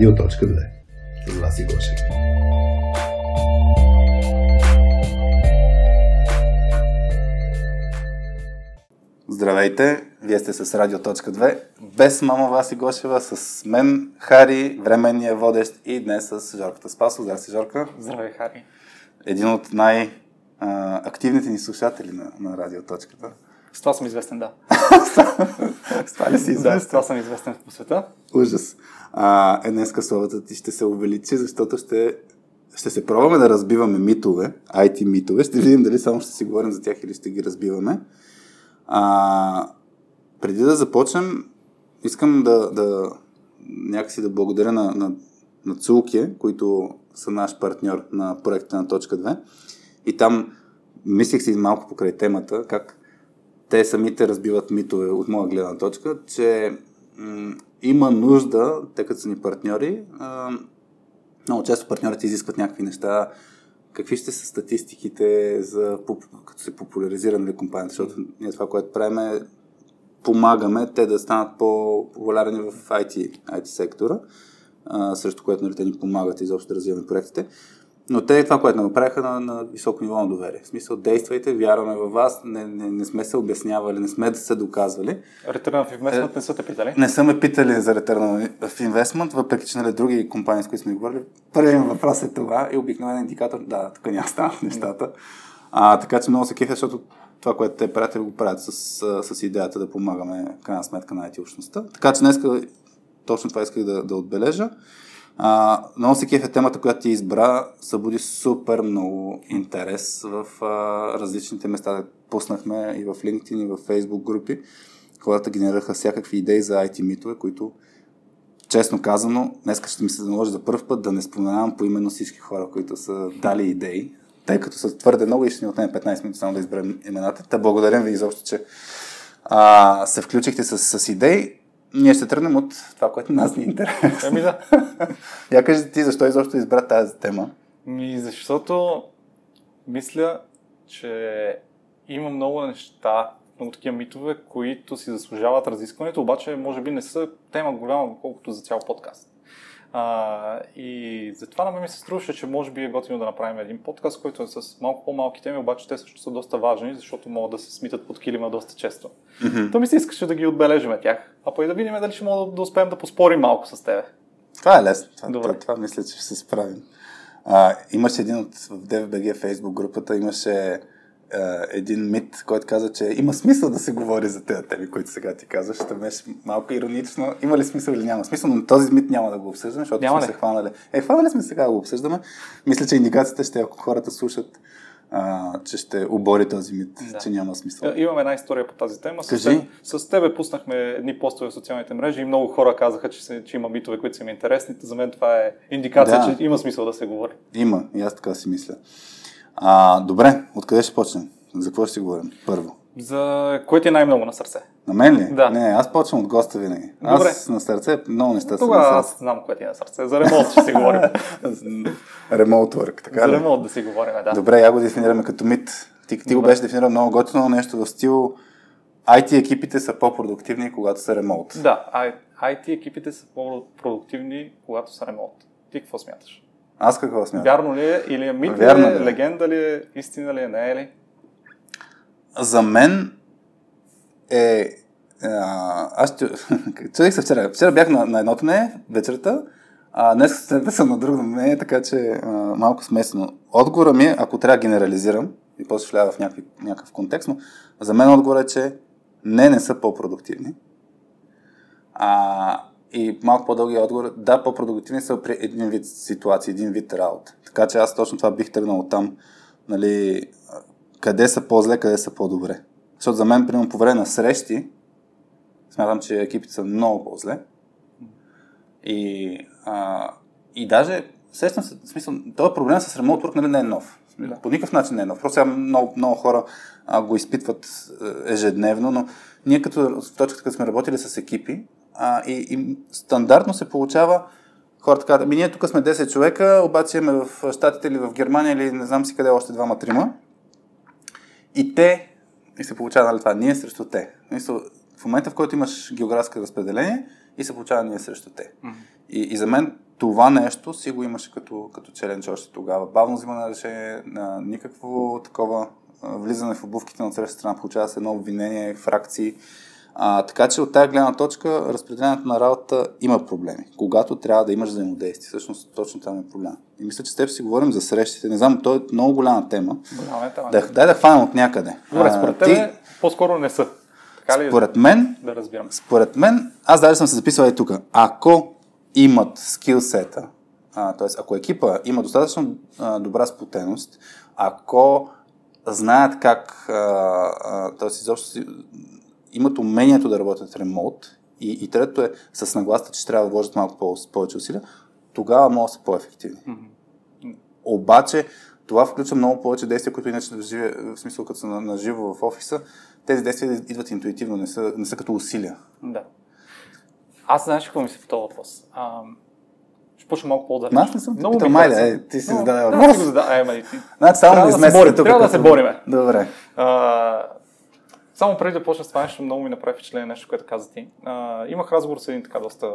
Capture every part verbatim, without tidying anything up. Радиоточка две. Власи Гошев. Здравейте, вие сте с Радиоточка две. Без мама Власи Гошева, с мен Хари, временния водещ, и днес с Жорката Спасов. Здравейте, Жорка. Здравей, Хари. Един от най-активните ни слушатели на, на Радиоточката. С това съм известен, да. С това ли си известен? С това съм известен по света. Ужас. А, е, днеска словата ти ще се увеличи, защото ще, ще се пробваме да разбиваме митове, ай ти митове. Ще видим дали само ще си говорим за тях или ще ги разбиваме. А, преди да започнем, искам да, да някакси да благодаря на, на, на Zühlke, които са наш партньор на проекта на Точка две. И там мислих си малко покрай темата, как те самите разбиват митове от моя гледна точка, че м- има нужда, тъй като са ни партньори, а, много често партньорите изискват някакви неща. Какви ще са статистиките, за, като се популяризира, нали, компанията, защото ние това, което правим, е помагаме те да станат по-популярни в ай ти, ай ти сектора, а, срещу което, нали, те ни помагат изобщо да развиваме проектите. Но те е това, което направиха на, на високо ниво на доверие. В смисъл, действайте, вярваме във вас, не, не, не сме се обяснявали, не сме да се доказвали. Return of Investment е, не са те питали? Не са ме питали за Return of Investment, въпреки че, нали, други компании, с които сме говорили, първият въпрос е това и обикновен индикатор, да, тук няма стана нещата. А, така че много се кефя, защото това, което те правят, го правят с, с идеята да помагаме, крайна сметка, на ай ти общността. Така че днес точно това исках да, да отбележа. Uh, много се кеф е темата, която ти избра, събуди супер много интерес в uh, различните места. Пуснахме и в LinkedIn, и в Facebook групи. Хората генерираха всякакви идеи за ай ти митове, които, честно казано, днес ще ми се наложи за първ път да не споменавам поименно всички хора, които са дали идеи, тъй като са твърде много и ще ни отнеме петнайсет минути само да изберем имената. Та благодарим ви изобщо, че uh, се включихте с, с идеи. Ние ще тръгнем от това, което нас ни е интересно. Ами да. Я кажи ти, защо изобщо избра тази тема? Ми, защото мисля, че има много неща, много такива митове, които си заслужават разискването, обаче може би не са тема голяма, колкото за цял подкаст. А, и затова на мен ми се струваше, че може би е готино да направим един подкаст, който е с малко по-малки теми, обаче те също са доста важни, защото могат да се смитат под килима доста често. Mm-hmm. То ми се искаше да ги отбележим тях, а па и да видим дали ще мога да успеем да поспорим малко с тебе. Това е лесно. Това, това, това мисля, че ще се справим. А, имаше един от в DevBG Facebook групата, имаше а, един мит, който каза, че има смисъл да се говори за тези теми, които сега ти казваш. Това беше малко иронично. Има ли смисъл или няма смисъл? Но този мит няма да го обсъждаме, защото няма сме ли се хванали. Е, хванали сме сега да го обсъждаме. Мисля, че индикацията ще, ако хората слушат, А, че ще обори този мит, да, че няма смисъл. Имаме една история по тази тема. Кажи. С, с тебе пуснахме едни постове в социалните мрежи и много хора казаха, че, се, че има митове, които са ми интересни. За мен това е индикация, да, че има смисъл да се говори. Има, и аз така си мисля. А, добре, откъде ще почнем? За какво ще си говорим първо? За кое ти е най-много на сърце? На мен ли? Да. Не, аз почвам от госта винаги. Добре. Аз на сърце много неща съм на сърце. Аз знам кое ти е на сърце. За ремонт ще си говорим. Ремонт work, така ли? За ремонт да си говорим, да. Добре, я го дефинираме като мит. Ти, ти го беше дефинирал много готино, нещо в стил ай ти екипите са по-продуктивни, когато са ремонт. Да, ай ти екипите са по-продуктивни, когато са ремонт. Ти какво смяташ? Аз какво смятам? Вярно ли е? Или е мит ли е? Легенда ли е? Истина ли е? Не е ли? За мен е... А, аз чу... чудих се вчера. Вчера бях на, на едното не, вечерта, а днес съм на друго не, така че а, малко смесено. Отговора ми, ако трябва да генерализирам, и после ще влява в някакъв, някакъв контекст, но за мен отговора е, че не, не са по-продуктивни. А, и малко по-дългия отговор, да, по-продуктивни са при един вид ситуации, един вид работа. Така че аз точно това бих тръгнал оттам, нали... Къде са по-зле, къде са по-добре. Защото за мен, примерно, по време на срещи, смятам, че екипите са много по-зле. И, а, и даже, срещам се, в смисъл, този проблем с remote work, нали, не е нов. Да. По никакъв начин не е нов. Просто много, много хора а, го изпитват ежедневно, но ние като в точката, като сме работили с екипи, а, и, и стандартно се получава хората казват, ами ние тук сме десет човека, обаче имаме в Щатите или в Германия, или не знам си къде, още двама-трима. И те, и се получава, нали, това, ние срещу те. В момента, в който имаш географско разпределение, и се получава ние срещу те. Mm-hmm. И, и за мен това нещо си го имаше като, като челендж още тогава. Бавно взимане на решение, на никакво такова влизане в обувките на цялата страна, получава се едно обвинение, фракции. А, така че от тази гледна точка разпределението на работа има проблеми. Когато трябва да имаш взаимодействие, всъщност точно там е проблем. И мисля, че с теб си говорим за срещите. Не знам, то е много голяма тема. Голяма тема. Да, дай да хванем от някъде. Добре, според а, ти... тебе по-скоро не са. Така ли? Според мен, да разбирам. Според мен, аз даже съм се записвал и тук. Ако имат скилсета, т.е. ако екипа има достатъчно а, добра сплотеност, ако знаят как, т.е. изобщо си имат умението да работят ремонт и, и трето е с нагласта, че трябва да вложат малко по- повече усилия, тогава могат да са по-ефективни. Mm-hmm. Обаче това включва много повече действия, които иначе да живе, в смисъл като са на, на живо в офиса, тези действия идват интуитивно, не са, не са като усилия. Да. Аз знаеш какво ми се по този въпрос. А, ще почна малко по-далеч. Аз не съм много питал, майде, е, ти си зададе въпрос. Трябва да се бориме. Добре. А, Само преди да почна с това нещо, много ми направи впечатление нещо, което каза ти. А, имах разговор с един така доста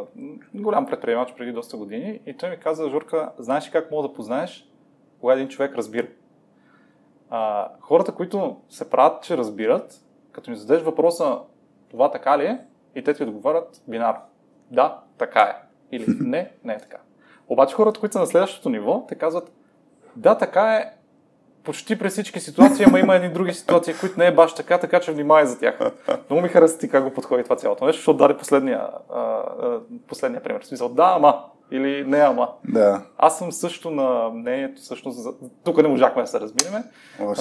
голям предприемач преди доста години и той ми каза: Журка, знаеш ли как мога да познаеш кога един човек разбира? А, хората, които се правят, че разбират, като ни зададеш въпроса това така ли е, и те ти отговарят бинарно. Да, така е. Или не, не е така. Обаче хората, които са на следващото ниво, те казват: да, така е, почти през всички ситуации, ама има едни други ситуации, които не е баш така, така че внимавай за тях. Много ми хареса ти как го подходи това цялото нещо, защото даде последния, а, а, последния пример. В смисъл, да, ама, или не, ама. Да. Аз съм също на мнението, всъщност, за... тук не можахме да се разбираме,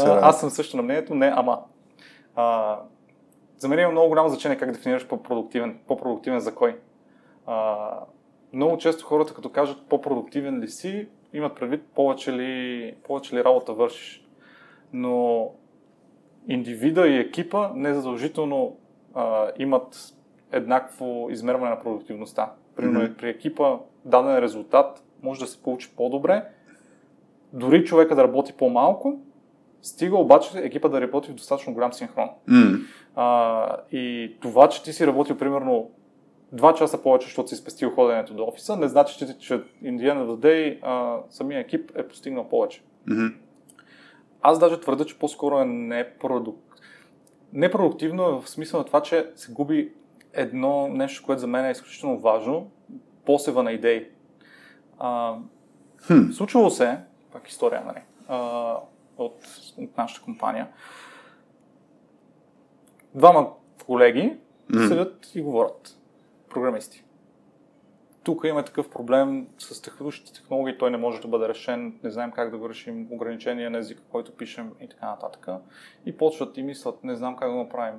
аз съм също на мнението, не, ама. А, за мен има много голямо значение как дефинираш по-продуктивен, по-продуктивен за кой. А, много често хората, като кажат по-продуктивен ли си, имат предвид повече ли, повече ли работа вършиш. Но индивида и екипа не задължително а, имат еднакво измерване на продуктивността. Примерно mm-hmm. при екипа даден резултат може да се получи по-добре. Дори човека да работи по-малко, стига обаче екипа да работи в достатъчно голям синхрон. Mm-hmm. А, и това, че ти си работил примерно Два часа повече, защото си спестил ходенето до офиса, не значи, че, че Индиана Дадей самия екип е постигнал повече. Mm-hmm. Аз даже твърда, че по-скоро е непродук... непродуктивно в смисъл на това, че се губи едно нещо, което за мен е изключително важно, посева на идеи. А, hmm. Случвало се, пак история, нали, а, от, от нашата компания, двама колеги mm-hmm. седят и говорят. Програмисти. Тук има такъв проблем с технологичните технологии, той не може да бъде решен, не знаем как да го решим, ограничения на езика, който пишем и така нататък. И почват и мислят, не знам как да направим.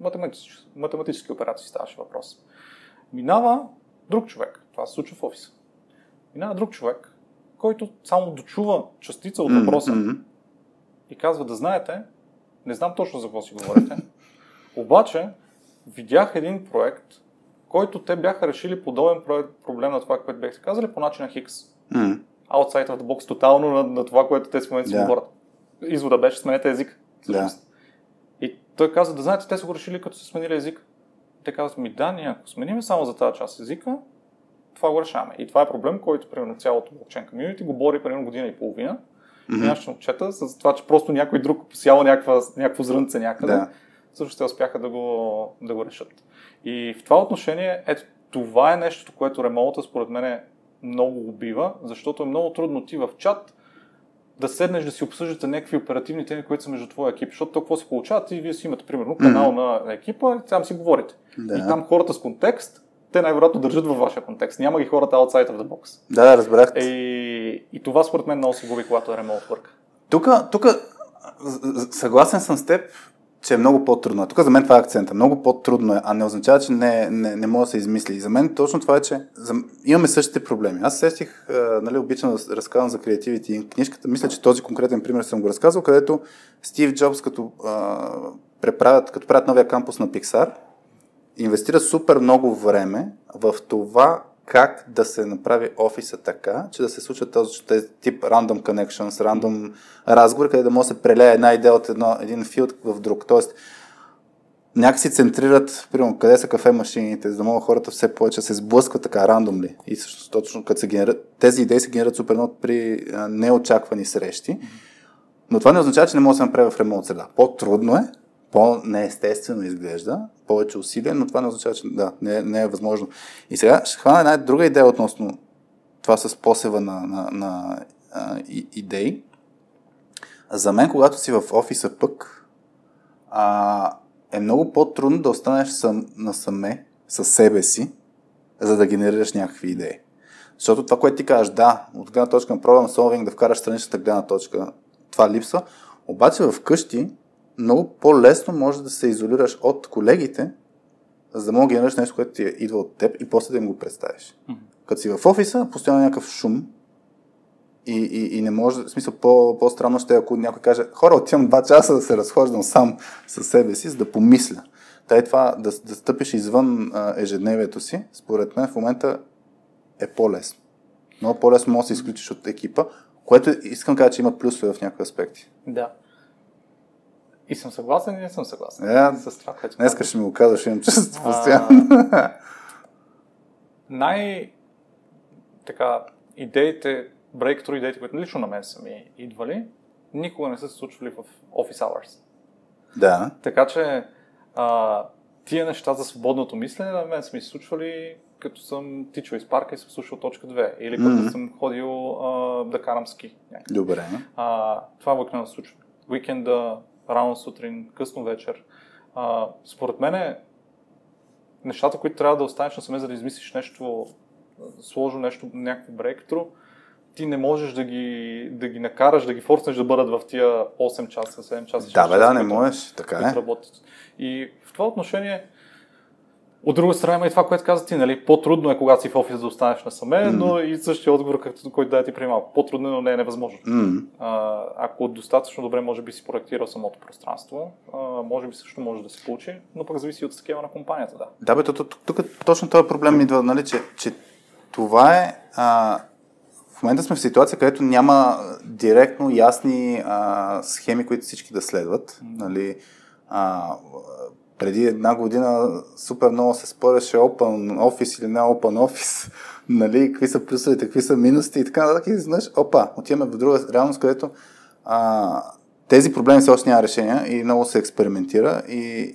Математически, математически операции ставаше въпрос. Минава друг човек, това се случва в офиса. Минава друг човек, който само дочува частица от въпроса mm-hmm. и казва: да знаете, не знам точно за какво си говорите, обаче видях един проект, който те бяха решили подобен проблем на това, което бяха казали, по начина Хикс. Mm. Outside of the box, тотално на, на това, което те си в момента yeah. си говорят. Извода беше, сменете език. Yeah. И той каза: да знаете, те са го решили, като са сменили език. Те казват: ми да, ние ако сменим само за тази част езика, това го решаваме. И това е проблем, който, примерно, цялото блокчейн комьюнити го бори примерно година и половина. Mm-hmm. Нашите момчета, с това, че просто някой друг посява някакво зрънце някъде. Yeah. Също те успяха да го, да го решат. И в това отношение, ето това е нещото, което ремонта според мен много убива, защото е много трудно ти в чат да седнеш да си обсъждате някакви оперативни теми, които са между твоя екип. Защото толкова се получават и вие си имате, примерно, канал mm-hmm. на екипа и там си говорите. Да. И там хората с контекст, те най-вероятно държат във вашия контекст. Няма ги хората outside of the box. Да, да, разбрахте. И, и това според мен много се губи, когато е ремонт върка. Тук, тук съгласен съм с теб, че е много по-трудно. Тук за мен това е акцента. Много по-трудно е, а не означава, че не, не, не може да се измисли. И за мен точно това е, че за... имаме същите проблеми. Аз сетих, нали, обичам да разказвам за Creativity и книжката. Мисля, че този конкретен пример съм го разказвал, където Стив Джобс, като, а, преправят, като правят новия кампус на Pixar, инвестира супер много време в това как да се направи офиса така, че да се случат този тип random connections, random разговори, къде да може да се прелее една идея от едно, един филд в друг. Тоест, някакси центрират, примерно, къде са кафе машините, за да могат хората все повече се сблъскват така рандомли. И всъщност точно като се генерират, тези идеи се генерират супер много при неочаквани срещи. Но това не означава, че не може да се направи в ремонт среда. По-трудно е, по-неестествено изглежда, повече усилие, но това не означава, че да, не, не е възможно. И сега ще хвана една друга идея относно това с посева на, на, на а, и, идеи. За мен, когато си в офиса пък, а, е много по-трудно да останеш сам, насаме със себе си, за да генерираш някакви идеи. Защото това, което ти кажеш, да, от гледна точка на проблем solving, да вкараш страничната гледна точка, това липсва. Обаче в къщи много по-лесно може да се изолираш от колегите, за да мога да генерираш нещо, което ти идва от теб и после да им го представиш. Mm-hmm. Като си в офиса, постоянно някакъв шум и, и, и не може, в смисъл по-странно ще е, ако някой каже, хора, отивам два часа да се разхождам сам със себе си, за да помисля. Та е това, да, да стъпиш извън а, ежедневието си, според мен в момента е по-лесно. Много по-лесно може да се изключиш от екипа, което искам да кажа, че има плюсове в някакви аспекти. Да. И съм съгласен и не съм съгласен. Yeah. С това, което днеска ще ми го казваш, имам чувство постоянно. Най- така, идеите, breakthrough идеите, които лично на мен са ми идвали, никога не са се случвали в office hours. Да. Така че а, тия неща за свободното мислене на мен са ми се случвали, като съм тичал из парка и съм слушал точка две. Или като mm-hmm. съм ходил а, да карам ски. Някакъв. Добре. А, това обикновено се случва. Уикенда, рано сутрин, късно вечер. А, според мен е, нещата, които трябва да останеш насаме, за да измислиш нещо сложно, нещо, някакво breakthrough, ти не можеш да ги, да ги накараш, да ги форснеш да бъдат в тия осем часа, седем часа. Да, бе, да, часа, не които, можеш, така е. И в това отношение, от друга страна, и това, което каза ти, нали, по-трудно е, когато си в офис да останеш насаме, mm-hmm. но и същия отговор, като, който даде ти преди малко. По-трудно, но не е невъзможно. Mm-hmm. А, ако достатъчно добре, може би си проектирал самото пространство, а, може би също може да се получи, но пък зависи от схема на компанията, да. Да, бе, тук точно този проблем идва, нали, че, че това е... А, в момента сме в ситуация, където няма директно ясни а, схеми, които всички да следват. Нали, а, преди една година супер много се спореше Open Office или не Open Office. Нали, какви са плюсовете, какви са минусите и така нататък. И знаеш, опа, отиваме в друга реалност, където а, тези проблеми все още няма решения и много се експериментира. И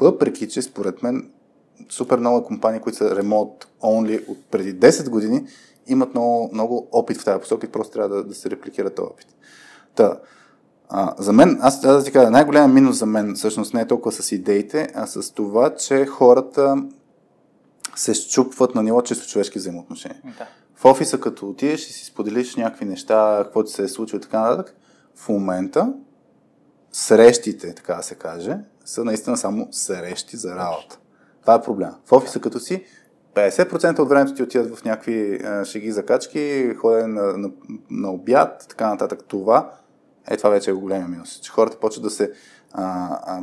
въпреки, че според мен супер много компании, които са remote only от преди десет години, имат много, много опит в тази посока и просто трябва да, да се репликира този опит. Та, а, за мен, аз трябва да ти кажа, най-голям минус за мен всъщност не е толкова с идеите, а с това, че хората се счупват на ниво чисто човешки взаимоотношения. Да. В офиса, като отидеш и си споделиш някакви неща, какво ти се е случило така нататък, в момента срещите, така да се каже, са наистина само срещи за работа. Това е проблема. В офиса като си петдесет процента от времето ти отиват в някакви а, шеги закачки, ходен на, на, на обяд, така нататък. Това е това вече е големия минус. Че хората почват да се, а, а,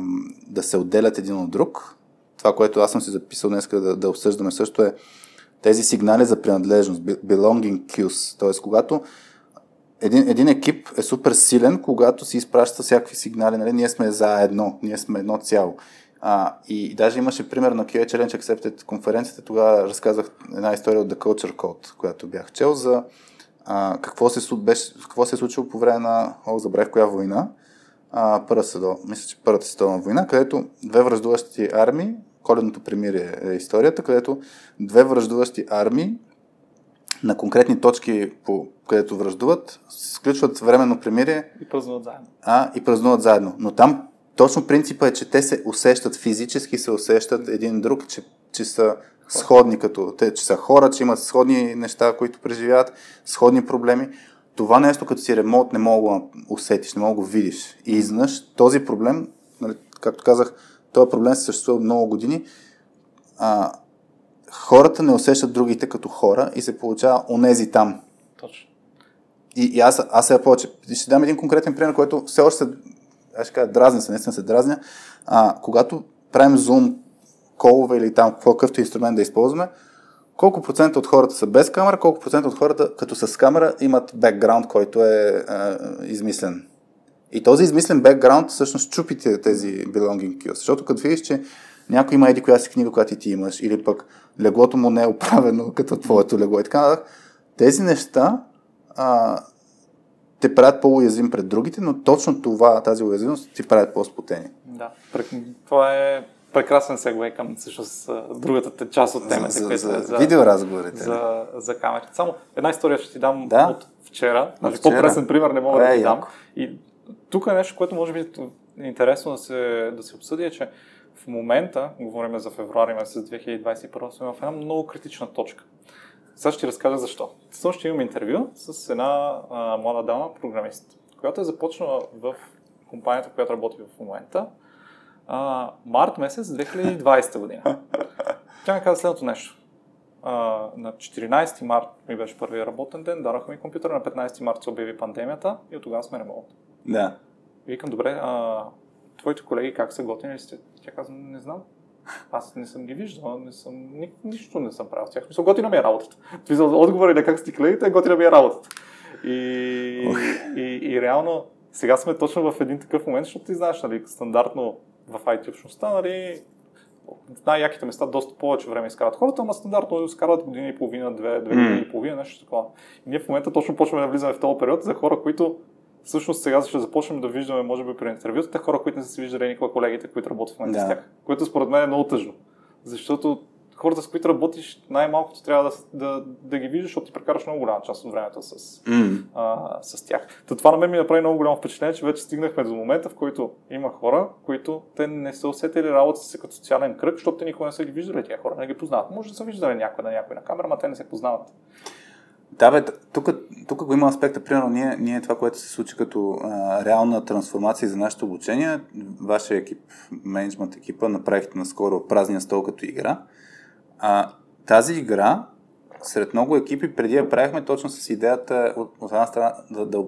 да се отделят един от друг. Това, което аз съм си записал днес да, да обсъждаме също е тези сигнали за принадлежност, belonging cues. Т.е. когато един, един екип е супер силен, когато си изпраща всякакви сигнали. Нали? Ние сме заедно, ние сме едно цяло. А, и даже имаше пример на кю ей Challenge Accepted конференцията, тогава разказах една история от The Culture Code, която бях чел за а, какво, се, беше, какво се е случило по време на, о, забравих коя война, а, първа седо, мисля, че Първата световна война, където две враждуващи армии, коледното примирие е историята, където две враждуващи армии на конкретни точки, по, където враждуват, сключват временно примирие и празнуват заедно. А, и празнуват заедно. Но там точно принципът е, че те се усещат физически, се усещат един друг, че, че са сходни, като те, че са хора, че имат сходни неща, които преживяват, сходни проблеми. Това нещо, като си ремонт, не мога да усетиш, не мога да го видиш. И изнъж този проблем, както казах, този проблем се съществува много години, а, хората не усещат другите като хора и се получава онези там. Точно. И, и аз, аз сега повече. Ще дам един конкретен пример, който все още се... Аз ще кажа, дразня се, не съм се дразня. А, когато правим Zoom колове или там какъвто инструмент да използваме, колко процента от хората са без камера, колко процента от хората, като са с камера, имат бекграунд, който е а, измислен. И този измислен бекграунд всъщност чупите тези belonging cues. Защото като видиш, че някой има еди коя си книга, която и ти имаш, или пък леглото му не е оправено като твоето легло и така нататък, тези неща а, те правят по-уязвим пред другите, но точно това, тази уязвимост ти правят по-спотени. Да, това е прекрасен сегвей към всъщност другата част от темата, за, която е за, за видеоразговорите. За, за камерите. Само една история ще ти дам да? от вчера. От по-пресен пример не мога а, да ти дам. И тук е нещо, което може би е интересно да се, да се обсъди, е, че в момента, говорим за февруари месец две хиляди двадесет и първа, сме в една много критична точка. Сега ще ти разкажа защо. Също ще имам интервю с една а, млада дама, програмист, която е започнала в компанията, в която работи в момента, а, март месец две хиляди и двадесета година. Тя ми каза следното нещо. А, на четиринадесети март ми беше първия работен ден, дараха ми компютъра, на петнадесети март се обяви пандемията и от тогава сме ремонт. Да. Викам, добре, а, твоите колеги как са, готини ли сте? Тя казва, не знам. Аз не съм ги виждал, не съм, ни, нищо не съм правил с тях. Мисля, готина ми е работата. Отговори на как сте колегите, готина ми е работата. И, okay. и, и реално сега сме точно в един такъв момент, защото ти знаеш, нали, стандартно в ай ти общността, нали, най-яките места доста повече време изкарват хората, ама стандартно изкарват година и половина, две, две години и половина, нещо такова. И ние в момента точно почваме да влизаме в този период за хора, които всъщност сега ще започнем да виждаме, може би, при интервютата хора, които не са се виждали никога колегите, които работят в момента да. с тях. Което според мен е много тъжно. Защото хората, с които работиш, най-малкото трябва да, да, да ги виждаш, защото ти прекараш много голяма част от времето с, mm. а, с тях. То това на мен ми направи много голямо впечатление, че вече стигнахме до момента, в който има хора, които те не са усетили работа си като социален кръг, защото те никога не са ги виждали тия хора, не ги познават. Може да са виждали някой на някой на камера, но те не се познават. Да, бе, тук, тук го има аспекта, примерно ние, ние това, което се случи като а, реална трансформация за нашето обучение, вашия екип, менеджмент екипа, направихте наскоро празния стол като игра. А, тази игра, сред много екипи, преди я правихме точно с идеята от, от една страна да, да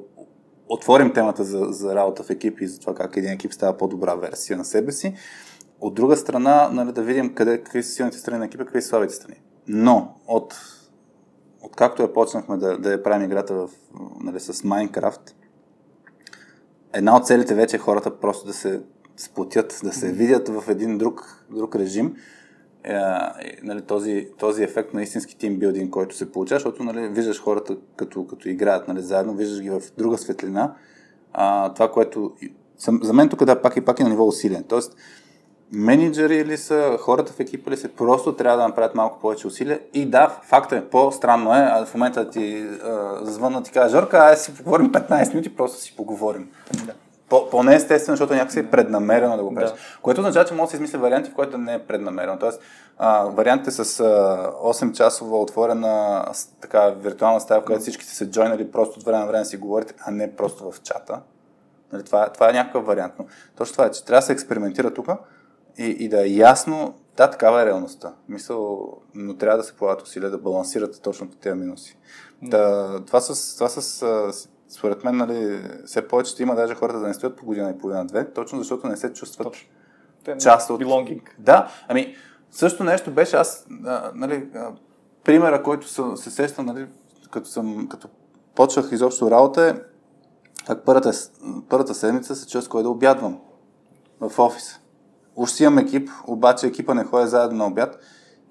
отворим темата за, за работа в екипи и за това как един екип става по-добра версия на себе си. От друга страна, нали, да видим къде, какви са силните страни на екипа, какви са слабите страни. Но от Откакто я почнахме да, да я правим играта в, нали, с Minecraft, една от целите вече е хората просто да се сплотят, да се видят в един друг, друг режим. Е, нали, този, този ефект на истински тимбилдинг, който се получава, защото, нали, виждаш хората като, като играят, нали, заедно, виждаш ги в друга светлина. А, това, което съм, за мен тук да, пак и пак е на ниво усилен. Тоест, менеджери ли са, хората в екипа ли са, просто трябва да направят малко повече усилия. И да, факта е, по-странно е, а в момента ти а, звънна ти казва, Жорка, аз си поговорим петнадесет минути, просто си поговорим. Да. По-не естествено, защото някакси е преднамерено да го правиш. Да. Което означава, че може да се измисля варианти, в които не е преднамерено. Тоест, а, вариантите с а, осем часова отворена така, виртуална стая, в която всички си се джойнали, просто от време на време си говорите, а не просто в чата. Нали, това, това е някакъв вариант. Но точно това е, че трябва да се експериментира тук. И, и да е ясно, да, такава е реалността. Мисъл, но трябва да се полагат усилия да балансират точно тези минуси. Mm. Да, това с, това с, според мен, нали, все повече има даже хората да не стоят по година и половина-две, точно защото не се чувстват точно. Част от... Belonging. Да, ами, също нещо беше аз, а, нали, а, примера, който съ, се сещам, нали, като, съм, като почвах изобщо работа е, как първата, първата седмица се чуя с кой да обядвам в офиса. Уж си имам екип, обаче екипа не ходи заедно на обяд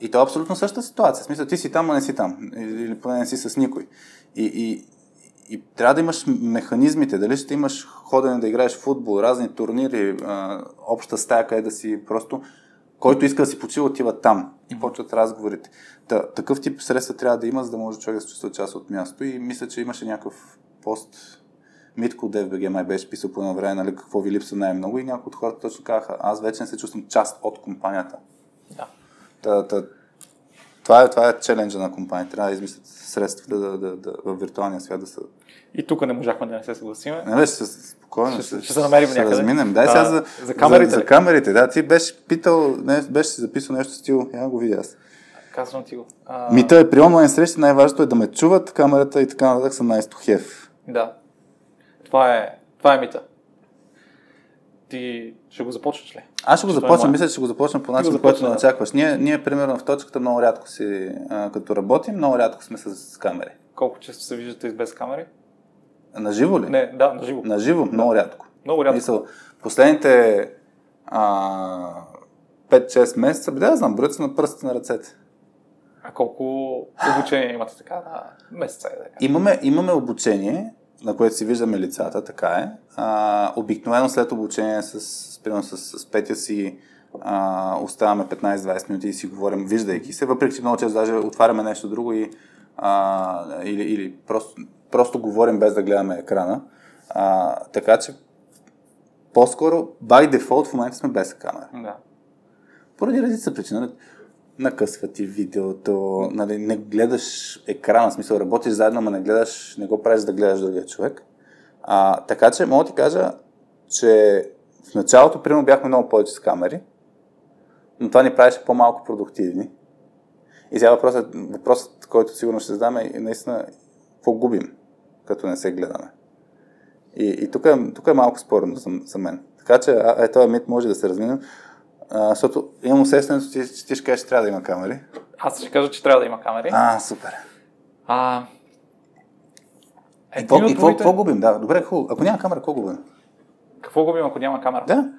и то е абсолютно същата ситуация. В смисъл, ти си там, а не си там. Или поне не си с никой. И, и, и трябва да имаш механизмите. Дали ще имаш ходене да играеш в футбол, разни турнири, а, обща стая, къде да си просто... Който иска да си почива, отива там и почват разговорите. Та, такъв тип средства трябва да има, за да може човек да се чувства част от място. И мисля, че имаше някакъв пост... Mitko DevBG май беше писал по едно време, нали, какво ви липса най-много и някои от хората точно казаха, аз вече не се чувствам част от компанията. Да. Та, та, това, е, това е челенджа на компанията, трябва да измислят средства да, да, да, да, в виртуалния свят да са... И тук не можахме да не се съгласиме. Не, беше спокойно, ще, ще, ще се намерим някъде. Разминем. Дай а, сега за, за камерите. За, за камерите, да, ти беше питал, не, беше си записал нещо стил, я го видя аз. Казвам ти го. А... Мита е при онлайн срещи, най-важното е да ме чуват, камерата и така нататък са nice to have. Да. Това е, това е мита. Ти ще го започнеш ли? Аз ще го започна, мисля, че ще го започна по начин, който не очакваш. Ние, ние, примерно, в точката много рядко си, а, като работим, много рядко сме с камери. Колко често се виждате без камери? На живо ли? Не, да, на живо. На живо, да. Много рядко. Много рядко. Последните а, пет-шест месеца, бе да знам, броят са на пръстите на ръцете. А колко обучение имате така на месеца? Е, така. Имаме, имаме обучение, на което си виждаме лицата, така е. А, обикновено след обучение с, с, с, с Петя си а, оставаме петнайсет-двайсет минути и си говорим, виждайки се, въпреки че много често даже отваряме нещо друго и, а, или, или просто, просто говорим без да гледаме екрана. А, така че по-скоро, by default, в момента сме без камера. Да. Поради различна причина. Накъсва ти видеото, нали, не гледаш екрана, в смисъл работиш заедно, но не гледаш, не го правиш да гледаш другия човек. А, така че мога да ти кажа, че в началото, примерно, бяхме много повече с камери, но това ни правеше по-малко продуктивни. И сега въпросът, въпросът който сигурно ще задаме, е наистина какво губим, като не се гледаме. И, и тук, е, тук е малко спорно за, за мен. Така че а, е, този мит може да се размине. А, защото имам усещането, че, че ти ще кажеш, че трябва да има камери. Аз ще кажа, че трябва да има камери. А, супер. А... Е, и какво другите... губим? Да, добре, хубаво. Ако няма камера, какво губим? Какво губим, ако няма камера? Да.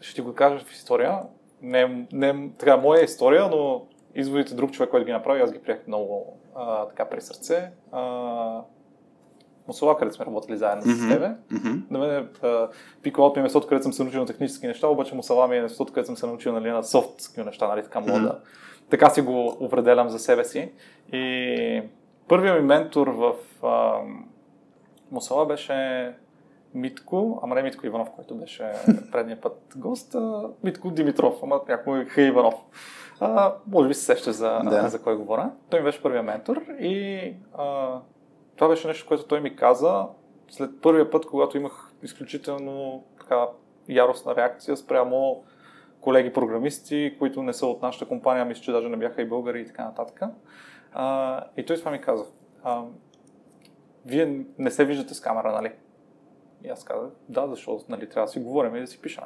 Ще ти го кажа в история. Не, не така, моя история, но изводите друг човек, който ги направи, аз ги приех много а, така при сърце. А... Мусала, където сме работили заедно mm-hmm. с тебе. Mm-hmm. На мен пикалото ми е местото, където съм се научил на технически неща, обаче Мусала ми е местото, където съм се научил нали, на софтски неща, нали, така мода. Mm-hmm. Така си го определям за себе си. И първият ми ментор в а, Мусала беше Митко, ама не Митко Иванов, който беше предния път гост, а, Митко Димитров, ама някой Хай Иванов. А, може би се сеща за, да. за кой говоря. Той ми беше първият ментор и... А, това беше нещо, което той ми каза след първия път, когато имах изключително така, яростна реакция спрямо колеги програмисти, които не са от нашата компания, мисля, че даже не бяха и българи и така нататък. А, и той това ми каза. А, вие не се виждате с камера, нали? И аз казах, да, защо нали, трябва да си говорим и да си пишем.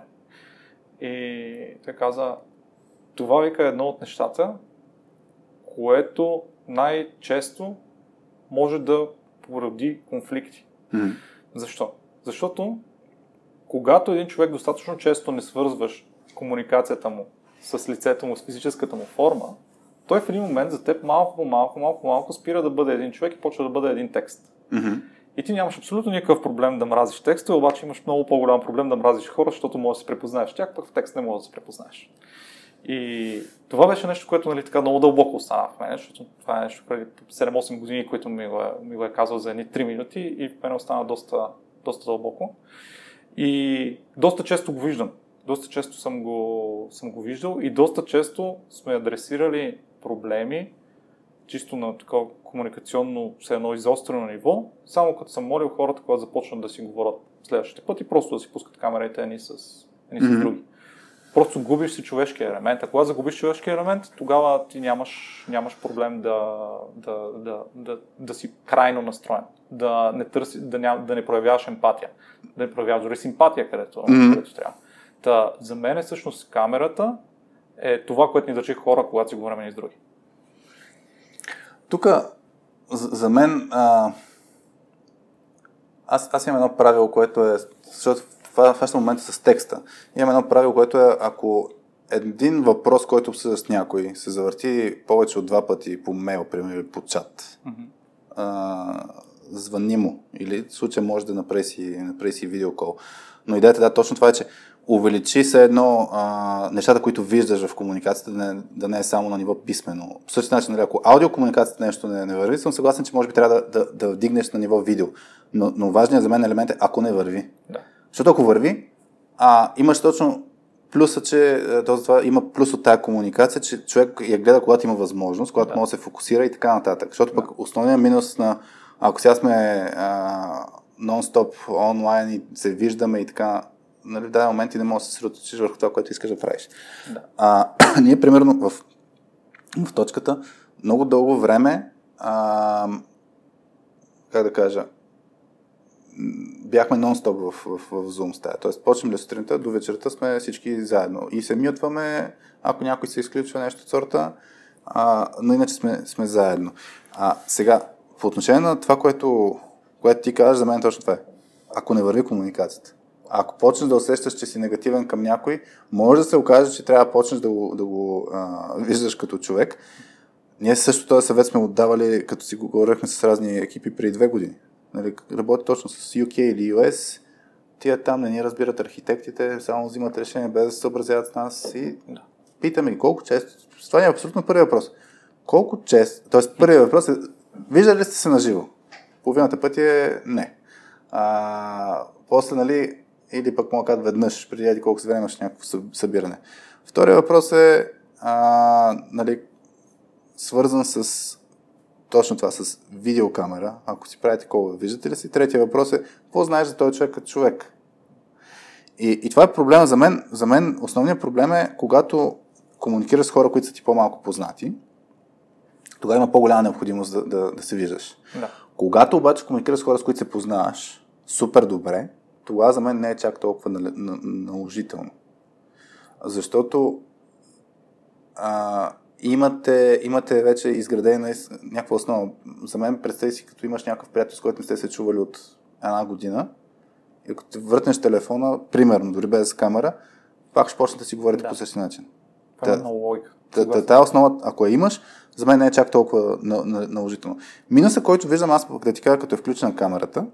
И той каза, това вика е едно от нещата, което най-често може да поради конфликти. Mm-hmm. Защо? Защото когато един човек достатъчно често не свързваш комуникацията му с лицето му, с физическата му форма, той в един момент за теб малко по малко, малко по малко спира да бъде един човек и почва да бъде един текст. Mm-hmm. И ти нямаш абсолютно никакъв проблем да мразиш текста, обаче имаш много по-голям проблем да мразиш хора, защото можеш да се препознаеш тях, пък в текст не можеш да се препознаеш. И това беше нещо, което нали, така много дълбоко остана в мен, защото това е нещо преди седем-осем години, което ми го, е, ми го е казал за едни три минути и в мен остана доста, доста дълбоко. И доста често го виждам, доста често съм го, съм го виждал и доста често сме адресирали проблеми, чисто на такова комуникационно, все едно изострено ниво, само като съм молил хората, когато започнат да си говорят следващите пъти, просто да си пускат камерите едни с, едни с други. Просто губиш си човешкия елемент. А когато загубиш човешкия елемент, тогава ти нямаш, нямаш проблем да, да, да, да, да си крайно настроен. Да не, търси, да, ням, да не проявяваш емпатия. Да не проявяваш дори симпатия, където, mm-hmm. където трябва. Та, за мен е всъщност камерата е това, което ни държи хора, когато си говорим едни с други. Тук за мен а... аз, аз имам едно правило, което е... Защото в нашия момент с текста. Имаме едно правило, което е, ако един въпрос, който обсъжда с някой, се завърти повече от два пъти по мейл, примерно, или по чат, mm-hmm. а, звъни му. Или в случай може да направи си, направи си видеокол. Но идеята, да, точно това е, че увеличи се едно а, нещата, които виждаш в комуникацията, да не, да не е само на ниво писмено. По същия начин, ако аудиокомуникацията нещо не, не върви, съм съгласен, че може би трябва да, да, да вдигнеш на ниво видео. Но, но важният за мен елемент е, ако не върви. Да. Защото ако върви, а, имаш точно плюса, че това, има плюс от тая комуникация, че човек я гледа, когато има възможност, когато да. Може да се фокусира и така нататък. Защото да. Пък основният минус на, ако сега сме а, нон-стоп онлайн и се виждаме и така, нали, в даден момент и не можеш да се съсредоточиш върху това, което искаш да правиш. Да. А, ние, примерно, в, в точката, много дълго време, а, как да кажа, бяхме нон-стоп в, в, в Zoom стая. Тоест, почнем ли сутринта, до вечерта сме всички заедно. И се мютваме, ако някой се изключва нещо от сорта, а, но иначе сме, сме заедно. А сега, по отношение на това, което, което ти кажеш, за мен точно това е. ако не върви комуникацията. Ако почнеш да усещаш, че си негативен към някой, може да се окаже, че трябва да почнеш да го, да го а, виждаш като човек. Ние също този съвет сме отдавали, като си го говорихме с разни екипи преди две години. Нали, работи точно с Ю Кей или Ю Ес, тия там не ни разбират архитектите, само взимат решение без да се съобразяват с нас и питаме ги колко често. Това е абсолютно първият въпрос. Колко често, т.е. първият въпрос е, виждали ли сте се наживо? Половината пъти е не. А, после, нали, или пък мога казват веднъж, преди колко време имаш някакво събиране. Втория въпрос е а, нали, свързан с точно това, с видеокамера. Ако си правите колко, виждате ли си? Третия въпрос е, какво знаеш за този човек като човек? И, и това е проблема за мен. За мен основният проблем е, когато комуникираш с хора, които са ти по-малко познати, тогава има по-голяма необходимост да, да, да се виждаш. Да. Когато обаче комуникираш с хора, с които се познаваш супер добре, това за мен не е чак толкова наложително. Защото а, имате, имате вече изградена някаква основа. За мен представи си, като имаш някакъв приятел, с който не сте се чували от една година, и ако ти въртнеш телефона, примерно, дори без камера, пак ще почнете да си говорите да. по същия начин. Това е много логика. Тая основа, ако я имаш, за мен не е чак толкова наложително. Минуса, който виждам аз да ти кажа, като е включена камерата,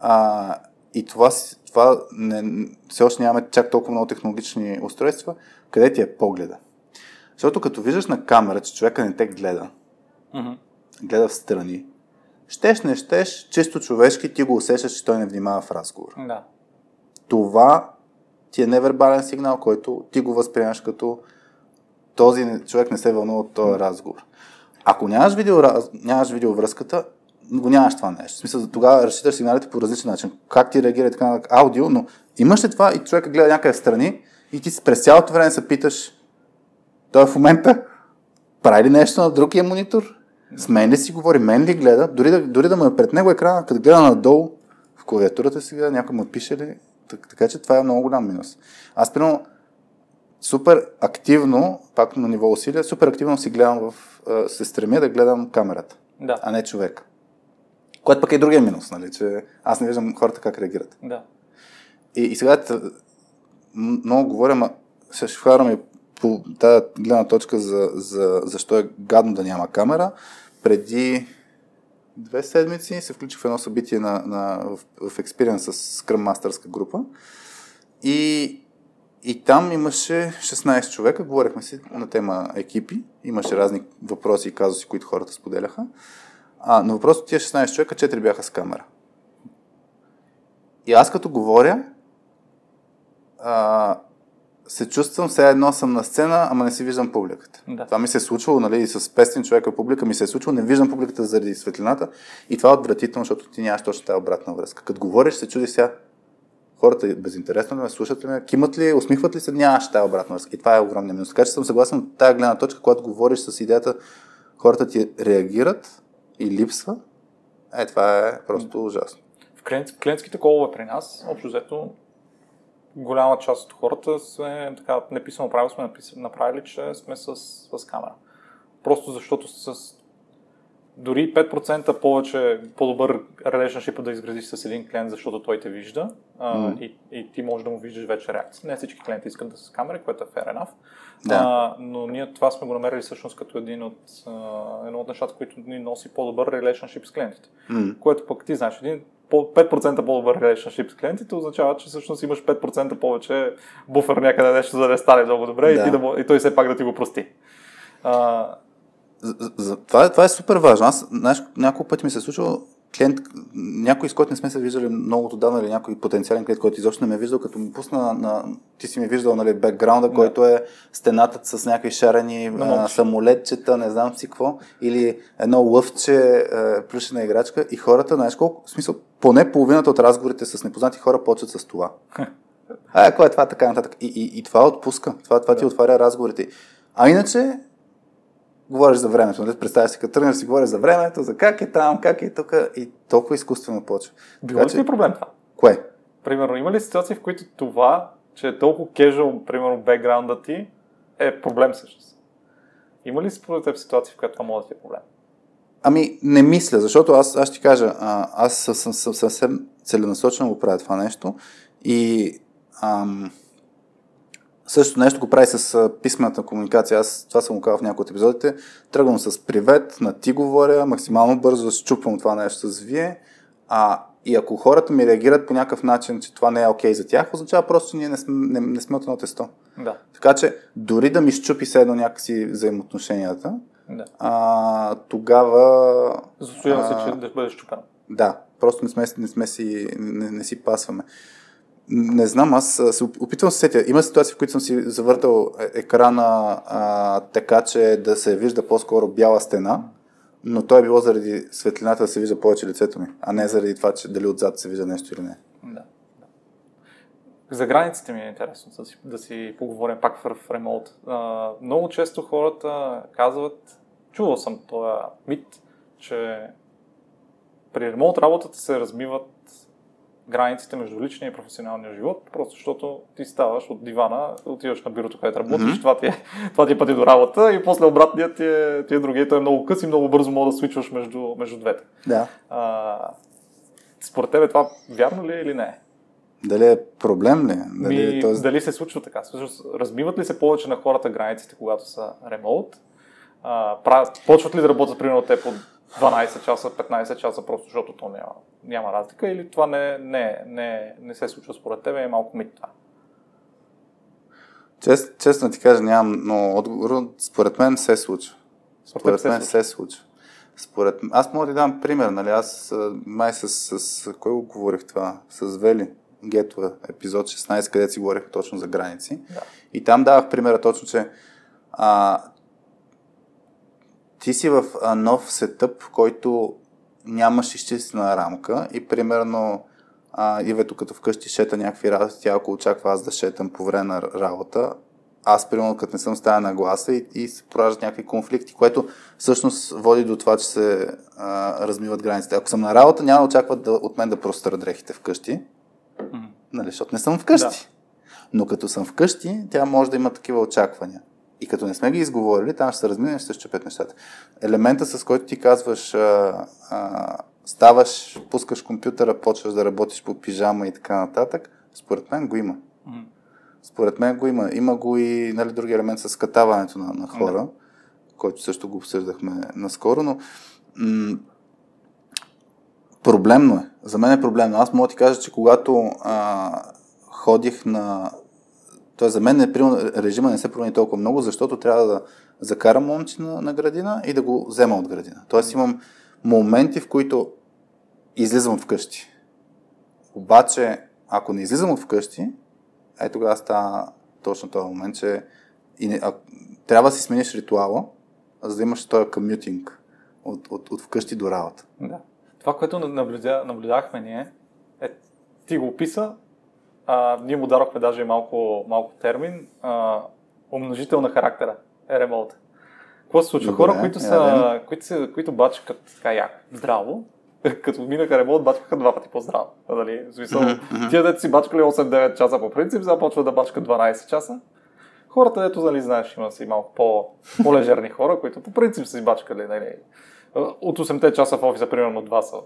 а, и това, това не, все още нямаме чак толкова много технологични устройства, къде ти е погледа. Защото като виждаш на камера, че човека не те гледа, mm-hmm. гледа в страни, щеш, не щеш, чисто човешки ти го усещаш, че той не внимава в разговор. Да. Това ти е невербален сигнал, който ти го възприемаш като този човек не се вълнува от този разговор. Ако нямаш, видео, нямаш видеовръзката, го нямаш това нещо. В смисъл, тогава разчиташ сигналите по различен начин. Как ти реагира така на аудио, но имаш ли това и човека гледа някъде в страни и ти през цялото време се питаш той в момента прави ли нещо на другия монитор? С мен ли си говори? Мен ли гледа? Дори да, дори да му е пред него екрана, като гледа надолу в клавиатурата си гледа, някой му пише ли? Така че това е много голям минус. Аз примерно супер активно, пак на ниво усилия, супер активно си гледам в, се стремя да гледам камерата, да. а не човека. Което пък е другия минус, нали, че аз не виждам хората как реагират. Да. И, и сега много говоря, ма ще вкараме по тази гледна точка за, за защо е гадно да няма камера. Преди две седмици се включих в едно събитие на, на, в, в Experience с Scrum Masterска група и И там имаше шестнайсет човека, говорихме си на тема екипи, имаше разни въпроси и казуси, които хората споделяха. А, но въпросът от тия шестнайсет човека, четири бяха с камера. И аз като говоря, а, се чувствам, сега едно съм на сцена, ама не си виждам публиката. Да. Това ми се е случвало, нали, и с петстотин човека публика ми се е случвало, не виждам публиката заради светлината и това е отвратително, защото ти нямаш точно тази обратна връзка. Като говориш, се чудиш сега, хората безинтересно ли ме слушат ли ме, кимат ли, усмихват ли се, нямаш тая обратна връзка. И това е огромния минус. Така че съм съгласен от тая гледна точка, когато говориш с идеята, хората ти реагират и липсва, е, това е просто ужасно. В клиентските колове при нас, общо взето, голяма част от хората се, така, неписано правило сме направили, че сме с, с камера. Просто защото с дори пет процента повече по-добър relationship да изградиш с един клиент, защото той те вижда а, mm. и, и ти можеш да му виждаш вече реакция. Не всички клиенти искат да са с камери, което е fair enough, yeah. а, но ние това сме го намерили всъщност като един от, а, едно от нещата, които ни носи по-добър relationship с клиентите. Mm. Което пък ти знаеш, един пет процента по-добър relationship с клиентите означава, че всъщност имаш пет процента повече буфер някъде нещо, за да стане много добре yeah. и, ти да, и той все пак да ти го прости. А, За, за, това, е, това е супер важно. Аз знаеш, няколко пъти ми се е случило клиент, някой с който не сме се виждали много отдавна или някой потенциален клиент, който изобщо не ме е виждал, като ми пусна на, на ти си ми виждал, нали, бекграунда, който е стената с някакви шарени а, самолетчета, не знам си какво, или едно лъвче, а, плюшена играчка и хората, знаеш колко, в смисъл, поне половината от разговорите с непознати хора почват с това. А, кой е това, така нататък. И, и, и това отпуска, това, това ти да. Отваря разговорите. А иначе говориш за времето, представя си, като тръгнеш си говориш за времето, за как е там, как е тук и толкова изкуствено почва. Било ли ти е проблем това? Кое? Примерно, има ли ситуации, в които това, че е толкова кежуал, примерно, бекграунда ти, е проблем всъщност? Има ли според теб ситуации, в която това може да ти е проблем? Ами, не мисля, защото аз, аз ще кажа, аз съм съвсем целенасочено го прави това нещо. И ам, същото нещо го прави с а, писмената комуникация. Аз това съм го казал в някои от епизодите. Тръгвам с привет, на ти говоря, максимално бързо да счупвам това нещо с вие. А, и ако хората ми реагират по някакъв начин, че това не е окей за тях, означава просто, че ние не, см, не, не сме от едно тесто. Да. Така че дори да ми счупи се едно някакси взаимоотношенията, да. а, тогава... Засуявам се, че да бъдеш чупен. Да, просто не, сме, не, сме си, не, не си пасваме. Не знам, аз се опитвам да се сетя. Има ситуации, в които съм си завъртал екрана а, така, че да се вижда по-скоро бяла стена, но то е било заради светлината да се вижда повече лицето ми, а не заради това, че дали отзад се вижда нещо или не. Да. За границите ми е интересно да си, да си поговорим пак в ремонт. А, много често хората казват, чувал съм този мит, че при ремонт работата се размиват границите между личния и професионалния живот, просто защото ти ставаш от дивана, отиваш на бюрото, където работиш, mm-hmm. това, ти е, това ти е пъти до работа и после обратният ти е, ти е другия. Той е много къс и много бързо може да свичваш между, между двете. Да. А, според тебе това вярно ли е или не е? Дали е проблем ли? Дали, Ми, е този... дали се случва така? Размиват ли се повече на хората границите, когато са ремоут? А, правят, почват ли да работят примерно те по дванайсет часа, петнайсет часа, просто защото то няма, няма разлика, или това не, не, не, не се случва според тебе, е малко мит това? Чест, честно ти кажа, нямам много отговор. Според мен се случва. Според, според мен се случва. Се случва. Според... Аз мога да ти дам пример, нали? Аз май с, с, с... кой го говорих това? С Вели, Гетова, епизод шестнайсет, където си говорих точно за граници. Да. И там давах примера точно, че а, ти си в нов сетъп, който нямаш изчистена рамка и примерно а, Ивето като вкъщи шета някакви работи, тя ако очаква аз да шетам по време на работа, аз примерно като не съм стая на гласа и, и се пораждат някакви конфликти, което всъщност води до това, че се а, размиват границите. Ако съм на работа, няма да очакват да, от мен да простра дрехите вкъщи, mm-hmm. нали, защото не съм вкъщи. Да. Но като съм вкъщи, тя може да има такива очаквания. И като не сме ги изговорили, там ще се размине, ще се счупят нещата. Елемента, с който ти казваш, а, а, ставаш, пускаш компютъра, почваш да работиш по пижама и така нататък, според мен го има. Mm-hmm. Според мен го има. Има го и нали, други елемент с катаването на, на хора, mm-hmm. който също го обсъждахме наскоро, но м- проблемно е. За мен е проблемно. Аз мога да ти кажа, че когато а, ходих на... Тоест, за мен режима не се промени толкова много, защото трябва да закарам момче на, на градина и да го взема от градина. Тоест имам моменти, в които излизам от къщи. Обаче, ако не излизам от къщи, е тогава става точно този момент, че и не, а, трябва да си смениш ритуала, за да имаш този комютинг от, от, от вкъщи до работа. Да. Това, което наблюдя, наблюдахме ние, е, ти го описа, А, ние му дарохме даже и малко, малко термин. А, умножител на характера е ремонта. Какво се случва? Хора, които, са, които, са, които бачкат така яко, здраво, като минаха ремонт, бачкаха два пъти по-здраво. Нали? В смисъл, mm-hmm. тия дето си бачкали осем-девет часа по принцип, започват да бачкат дванайсет часа. Хората, дето, нали, знаеш, има си малко по, по-лежерни хора, които по принцип са си бачкали. Нали? От осем часа в офиса, примерно два са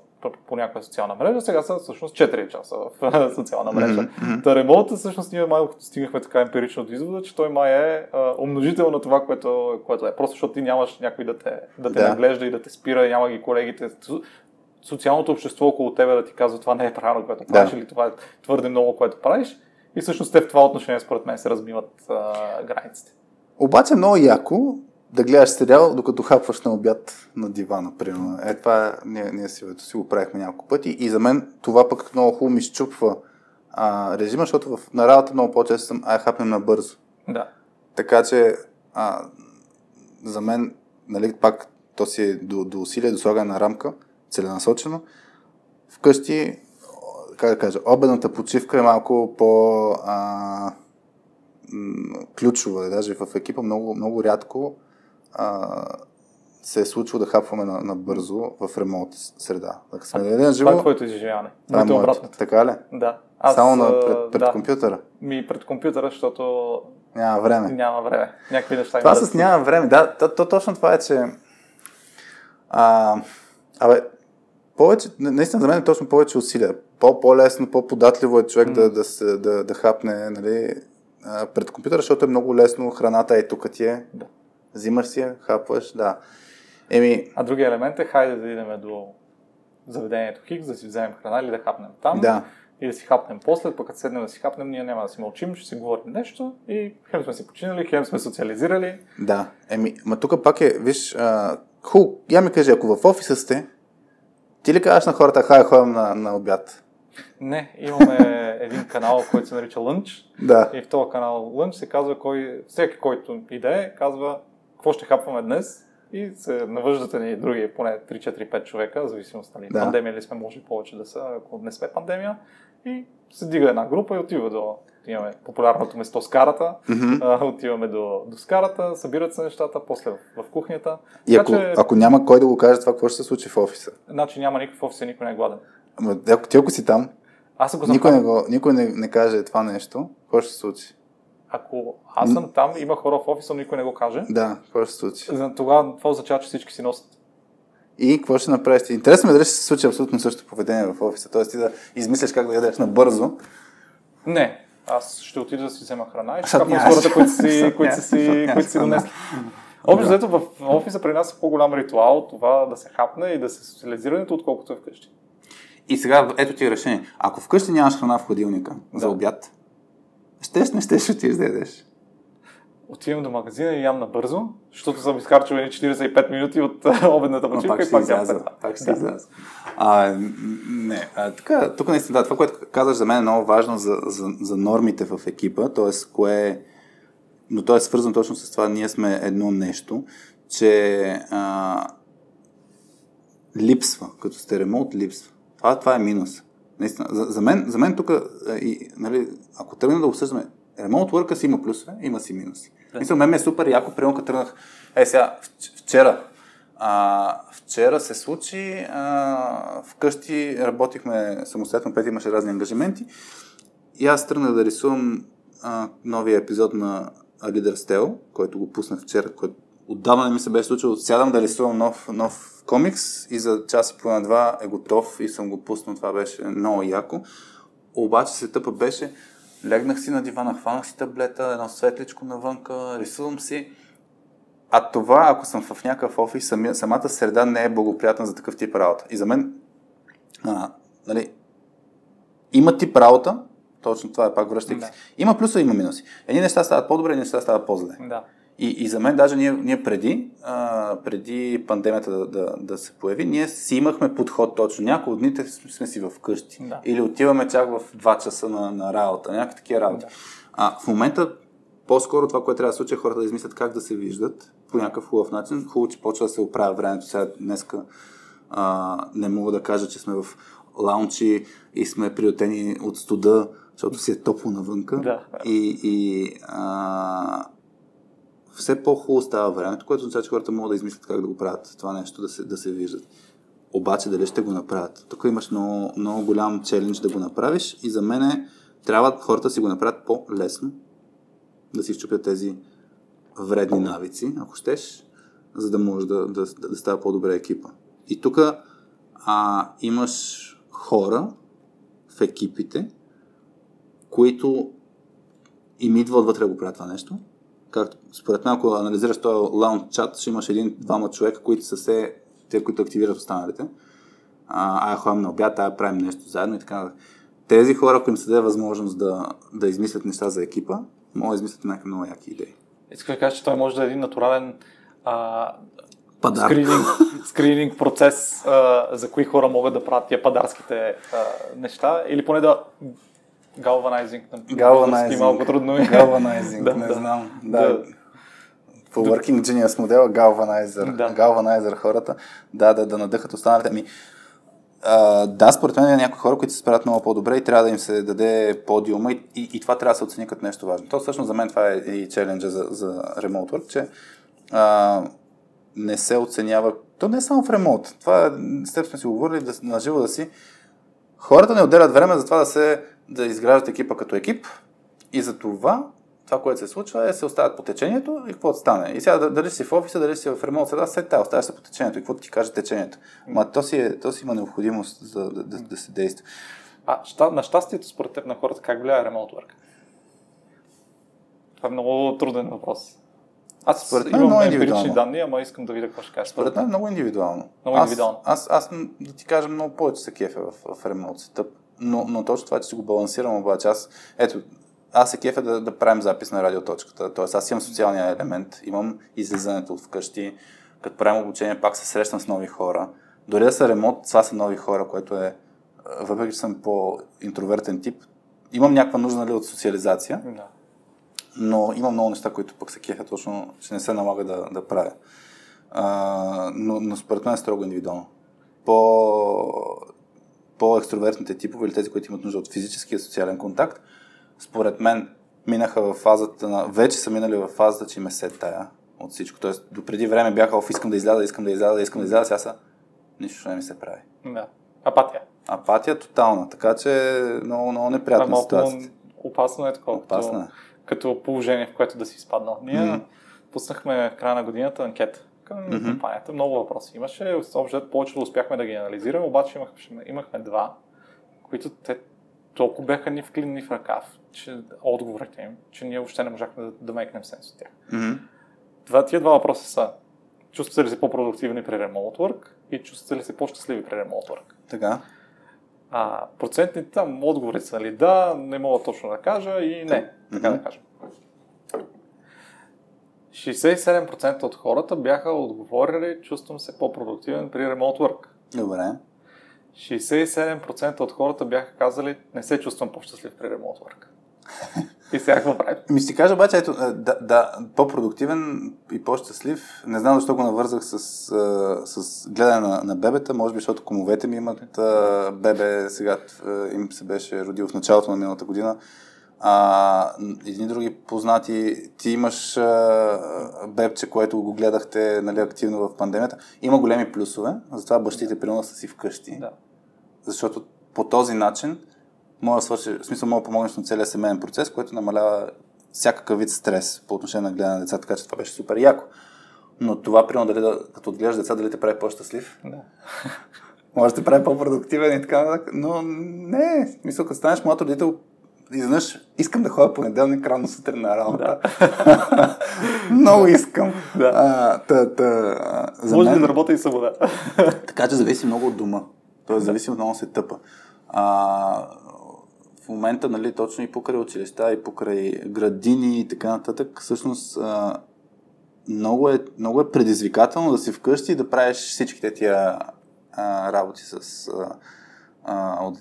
по някаква социална мрежа, сега са всъщност четири часа в социална мрежа. Mm-hmm. Та ремонта, всъщност ние малко стигнахме така емпирично до извода, че той май е а, умножител на това, което, което е. Просто защото ти нямаш някой да те, да те да. наглежда и да те спира, няма ги колегите. Социалното общество около тебе да ти казва, това не е правилно, което правиш, да. или това е твърде много, което правиш. И всъщност те в това отношение, според мен, се размиват а, границите. Обаче много яко да гледаш сериал, докато хапваш на обяд на дивана, примерно. Е, това ние, ние си, си го правихме няколко пъти и за мен това пък много хубаво ми счупва а, режима, защото в, на работа много по-често съм, ай, хапнем набързо. Да. Така че а, за мен, нали, пак то си е до, до усилие, до слагане на рамка, целенасочено. Вкъщи, как да кажа, обедната почивка е малко по а, м- ключова, даже в екипа много, много рядко А, се е случило да хапваме на, на бързо в ремонт среда. Ако сме на един живо... Това е твоето изживяване. Това е моето. Така ли? Да. Аз, Само на пред, пред да. компютъра? Ми пред компютъра, защото... Няма време. Няма време. Някакви неща има. Това с няма време. Да, то, то, точно това е, че... А, абе, повече, наистина за мен е точно повече усилия. По-по-лесно, по-податливо е човек mm. да, да, се, да, да хапне, нали, пред компютъра, защото е много лесно. Храната е тук ти е. Да. Взимаш си я, хапваш, да. Еми... А другия елемент е, хайде да идем до заведението Хикс, да си вземем храна или да хапнем там. Да. И да си хапнем после, пък като седнем да си хапнем, ние няма да си мълчим, ще си говорим нещо и хем сме си починали, хем сме социализирали. Да, еми, ма тук пак е, виж, а, хуб, я ми кажи, ако в офиса сте, ти ли казваш на хората, хай, ходим на, на обяд? Не, имаме един канал, който се нарича Лънч. Да. И в този канал Лънч се казва, кой, всеки, който иде, казва, какво ще хапваме днес? И се навъждате ни други, поне три-четири-пет човека, в зависимост нали, да. Пандемия ли сме, може повече да са, ако не сме пандемия. И се дига една група и отива до, имаме популярното место Скарата, mm-hmm. отиваме до, до Скарата, събират се нещата, после в, в кухнята. И така, ако, че... ако няма кой да го каже това, какво ще се случи в офиса? Значи няма никакъв офис и никой не е гладен. Ама ти ако си там, аз ако съм никой, там... Не го, никой не, не каже това нещо, какво ще се случи? Ако аз съм там, има хора в офиса, но никой не го каже. Да, какво ще се случи? Тогава това означава, че всички си носят. И какво ще направиш? Интересно ме дали ще се случи абсолютно същото поведение в офиса. Тоест ти да измисляш как да ядеш набързо. Не, аз ще отида да си взема храна и ще капам хората, които си, които си, които си донесли. Общо взето в офиса при нас е по-голям ритуал това да се хапне и да се социализирането, отколкото е вкъщи. И сега ето ти е решение. Ако вкъщи нямаш храна в хладилника за обяд, щеш, не щеш, ще ти издадеш. Отивам до магазина и ям набързо, защото съм изхарчил едни четиридесет и пет минути от обедната почивка и пак ям пета. Пак ще изляза. Не, а, тук, тук наистина, да, това, което казваш за мен е много важно за, за, за нормите в екипа, т.е. кое... Но то е свързано точно с това, ние сме едно нещо, че а, липсва, като сте ремонт, липсва. Това, това е минус. Наистина, за, за мен, за мен тук, нали, ако тръгна да обсъждаме, ремонт work си има плюсове, има си минуси. Да. Мисля, мен ме е супер яко, примерно като тръгнах, е сега, вчера, а, вчера се случи, а, вкъщи работихме самостоятелно, Петя имаше разни ангажименти и аз тръгнах да рисувам а, новия епизод на Leader Style, който го пуснах вчера, който отдавна не ми се беше случило, сядам да рисувам нов, нов комикс и за час и половина два е готов и съм го пуснал, това беше много яко. Обаче се тъпа беше, легнах си на дивана, хванах си таблета, едно светличко навънка, рисувам си. А това, ако съм в някакъв офис, самия, самата среда не е благоприятна за такъв тип работа. И за мен, а, нали, има тип работа, точно това е пак връщайки си, има плюса, има минуси. Едни неща стават по-добре, едни неща стават по-зле. Да. И, и за мен, даже ние, ние преди, а, преди пандемията да, да, да се появи, ние си имахме подход точно. Някои от дните сме си вкъщи. Да. Или отиваме чак в два часа на, на работа, някакви такива работи. Да. А, в момента, по-скоро това, което трябва да случи, е хората да измислят как да се виждат по някакъв хубав начин. Хубаво, че почва да се оправя времето. Сега днеска а, не мога да кажа, че сме в лаунчи и сме приютени от студа, защото си е топло навънка. Да. И... и а, все по-хубаво става времето, което означава, че хората могат да измислят как да го правят това нещо, да се, да се виждат. Обаче дали ще го направят? Тук имаш много, много голям челлендж да го направиш и за мен е, трябва хората да си го направят по-лесно, да си изчупят тези вредни навици, ако щеш, за да може да, да, да става по-добре екипа. И тук имаш хора в екипите, които им идва отвътре да го правят това нещо. Както според мен, ако анализираш този лаунч чат, ще имаш един-двама човека, които са се, те, които активират останалите. А, ай, ходим на обяд, ай, правим нещо заедно и така. Тези хора, ако им се даде възможност да, да измислят неща за екипа, могат да измислят някакви много яки идеи. Искам да кажа, че той може да е един натурален а, скрининг, скрининг процес, а, за кои хора могат да правят тия падарските а, неща, или поне да... Галванайзинг. Галванайзинг. Малко трудно е. Галванайзинг, да, не да, знам. Да. Да. По Working Genius модела галванайзър. Да. Галванайзър хората. Да, да, да надъхат останалите. Ми, а, да, според мен е някои хора, които се справят много по-добре и трябва да им се даде подиума и, и, и това трябва да се оцени като нещо важно. То всъщност за мен това е и челенджа за, за Remote Work, че а, не се оценява. То не е само в Remote. Това с теб сме си говорили да, на живо да си. Хората не отделят време за това да се да изграждат екипа като екип и за това това, което се случва, е, се оставят по течението и какво стане. И сега дали си в офиса, дали си в ремонт среда, след това оставаш се по течението и какво ти каже течението. Ма то си, е, то си има необходимост за, да, да, да се действа. А на щастието според теб на хората как влияе ремонт върк? Това е много труден въпрос. Аз според мен имам емпирични данни, ама искам да видя какво ще кажа. Според мен е много индивидуално. Много индивидуално. Аз, аз, аз да ти кажа, много повече се кефя в, в ремонт сетъп, но, но точно това, че си го балансирам обаче. Аз, ето, аз се кефя да, да правим запис на радиоточката, т.е. аз имам социалния елемент, имам излизането от вкъщи, като правим обучение, пак се срещам с нови хора. Дори да са ремонт, това са нови хора, което е, въпреки че съм по-интровертен тип, имам някаква нужда, нали, от социализация. Да. Но има много неща, които пък се кефят точно, че не се налага да, да правя. А, но, но според мен е строго индивидуално. По, по-екстровертните типове или тези, които имат нужда от физическия социален контакт, според мен минаха в фазата на... Вече са минали в фазата, че ме се тая от всичко. Тоест, допреди време бяха, оф, искам да изляза, искам да изляза, искам да изляза, сега са... Нищо не ми се прави. Да. Апатия. Апатия тотална, така че много, много неприятна ситуация. Опасно е такова. Опасно е. Като положение, в което да си изпаднал. Ние mm-hmm. пуснахме в края на годината анкета към mm-hmm. компанията. Много въпроси имаше. Общо повечето успяхме да ги анализираме, обаче имахме, имахме два, които те толкова бяха ни в клин, ни в ръкав, че отговорите им, че ние въобще не можахме да, да мекнем сенс от тях. Mm-hmm. Два, тия два въпроса са: чувствате ли се по-продуктивни при remote work и чувствате ли се по-щастливи при remote work? Така. А, процентните там отговори са, нали, да, не мога точно да кажа и не, така да кажем. шейсет и седем процента от хората бяха отговорили: чувствам се по-продуктивен при remote work. Добре. шейсет и седем процента от хората бяха казали: не се чувствам по-щастлив при remote work. И сега какво правим? Ми си кажа обаче, ето, да, да, по-продуктивен и по-щастлив. Не знам защо го навързах с, с гледане на, на бебета. Може би, защото комовете ми имат бебе. Сега им се беше родил в началото на миналата година. А, едни други познати. Ти имаш бебче, което го гледахте, нали, активно в пандемията. Има големи плюсове. Затова бащите при нас са си вкъщи. Да. Защото по този начин мога да свърши, в смисъл, мога да помогнеш на целия семейен процес, което намалява всякакъв вид стрес по отношение на гледане на деца, така че това беше супер яко. Но това, примерно, дали да, като отглеждаш деца, дали те прави по-щастлив? Да. Може да те прави по-продуктивен и така, но не, в смисъл, като станеш млад родител, изведнъж искам да ходя понеделник рано сутрин на работа. Да. Много искам. Да. А, та, та, за може мен... да работя и свобода. Така че зависи много от дома. Тоест, зависи много се тъпа. А... В момента, нали, точно и покрай училища, и покрай градини и така нататък, всъщност а, много, е, много е предизвикателно да си вкъщи и да правиш всичките тия а, работи с а, а, от,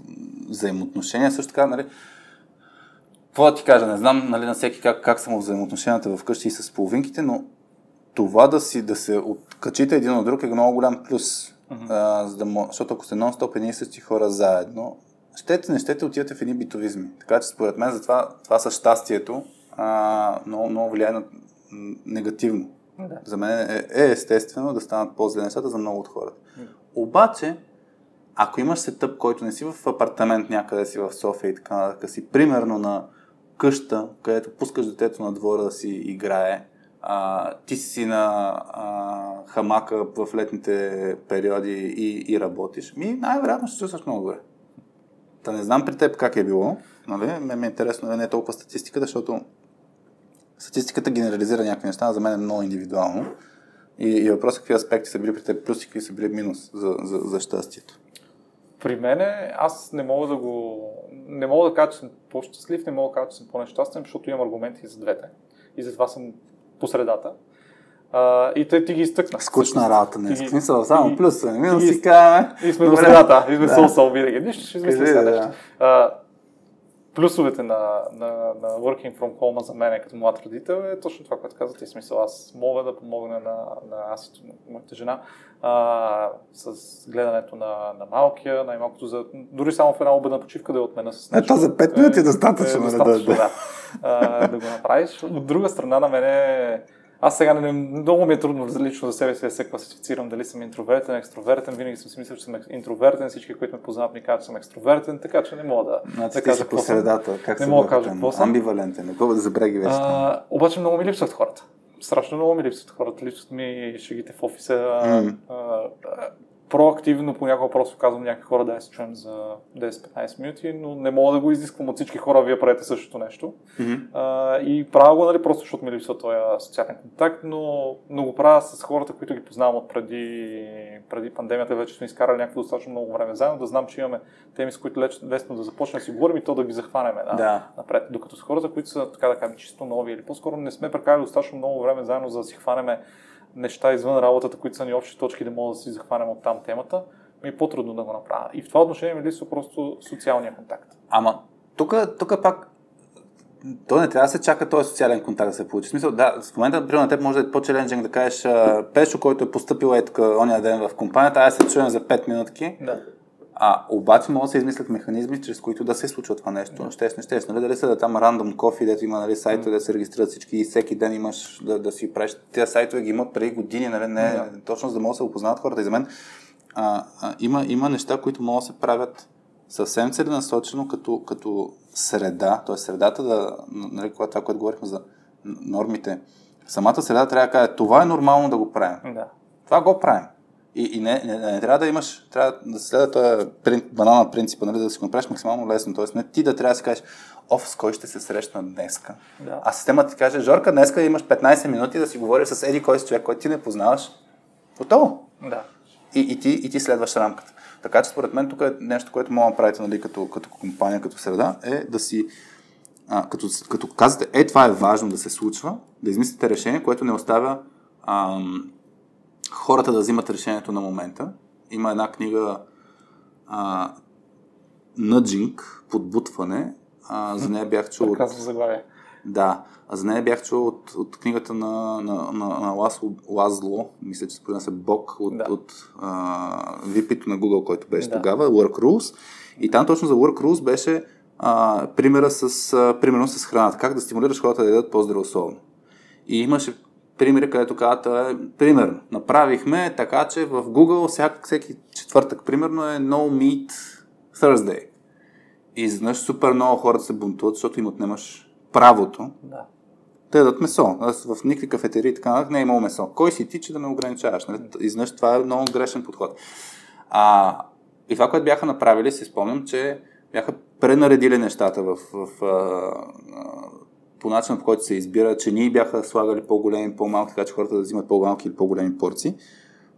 взаимоотношения. Също така, нали, какво да ти кажа, не знам, нали, на всеки как, как са му взаимоотношенията вкъщи и с половинките, но това да, си, да се откачите един от друг е много голям плюс, mm-hmm. а, за да му, защото ако сте нон-стоп едни и същи хора заедно, щете, не щете, отивате в едни битовизми. Така че според мен за това, това със щастието а, много, много влияе на, негативно. Да. За мен е, е естествено да станат по-зле нещата за много от хората. Да. Обаче, ако имаш сетъп, който не си в апартамент някъде си в София и така нататък, си примерно на къща, където пускаш детето на двора да си играе, а, ти си на а, хамака в летните периоди и, и работиш, ми най-вероятно ще чувстваш много добре. Та не знам при теб как е било, нали? Ме е интересно, не е толкова статистиката, защото статистиката генерализира някакви неща, а за мен е много индивидуално. И, и въпросът е какви аспекти са били при теб плюс и какви са били минус за, за, за щастието. При мене аз не мога да го... Не мога да кажа, че съм по-щастлив, не мога да кажа, че съм по-нещастен, защото имам аргументи за двете. И затова съм посредата. Uh, и те ти ги изтъкна. Скучна работа, не е смисъл, само плюс, не минус си казваме. И сме посредата, и сме соусал винаги. Нищо ще измисля следващото. Плюсовете на, на, на working from home за мен като млад родител е точно това, което казвате. И смисъл, аз мога да помогна на, на аз и моята жена а, с гледането на, на малкия, най-малкото за... Дори само в една обедна почивка да я отмена с нещо. Ето за пет минути е достатъчно. Е, достатъчно, да. Да. А, да го направиш. От друга страна на мен е Аз сега не, много ми е трудно лично за себе си да се класифицирам дали съм интровертен, екстровертен. Винаги съм си мислил, че съм интровертен. Всички, които ме познават, ми казват, че съм екстровертен, така че не мога да, а, да кажа по средата. Как не мога да кажа какво съм. Амбивалентен. Какво да забреги вече? А, обаче много ми липсват хората. Страшно много ми липсват хората. Липсват ми шегите в офиса. Mm. А, а, проактивно понякога просто казвам някакви хора да се чуем за десет-петнайсет минути, но не мога да го изисквам от всички хора, вие правите същото нещо. Mm-hmm. А, и правя го, нали, просто защото ми липсва този социален контакт, но, но го правя с хората, които ги познавам от преди, преди пандемията, вече сме изкарали някакво достатъчно много време заедно, да знам, че имаме теми, с които лесно да започнем да си говорим и то да ги захванеме да, да. напред. Докато с хората, които са, така да кажем, чисто нови или по-скоро не сме прекарали достатъчно много време заедно, за да си хванеме неща извън работата, които са ни общи точки, да мога да си захванем от там темата, ми е по-трудно да го направя. И в това отношение ми липсва просто социалния контакт. Ама, тук, тук пак, то не трябва да се чака този социален контакт да се получи. В смисъл, да, в момента, примерно, на теб може да е по-челенджинг да кажеш Пешо, който е постъпил е тук ония ден в компанията, аз се чуем за пет минутки. Да. А обаче могат да се измислят механизми, чрез които да се случва това нещо. Yeah. Щеш, не щеш. Нали, дали са да там рандом кофе, дето има нали, сайтове, mm. да се регистрират всички и всеки ден имаш да, да си правиш. Тя сайтове ги имат преди години, нали, не, yeah. точно за да могат да се опознават хората. И за мен а, а, има, има неща, които могат да се правят съвсем целенасочено като, като среда, т.е. средата, да, нали, това, което говорихме за нормите. Самата среда трябва да каже, това е нормално да го правим. Yeah. Това го правим. И, и не, не, не трябва да имаш, трябва да следва този прин, банална принципа, нали, да си го направиш максимално лесно. Тоест, не ти да трябва да си кажеш, оф, с кой ще се срещна днеска. Да. А системата ти каже, Жорка, днеска имаш петнайсет минути да си говориш с еди кой си човек, който ти не познаваш. Готово. Да. И, и, ти, и ти следваш рамката. Така че, според мен, тук е нещо, което мога да правите нали, като, като компания, като среда, е да си, а, като, като казвате, е, това е важно да се случва, да измислите решение, което не оставя ам, хората да взимат решението на момента. Има една книга а, Nudging, подбутване. А, за нея бях чул... Прекрасно заглавие. Да. За нея бях чул от, от книгата на, на, на, на Ласло, Лазло, мисля, че се произнася Бок, от, да. от а, ви пи-то на Google, който беше да. тогава, Work Rules. И там точно за Work Rules беше а, примера с, а, примерно с храната. Как да стимулираш хората да ядат по-здравословно. И имаше примери, където казват, примерно, направихме така, че в Google всяк, всеки четвъртък, примерно, е No Meat Thursday. И изведнъж супер много хората се бунтуват, защото им отнемаш правото да те дадат месо. Аз в никакви кафетерии и така нататък не е имало месо. Кой си ти, че да ме ограничаваш? Изведнъж това е много грешен подход. А, и това, което бяха направили, си спомням, че бяха пренаредили нещата в... в, в по начин, по който се избира, че ние бяха слагали по-големи, по-малки, така че хората да взимат по-малки или по-големи порции.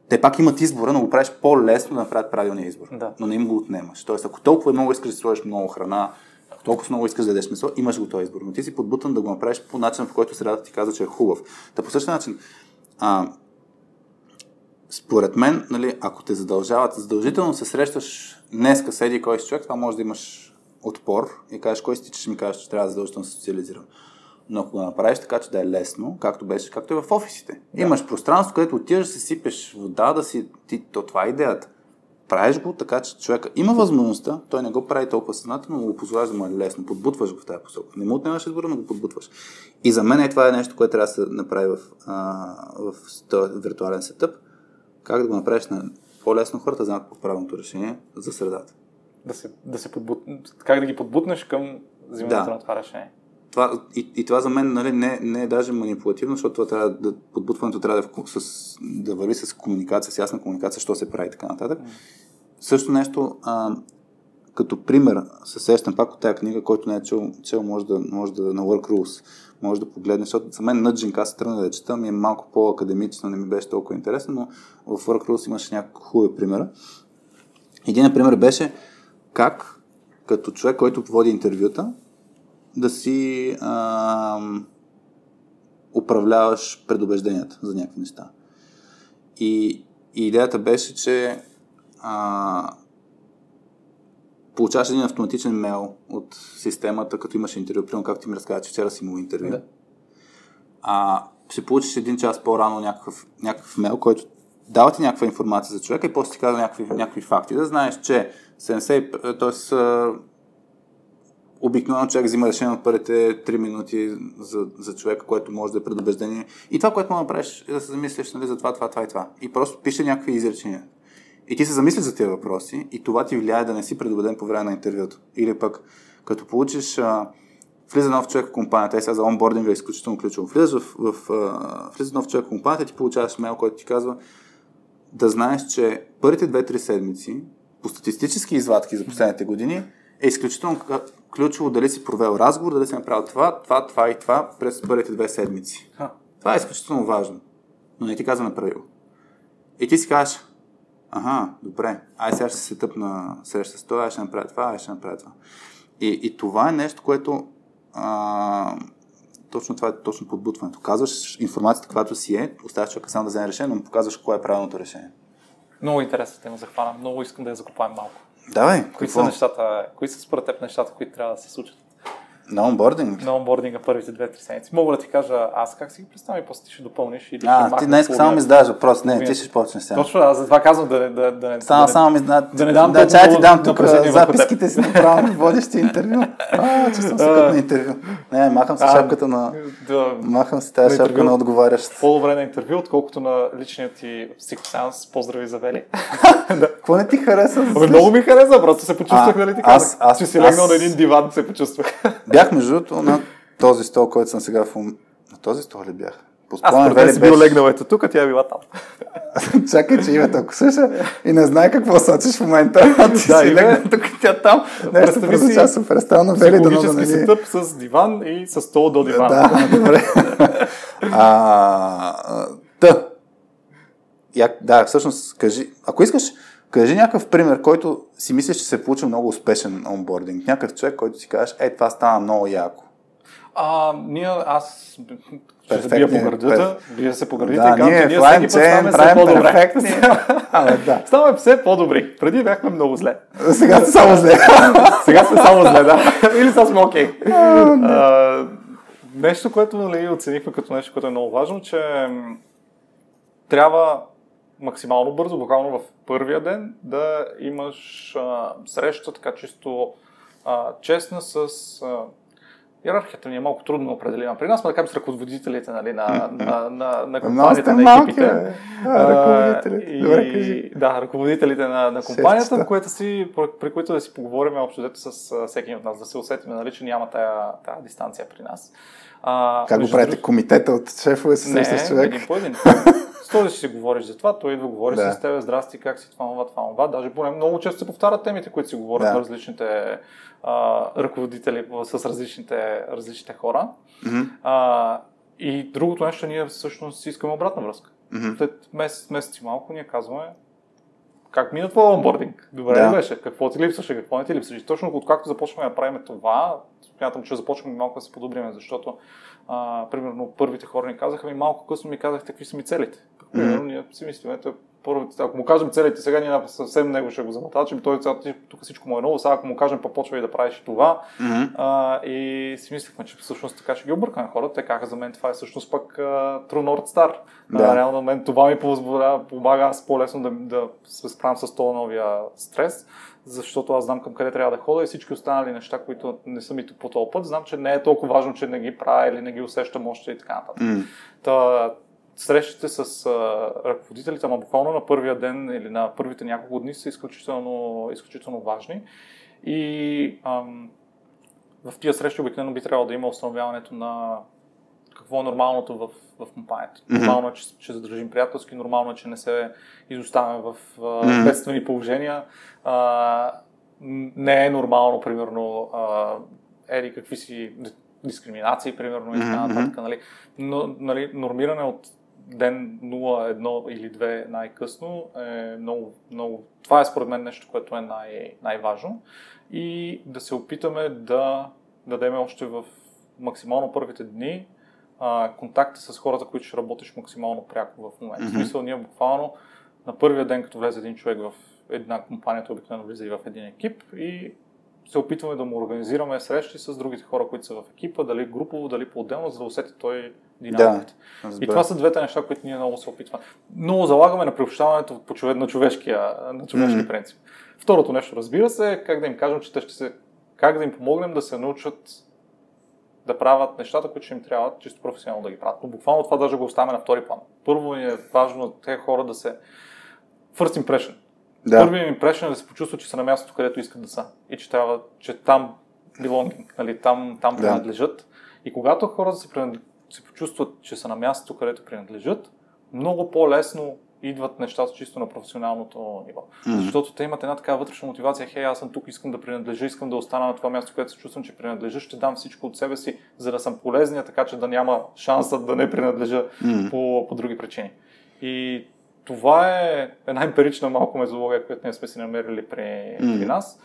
Те пак имат избора, но го правиш по-лесно да направят правилния избор. Да. Но не им го отнемаш. Тоест, ако толкова много искаш да сложиш много храна, ако толкова много искаш да дадеш месо, имаш го този избор. Но ти си подбутан да го направиш по начин, по който средата ти казва, че е хубав. Та по същия начин, а, според мен, нали, ако те задължават, задължително се срещаш днеска с еди кой си човек, това може да имаш отпор и кажеш, кой си ти, че ми кажеш, че трябва задължително да се социализирам. Но ако го направиш така, че да е лесно, както беше, както е в офисите. Да. Имаш пространство, където отиваш да си сипеш вода, да си... Ти, то това е идеята. Правиш го така, че човека има възможността, той не го прави толкова съзнателно, но го позволяш да му е лесно. Подбутваш го в тази посока. Не му отнемаш избора, но го подбутваш. И за мен е това е нещо, което трябва да се направи в, а, в този виртуален сетъп. Как да го направиш на по-лесно хората, знаят по-правилното решение за средата. Да се, да се подбут... Как да ги подбутнеш към взимането да. на това решение? Това, и, и това за мен нали, не, не е даже манипулативно, защото това трябва да, подбутването трябва да, с, да върви с комуникация, с ясна комуникация, що се прави и така нататък. Mm. Също нещо, а, като пример, се сещам пак от тази книга, който не е чел, чел може, да, може да на Work Rules, може да погледне, защото за мен Nudging, аз се тръгна да чета, ми е малко по-академично, не ми беше толкова интересно, но в Work Rules имаше някакви хубави примера. Един пример беше как, като човек, който води интервюта, да си а, управляваш предубежденията за някакви неща. И, и идеята беше, че а, получаваш един автоматичен мейл от системата, като имаш интервю, примерно както ти ми разказа, че вчера си имал интервю. Да. А, ще получиш един час по-рано някакъв, някакъв мейл, който дава ти някаква информация за човека и после ти казва някакви, някакви факти. Да знаеш, че седемдесет, т.е. обикновено човек взима решение от първите три минути за, за човека, което може да е предубеждение. И това, което му направиш, е да се замислиш, нали, за това, това, това и това. И просто пише някакви изречения. И ти се замислиш за тези въпроси и това ти влияе да не си предубеден по време на интервюто. Или пък, като получиш... А, влиза нов човек в компанията, и сега за онбординга е изключително ключово. Влиза, в, в, в, влиза нов човек в компанията и ти получаваш мейл, който ти казва да знаеш, че първите две-три седмици по статистически извадки за последните години е изключително ключово дали си провел разговор, дали си направил това, това, това и това през първите две седмици. Ха. Това е изключително важно, но не ти казва направило. И ти си кажеш, аха, добре, ай сега ще се тъпна среща с това, ай ще направя това, ай ще направя това. И, и това е нещо, което А, точно това е точно подбутването. Казваш информацията, която си е, оставяш човека само да вземе решение, но му показваш кое е правилното решение. Много интересна тема захвана. Много искам да я закопаем малко. Давай, кои какво? са нещата, кои са според теб нещата, които трябва да се случат? На онбординг? На онбординга първите две-три седмици. Мога да ти кажа аз как си ги представя и после ти ще допълниш. И да а, ти днес само ми задаваш въпрос. Не, ти ще почнеш сега. Точно, аз за това казвам да, да, да не... Само, да, само ми задаваш. Да, да не дам да, чай ти дам тук записките си направо на водещи интервю. А, че съм си на интервю. Не, махам се шапката на... Да, махам се тази шапка на отговарящ. По-добре на интервю, отколкото на личният ти психосеанс. Поздрави за Вели. Какво не ти хареса? Много ми хареса, просто се почувствах, нали ти казах. Аз си легнал на един диван, се почувствах. Бях между другото на този стол, който съм сега в ум... На този стол ли бях? Аз преди си бил легнал ето тук, а тя е била там. Чакай, че Ива толкова слуша и не знае какво сочиш в момента. А ти да, си легнал тук и тя там. Нещо прозвуча супер странно. Психологически си тъп с диван и с стол до дивана. Да, добре. а, да. Я, да, всъщност, кажи... Ако искаш... Кажи някакъв пример, който си мислиш, че се получи много успешен онбординг. Някакъв човек, който си кажеш, е, това стана много яко. А, ние, аз ще се бия по гърдата, бия се по гърдите да, и казвам, че ние всеки път ставаме все по-добре. Абе, да. Ставаме все по-добри. Преди бяхме много зле. Сега сме само зле. Сега сме само зле, да. Или сега сме окей. Okay. Нещо, което нали, оценихме като нещо, което е много важно, че трябва максимално бързо, буквално в първия ден, да имаш а, среща така чисто а, честна с а, иерархията. Ни е малко трудно да определим. При нас сме така с ръководителите нали, на, на, на, на компанията, на екипите. А, и, да, ръководителите на, на компанията, което си, при които да си поговорим общо дето с всеки от нас, да се усетим, нали, че няма тая, тая дистанция при нас. А, как го правите? Друг... Комитета от шефове се среща с човек? Не, един по един. Той ще си говориш за това, той идва говори да. С тебе, здрасти, как си, това, това, това, това. Даже поне много често се повтарят темите, които си говорят да. На различните а, ръководители с различните, различните хора. Mm-hmm. А, и другото нещо, ние всъщност искаме обратна връзка. Mm-hmm. След месец, месец и малко ние казваме как мина твой онбординг? Добре да. Ли беше? Какво ти липсваше? Какво не ти липсваше? Точно откакто започваме да правим това, смятам, че започваме малко да се подобрим, защото а, примерно първите хора ни казаха ми малко късно ми казахте какви са ми целите. Примерно, mm-hmm. ние си мислим, ето, първите, ако му кажем целите, сега ние съвсем него ще го замотачим, той тук всичко му е ново, сега ако му кажем, па почва и да правиш и това. Mm-hmm. А, и си мислихме, че всъщност така ще ги объркаме хората, те казаха за мен това е всъщност пък uh, True North Star. Да. Реално мен това ми помага аз по-лесно да, да се справям с този новия стрес, защото аз знам към къде трябва да ходя и всички останали неща, които не са ми по този път, знам, че не е толкова важно, че не ги правя или не ги усещам още и така нататък. Mm-hmm. Та, срещите с а, ръководителите, ама буквално на първия ден или на първите няколко дни са изключително, изключително важни. И ам, в тия срещи обикновено би трябвало да има установяването на какво е нормалното в, в компанията. Mm-hmm. Нормално е, че, че задържим приятелски, нормално е, че не се изоставяме в а, бедствени положения. А, не е нормално, примерно, а, еди какви си дискриминации, примерно, mm-hmm. и така нататък. Нали. Но, нали, нормиране от ден нула, едно или две най-късно е много, много... Това е според мен нещо, което е най- най-важно. И да се опитаме да дадем още в максимално първите дни а, контакти с хората, които ще работиш максимално пряко в момента. Mm-hmm. В смисъл, ние буквално на първия ден, като влезе един човек в една компания, той обикновено влезе и в един екип и се опитваме да му организираме срещи с другите хора, които са в екипа, дали групово, дали по-отделно, за да усети той динамиката. Да, и това са двете неща, които ние много се опитваме. Много залагаме на приобщаването на човешкия, на човешки mm-hmm. принцип. Второто нещо, разбира се, е как да им кажем, че те ще се как да им помогнем да се научат да правят нещата, които ще им трябват, чисто професионално да ги правят. Но буквално това даже го оставяме на втори план. Първо е важно те хора да се... First impression. Да. Първият impression е да се почувства, че са на мястото, където искат да са. И че, трябва, че там belonging, нали, там, там да. принадлежат. И когато хората се, принад... се почувстват, че са на мястото, където принадлежат, много по-лесно идват нещата чисто на професионалното ниво. Mm-hmm. Защото те имат една такава вътрешна мотивация. Хей, аз съм тук, искам да принадлежа, искам да остана на това място, което се чувствам, че принадлежа, ще дам всичко от себе си, за да съм полезния, така че да няма шанса да не принадлежа mm-hmm. по, по други причини. И това е една емпирична малко методология, която ние сме си намерили при, mm-hmm. при нас,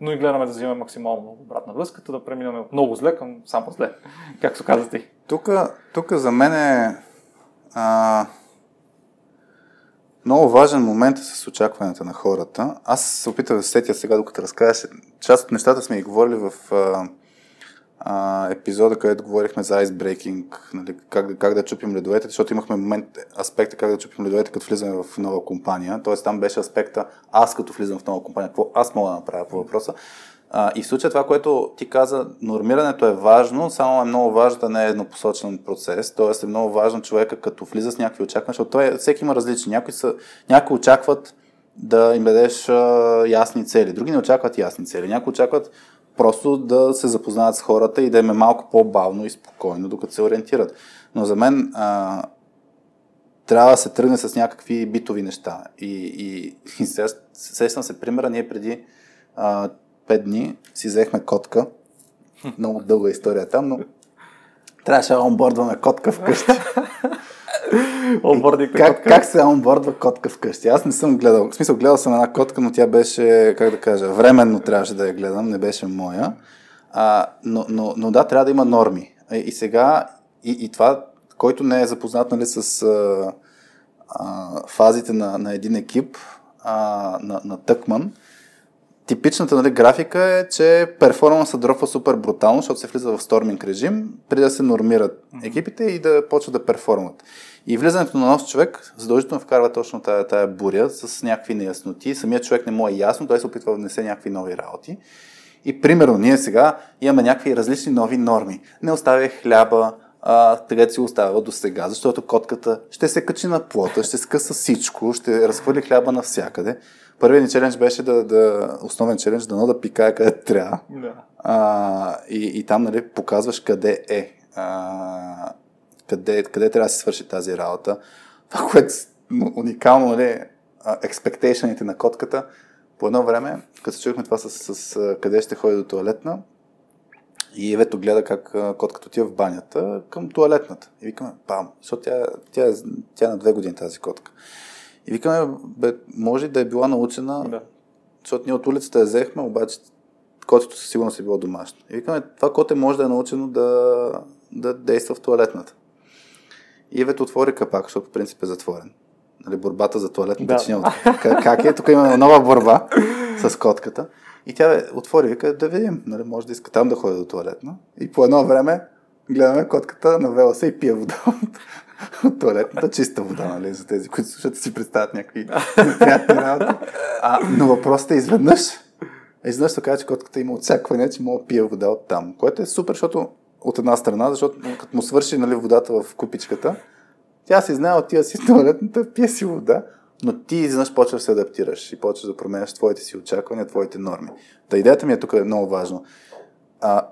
но и гледаме да взимаме максимално много обратна връзката, да преминаме от много зле към само зле, както каза ти. Тук, тук за мен е... А... Много важен момент е с очакванията на хората. Аз се опитах да сетя сега, докато разкажеш. Част от нещата сме и говорили в а, а, епизода, където говорихме за айсбрейкинг, нали, как, как да чупим ледовете, защото имахме момент аспекта как да чупим ледовете, като влизаме в нова компания. Тоест там беше аспекта аз като влизам в нова компания, какво аз мога да направя по въпроса. А, и в случая това, което ти каза, нормирането е важно, само е много важно да не е еднопосочен процес, т.е. е много важно човека като влиза с някакви очаквания, защото той, всеки има различни, някои, са, някои очакват да им дадеш а, ясни цели, други не очакват ясни цели, някои очакват просто да се запознаят с хората и да им е малко по-бавно и спокойно, докато се ориентират. Но за мен а, трябва да се тръгне с някакви битови неща и, и, и сега сещам се примера, ние преди а, пет дни си взехме котка. Много дълга история там, но трябваше да онбордваме котка вкъщи. как, как се онбордва котка вкъщи? Аз не съм гледал. В смисъл, гледал съм една котка, но тя беше, как да кажа, временно трябваше да я гледам, не беше моя. А, но, но, но да, трябва да има норми. И, и сега, и, и това, който не е запознат, нали, с а, а, фазите на, на един екип, а, на, на Тъкман, типичната, нали, графика е, че перформансът дропва супер брутално, защото се влиза в сторминг режим, преди да се нормират екипите и да почват да перформат. И влизането на нов човек задължително вкарва точно тая, тая буря с някакви неясноти. Самият човек не му е ясно, той се опитва да внесе някакви нови работи. И примерно ние сега имаме някакви различни нови норми. Не оставя хляба, тъгато си остава до сега, защото котката ще се качи на плота, ще скъса всичко, ще разхвърли хляба навсякъде. Първият ни челендж беше да, да, основен челендж, дано да пикае къде трябва. Да. А, и, и там, нали, показваш къде е. А, къде, къде трябва да се свърши тази работа. Това, което уникално, нали, експектейшените на котката. По едно време, като се чухме това с, с, с къде ще ходи до туалетна, и Евето гледа как котката отива в банята към туалетната. И викаме, бам, защото тя, тя, тя е на две години тази котка. И викаме, бе, може да е била научена, да. Защото ние от улицата я взехме, обаче котето със сигурност е било домашно. И викаме, това коте може да е научено да, да действа в туалетната. И Евето отвори капак, защото по принцип е затворен. Нали, борбата за туалетната да. Чиня. Как, как е? Тук имаме нова борба с котката. И тя отвори, вика, да видим, нали, може да иска там да ходи до туалетна. И по едно време гледаме котката на велоса и пие вода от туалетната, чиста вода, нали, за тези, които слушат, си представят някакви неприятни работи. А, но въпросът е изведнъж, изведнъж се казва, че котката има очакване, че мога да пие вода от там, което е супер, защото от една страна, защото като му свърши, нали, водата в купичката, тя си знае, отива си в туалетната, пие си вода. Но ти изнъж почваш да се адаптираш и почваш да променяш твоите си очаквания, твоите норми. Та идеята ми е тук е много важно. А,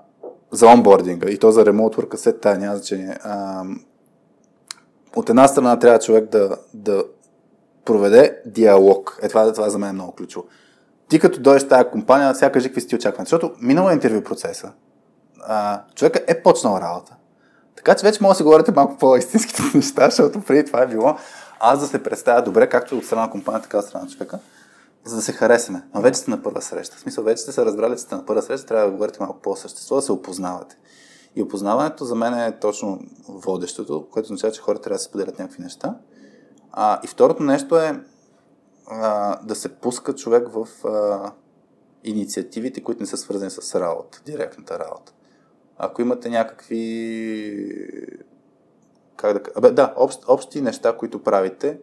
за онбординга и то за remote work след тая няма значение. А, от една страна трябва човек да, да проведе диалог. Е, това, това за мен е много ключово. Ти като дойдеш в тая компания, сега кажи какви си ти очаквания. Защото минало е интервю процеса. А, човека е почнал работа. Така че вече може да си говорите малко по-истинските неща, защото преди това е било аз да се представя добре, както от страна на компанията, така от страна на човека, за да се харесаме. Но вече сте на първа среща. В смисъл, вече сте се разбрали, че сте на първа среща, трябва да говорите малко по-същество, да се опознавате. И опознаването за мен е точно водещото, което означава, че хората трябва да се споделят някакви неща. А, и второто нещо е а, да се пуска човек в а, инициативите, които не са свързани с работа, директната работа. Ако имате някакви... Как да... Абе, да, общ, общи неща, които правите,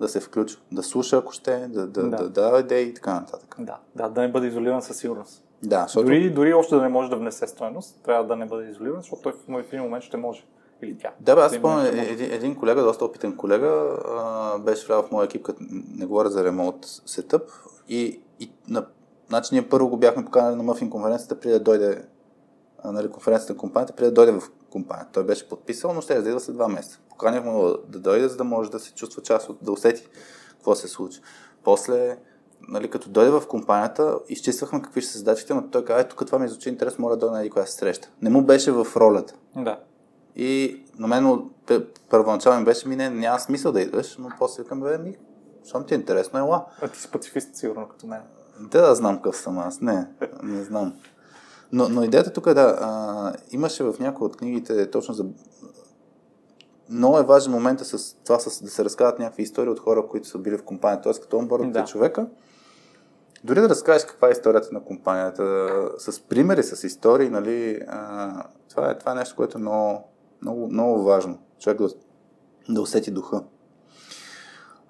да се включва, да слуша, ако ще, да дава да, да. да, да, идеи и така нататък. Да, да, да не бъде изолиран със сигурност. Да, дори, дори още да не може да внесе стойност, трябва да не бъде изолиран, защото той в един момент ще може. Или тя. Да, бе, аз спомням един, един колега, доста опитен колега, а, беше в моя екип, като не говоря за ремонт сетъп, и, и на, значи ние първо го бяхме поканали на мъфин конференцията, преди да дойде на конференцията на компанията, преди да дойде в компанията. Той беше подписал, но ще да идва след два месеца. Поканих му да дойде, за да може да се чувства част, от, да усети какво се случи. После, нали, като дойде в компанията, изчиствахме какви ще са задачите, но той каза, е, тук това ми звучи интерес, моля да дойде на един коя се среща. Не му беше в ролята. Да. И на мен първоначално ми беше, ми не, няма смисъл да идваш, но после викам, бе, ми, щом ти е интересно, ела. А ти си пацифист, сигурно, като мен. Да, да, знам къв съм аз, не, не знам. Но, но идеята тук е, да, а, имаше в някои от книгите точно за... Много е важен момента с това с, да се разказват някакви истории от хора, които са били в компанията, т.е. като онбордът да. Човека. Дори да разкажеш каква е историята на компанията, с примери, с истории, нали, а, това, е, това е нещо, което е много... Много, много важно. Човек да, да усети духа.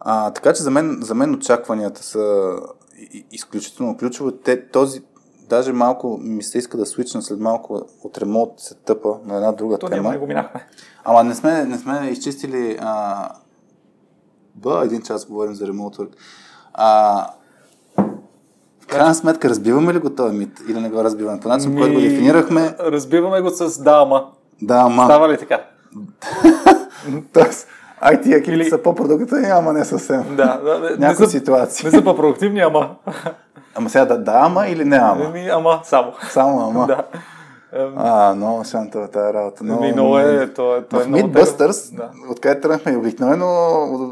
А, така че за мен, за мен очакванията са изключително ключово. Те, този, даже малко ми се иска да свична след малко от ремонт се тъпа на една друга то тема. Го минахме. Ама не сме, не сме изчистили... А... Ба, един час говорим за ремонт. А... В крайна сметка, разбиваме ли го този мит или не го разбиваме? По начин, ми... който го дефинирахме... Разбиваме го с дама. Да, ма. Става ли така? Тоест, ай ти екипите са по-продуктивни, ама не съвсем. Да, да, някаква ситуация. Не са по-продуктивни, ама... Ама сега да, да, ама или не ама? Ами, ама, само. Само ама. Да. А, много шантова тази работа. Много, много е, то е, то е много тема. В Mythbusters, да. Откъде тръгнахме и обикновено,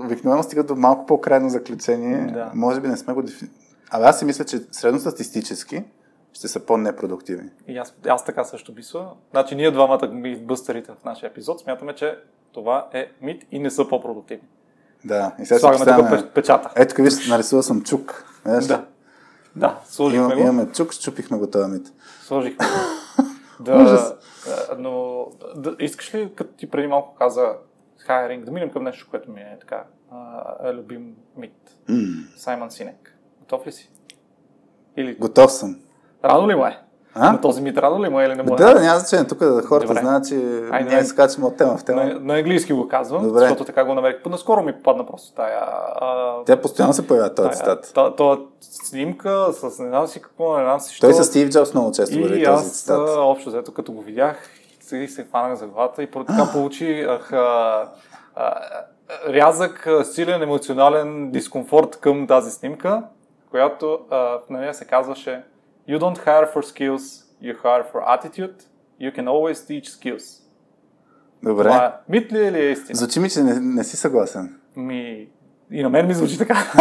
обикновено стига до малко по-крайно заключение. Да. Може би не сме го дефинирали. Абе, аз си мисля, че средностатистически ще са по-непродуктивни. И аз, аз така също мисля. Значи ние двамата бъстерите в нашия епизод смятаме, че това е мит и не са по-продуктивни. Да. И сега слагаме тук печата. Ето къде нарисува съм чук. Да. Да, сложихме Имам, го. Имаме чук, щупихме го този мит. Сложихме го. Да, но да, искаш ли, като ти преди малко каза хайринг, да минем към нещо, което ми е така а, любим мит. Mm. Саймън Синек. Готов ли си? Или... Готов съм. Рано ли му е? А? На този мит рано ли му е или не му е? Да, да, няма значение. Тук да хората Добре. знаят, че Ай, ние скачаме от тема в тема. На, на английски го казвам, Добре. защото така го намерих. Наскоро ми попадна просто тая... А... Тя постоянно се появява този цитат. Та, това снимка с не знам си какво, не знам си що. Той с Стив Джобс много често говори този цитат. И аз общо взето като го видях, и се хванах за главата и така получих... А, а, рязък, силен, емоционален дискомфорт към тази снимка, която а, на нея се казваше... You don't hire for skills, you hire for attitude, you can always teach skills. Добре. Това мит ли е или е истина? Звучи ми, че не, не си съгласен. Ми... И на мен ми звучи така.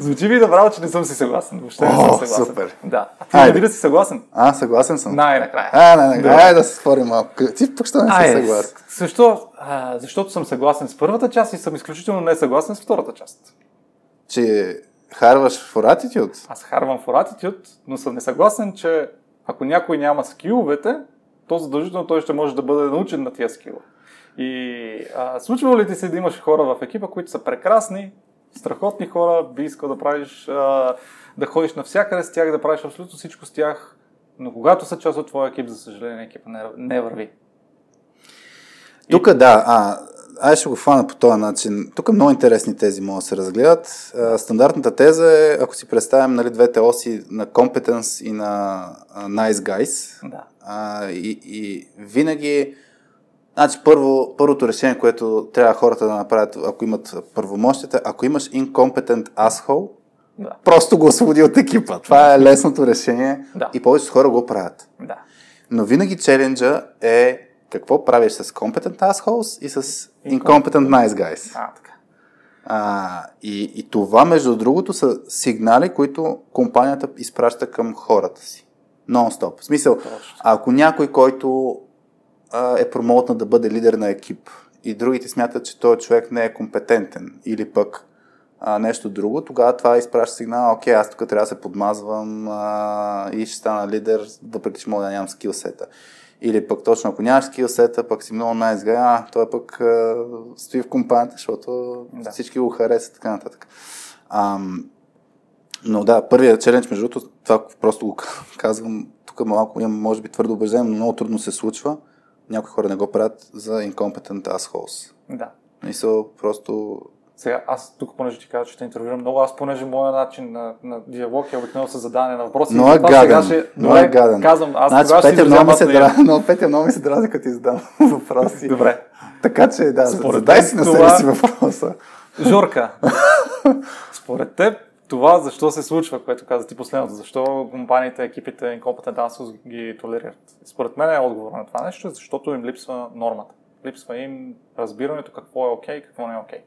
Звучи ми добра, че не съм си съгласен. Въобще О, не съм съгласен. Супер. Да. А ти Айде. Не би да си съгласен? А, съгласен съм. Най-накрая. А, най-накрая. Айде да се спорим малко. Ти пък ще не си съгласен. Защо? А, защото съм съгласен с първата част и съм изключително несъгласен с втората част. Че... Харваш for attitude? Аз харвам for attitude, но съм несъгласен, че ако някой няма скиловете, то задължително той ще може да бъде научен на тия скила. И а, случва ли ти се да имаш хора в екипа, които са прекрасни, страхотни хора, би искал да правиш, а, да ходиш навсякъде с тях, да правиш абсолютно всичко с тях, но когато са част от твоя екип, за съжаление, екипа не, не върви. Тук И... да, а... Аз ще го фана по този начин. Тук много интересни тези могат да се разгледат. Стандартната теза е, ако си представим, нали, двете оси на competence и на nice guys. Да. А, и, и винаги, значи първо, първото решение, което трябва хората да направят, ако имат първомощите, ако имаш incompetent asshole, да. Просто го освободи от екипа. Това е лесното решение да. И повечето хора го правят. Да. Но винаги челенджа е какво правиш с competent assholes и с incompetent nice guys. А, така. А, и, и това, между другото, са сигнали, които компанията изпраща към хората си. Нон-стоп. В смисъл, ако някой, който а, е промоутен да бъде лидер на екип и другите смятат, че този човек не е компетентен или пък а, нещо друго, тогава това изпраща сигнал, окей, аз тук трябва да се подмазвам а, и ще стана лидер, въпреки че мога да нямам скилсета. Или пък точно, ако нямаш скилсета, пък си много най-изгай, а той пък а, стои в компанията, защото да. Всички го харесат, така нататък. А, Но да, първият челендж, между другото, това просто го казвам, тук малко имам, може би, твърдо убеждение, но много трудно се случва. Някои хора не го правят за incompetent assholes. Да. Мисъл, просто... Сега, аз тук, понеже ти казвам, че те интервюирам много, аз понеже моя начин на, на диалог е обикновено с задаване на въпроси. Но е гаден, но е гаден. Казвам, аз значи, тогава ще изразявам аз наем. Но Петя много ми се дразни, като ти задам въпроси. Добре. Така че, да, според задай си на себе си въпроса. Жорка, според теб, това защо се случва, което каза ти последното, защо компаниите, екипите, incompetent assholes ги толерират? Според мен е отговор на това нещо, защото им липсва нормата. Липсва им разбирането какво е окей, okay, какво не е окей. Okay.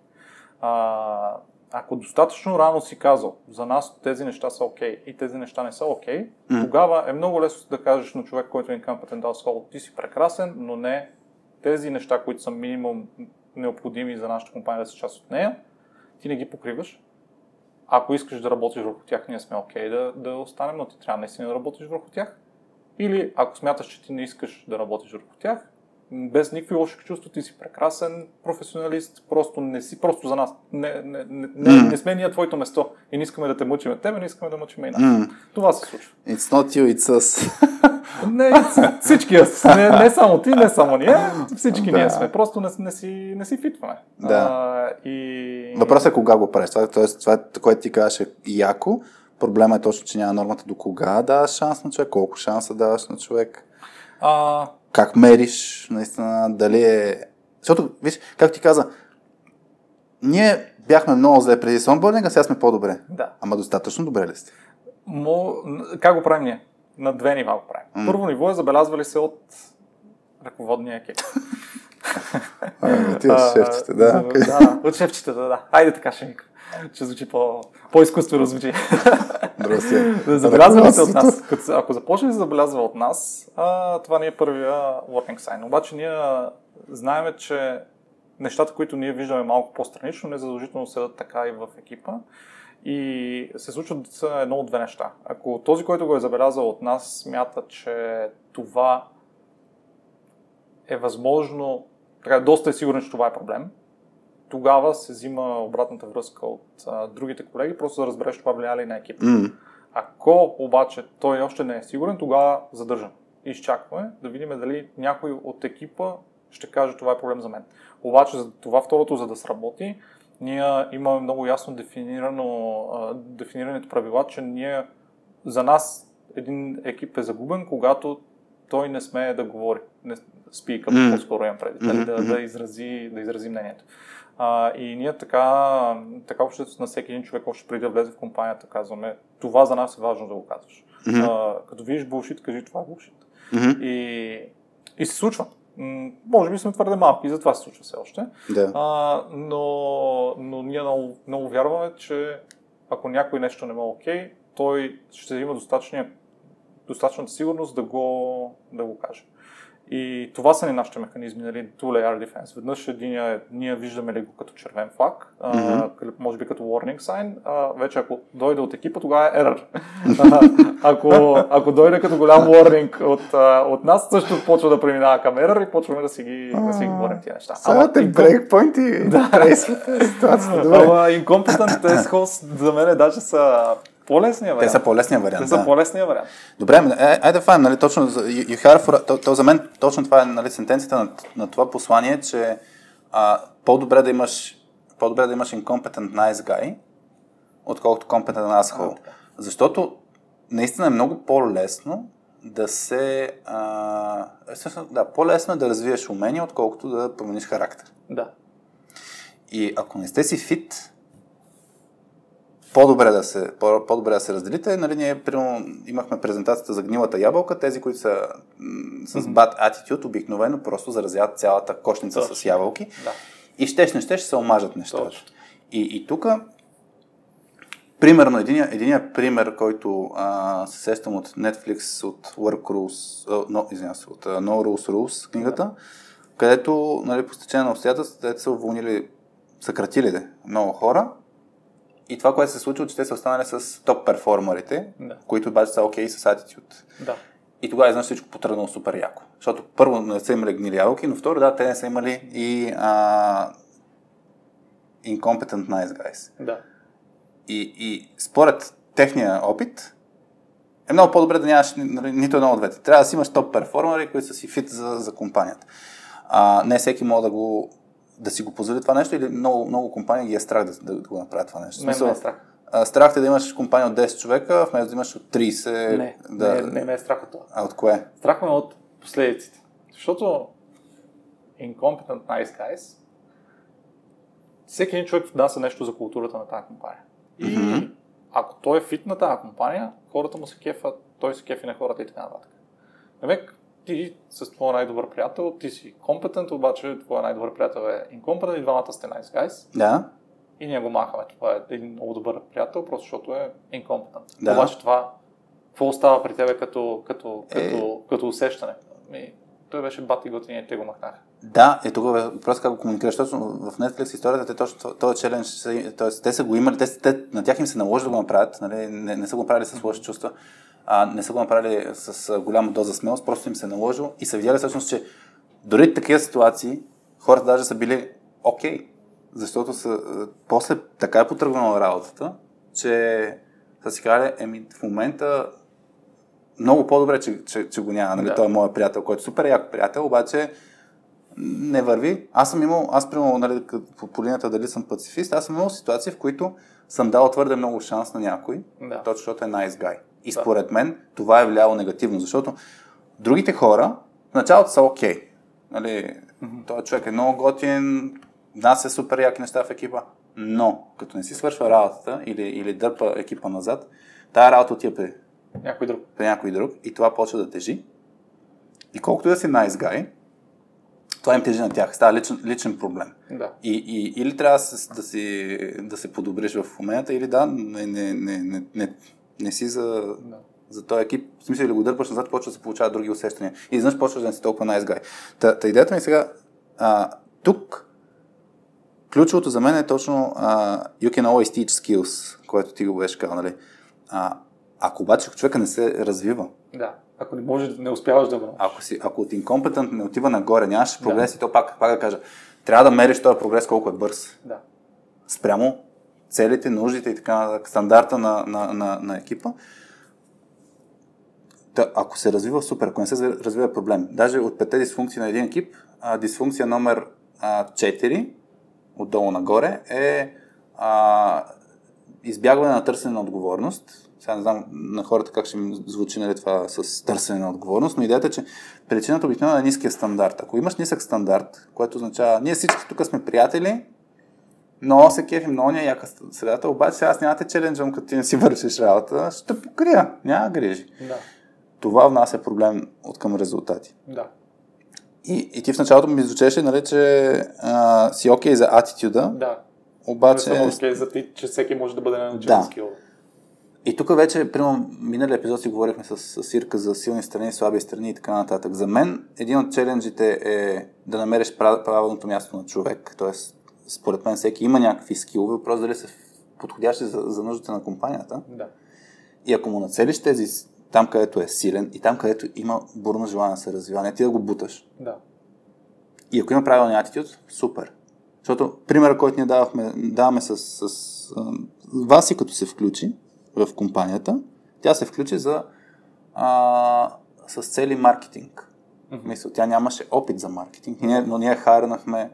А, ако достатъчно рано си казал, за нас тези неща са окей okay, и тези неща не са окей, okay, mm. тогава е много лесно да кажеш на човек, който е incompetent asshole, ти си прекрасен, но не тези неща, които са минимум необходими за нашата компания да са част от нея, ти не ги покриваш. Ако искаш да работиш върху тях, ние сме окей okay, да, да останем, но ти трябва наистина да работиш върху тях. Или ако смяташ, че ти не искаш да работиш върху тях, без никакви лоши чувства, ти си прекрасен професионалист, просто не си просто за нас. Не, не, не, mm. не сме ние твоето место и не искаме да те мъчим от тебе, не искаме да мъчим и нас. Mm. Това се случва. It's not you, it's us. Не, it's, всички аз. Не, не само ти, не само ние, всички да. Ние сме. Просто не, не, си, не си фитваме. Да. А, и... Въпросът е кога го правиш. Това, тоест, това, което ти казваш е яко. Проблемът е точно, че няма нормата до кога даваш шанс на човек, колко шанса даваш на човек. А... Как мериш, наистина, дали е... Защото, виж, както ти каза, ние бяхме много зле преди сонбординга, сега сме по-добре. Да. Ама достатъчно добре ли сте? Мо... Как го правим ние? На две нива го правим. Mm. Първо ниво е забелязвали се от ръководния екип. Ти от шефчета, да. От шефчетата, да. Айде така, Шеника. Ще звучи по... по-изкуствено звучи. Забелязваме се от нас. Ако започне да се забелязва от нас, а, това не е първия warning sign. Обаче ние знаем, че нещата, които ние виждаме малко по-странично, не задължително седат така и в екипа. И се случват едно от две неща. Ако този, който го е забелязал от нас, смята, че това е възможно, така доста е сигурен, че това е проблем, тогава се взима обратната връзка от а, другите колеги, просто да разбереш това влияе ли на екипа. Mm. Ако обаче той още не е сигурен, тогава задържам. Изчакваме да видим дали някой от екипа ще каже това е проблем за мен. Обаче за това второто, за да сработи, ние имаме много ясно дефинирано, а, дефинираните правила, че ние, за нас един екип е загубен, когато той не смее да говори. Не, спикъп, mm. по-скоро имам преди, mm-hmm. да, да, изрази, да изрази мнението. А, и ние така, така обществото на всеки един човек, още преди да влезе в компанията, казваме, това за нас е важно да го казваш. Mm-hmm. А, като видиш bullshit, кажи, това е bullshit. Mm-hmm. И, и се случва. М- може би сме твърде малки и затова се случва все още. Yeah. А, но, но ние много, много вярваме, че ако някой нещо не е окей, той ще има достатъчната сигурност да го, да го каже. И това са ни нашите механизми, нали, two layer defense. Веднъж един, ние виждаме ли го като червен флаг, mm-hmm. а, може би като warning sign, а, вече ако дойде от екипа, тогава е error. ако, ако дойде като голям warning от, от нас, също почва да преминава към error и почваме да си ги, да си ги говорим тия неща. Самате брейкпойнти и да трейсвате ситуацията. Ама incompetent assholes за мен даже са... По-лесния вариант. Те са по-лесния вариант. Те са да. по-лесния вариант. Добре, айде файм, нали, точно you hire for, то, то за мен точно това е, нали, сентенцията на, на това послание, че а, по-добре да имаш по-добре да имаш incompetent nice guy, отколкото competent asshole. А, защото наистина е много по-лесно да се а, да, по-лесно е да развиеш умения, отколкото да промениш характер. Да. И ако не сте си фит, По-добре да се, по- по-добре да се разделите. Нали, ние примерно, имахме презентацията за гнилата ябълка. Тези, които са м- с mm-hmm. bad attitude, обикновено просто заразяват цялата кошница Точно. С ябълки. Да. И щеш не щеш, ще се омажат нещата. И, и тук, примерно, единия, единия пример, който а, се сещам от Netflix, от Work Rules, а, но, извиня се, от No Rules Rules книгата, yeah. където, нали, по стечение на обстоятелствата, те са уволнили, съкратили много хора. И това, което се случило, че те са останали с топ перформерите, да. Които обаче са окей okay с attitude. Да. И тогава изнъж всичко потръгнало супер яко. Защото първо не са имали гнили ябълки, но второ, да, те не са имали и а, incompetent nice guys. Да. И, и според техния опит, е много по-добре да нямаш ни, нито едно от двете. Трябва да си имаш топ перформери, които са си фит за, за компанията. А, не всеки може да го да си го позволи това нещо, или много, много компании ги е страх да, да, да го направят това нещо. Смисъл, не ме е страх. А, страх е да имаш компания от десет човека, вместо да имаш от трийсет. Не, да, не, не ме е страх от това. А от кое? Страх ме от последиците. Защото incompetent nice guys, всеки един човек внася нещо за културата на тази компания. И mm-hmm. ако той е фит на тази компания, хората му се кефат, той се кефи на хората и така нататък. Намек, ти с твой най-добър приятел, ти си компетент, обаче твой най-добър приятел е инкомпетент и двамата сте nice guys. Да. И ние го махаме. Това е един много добър приятел, просто защото е инкомпетент. Да. Обаче това, какво остава при тебе като, като, е... като, като усещане? Ми, той беше бати готин и те го махнаха. Да, е тук въпрос как го комуникираш. Точно в Netflix историята те точно този челлендж, т.е. те са го имали, те, те, на тях им се наложи да го направят, нали? не, не са го направили с лоши чувства, а не са го направили с голяма доза смелост, просто им се наложило и са видяли всъщност, че дори такива ситуации хората даже са били окей, okay, защото са, после така е потръгнала работата, че са си казали, еми в момента много по-добре, че, че, че го няма, нали? Да. Той е моят приятел, който е супер яко приятел, обаче не върви. Аз съм имал, аз примерно, нали, по линията дали съм пацифист, аз съм имал ситуации, в които съм дал твърде много шанс на някой, да. Точно защото е nice guy. И да. Според мен това е влияло негативно, защото другите хора в началото са окей. Okay, нали, mm-hmm. този човек е много готин, нас е супер яки неща в екипа, но като не си свършва работата или, или дърпа екипа назад, тая работа отива при някой друг. При някой друг и това почва да тежи. И колкото да си nice guy, това им тежи на тях, става личен, личен проблем. Да. И, и, или трябва да, си, да се подобриш в момента, или да, не, не, не, не, не си за, да. За този екип. В смисъл, или го дърпаш назад, почва да се получават други усещания. И изнъж почваш да не си толкова nice guy. Та, та идеята ми сега, а, тук ключовото за мен е точно а, you can always teach skills, което ти го беше казал, нали? А, ако обаче човека не се развива, да. Ако не можеш, не успяваш да го научиш. Ако от инкомпетент не отива нагоре, нямаш прогрес, да. И то пак, пак да кажа, трябва да мериш този прогрес колко е бърз. Да. Спрямо целите, нуждите и така, стандарта на, на, на, на екипа. Та, ако се развива, супер. Ако не се развива, проблем. Даже от петте дисфункции на един екип, а, дисфункция номер а, четири, отдолу нагоре, е а, избягване на търсене на отговорност. Сега не знам на хората как ще ми звучи, нали, това с търсене на отговорност, но идеята е, че причината обикновено е ниския стандарт. Ако имаш нисък стандарт, което означава, ние всички тук сме приятели, но се кефим на ония яка средата, обаче аз няма те челенджвам, като ти не си вършиш работа, ще покрия, няма грижи. Да. Това в нас е проблем от към резултати. Да. И, и ти в началото ми звучеше, нали, че а, си окей okay за атитюда, да. Обаче... Не съм окей okay за ти, че всеки може да бъде менеджер скил. И тук вече, примерно, миналия епизод си говорихме с, с Сирка за силни страни, слаби страни и така нататък. За мен един от челенджите е да намериш правилното място на човек. Тоест, според мен всеки има някакви скилове, въпрос дали са подходящи за, за нуждите на компанията. Да. И ако му нацелиш тези там, където е силен и там, където има бурно желание да се развива, не ти да го буташ. Да. И ако има правилния атитюд, супер. Защото примерът, който ние давахме, даваме с, с, с Васи, като се включи в компанията, тя се включи за а, с цели маркетинг. Mm-hmm. Мисля, тя нямаше опит за маркетинг, ние, но ние харнахме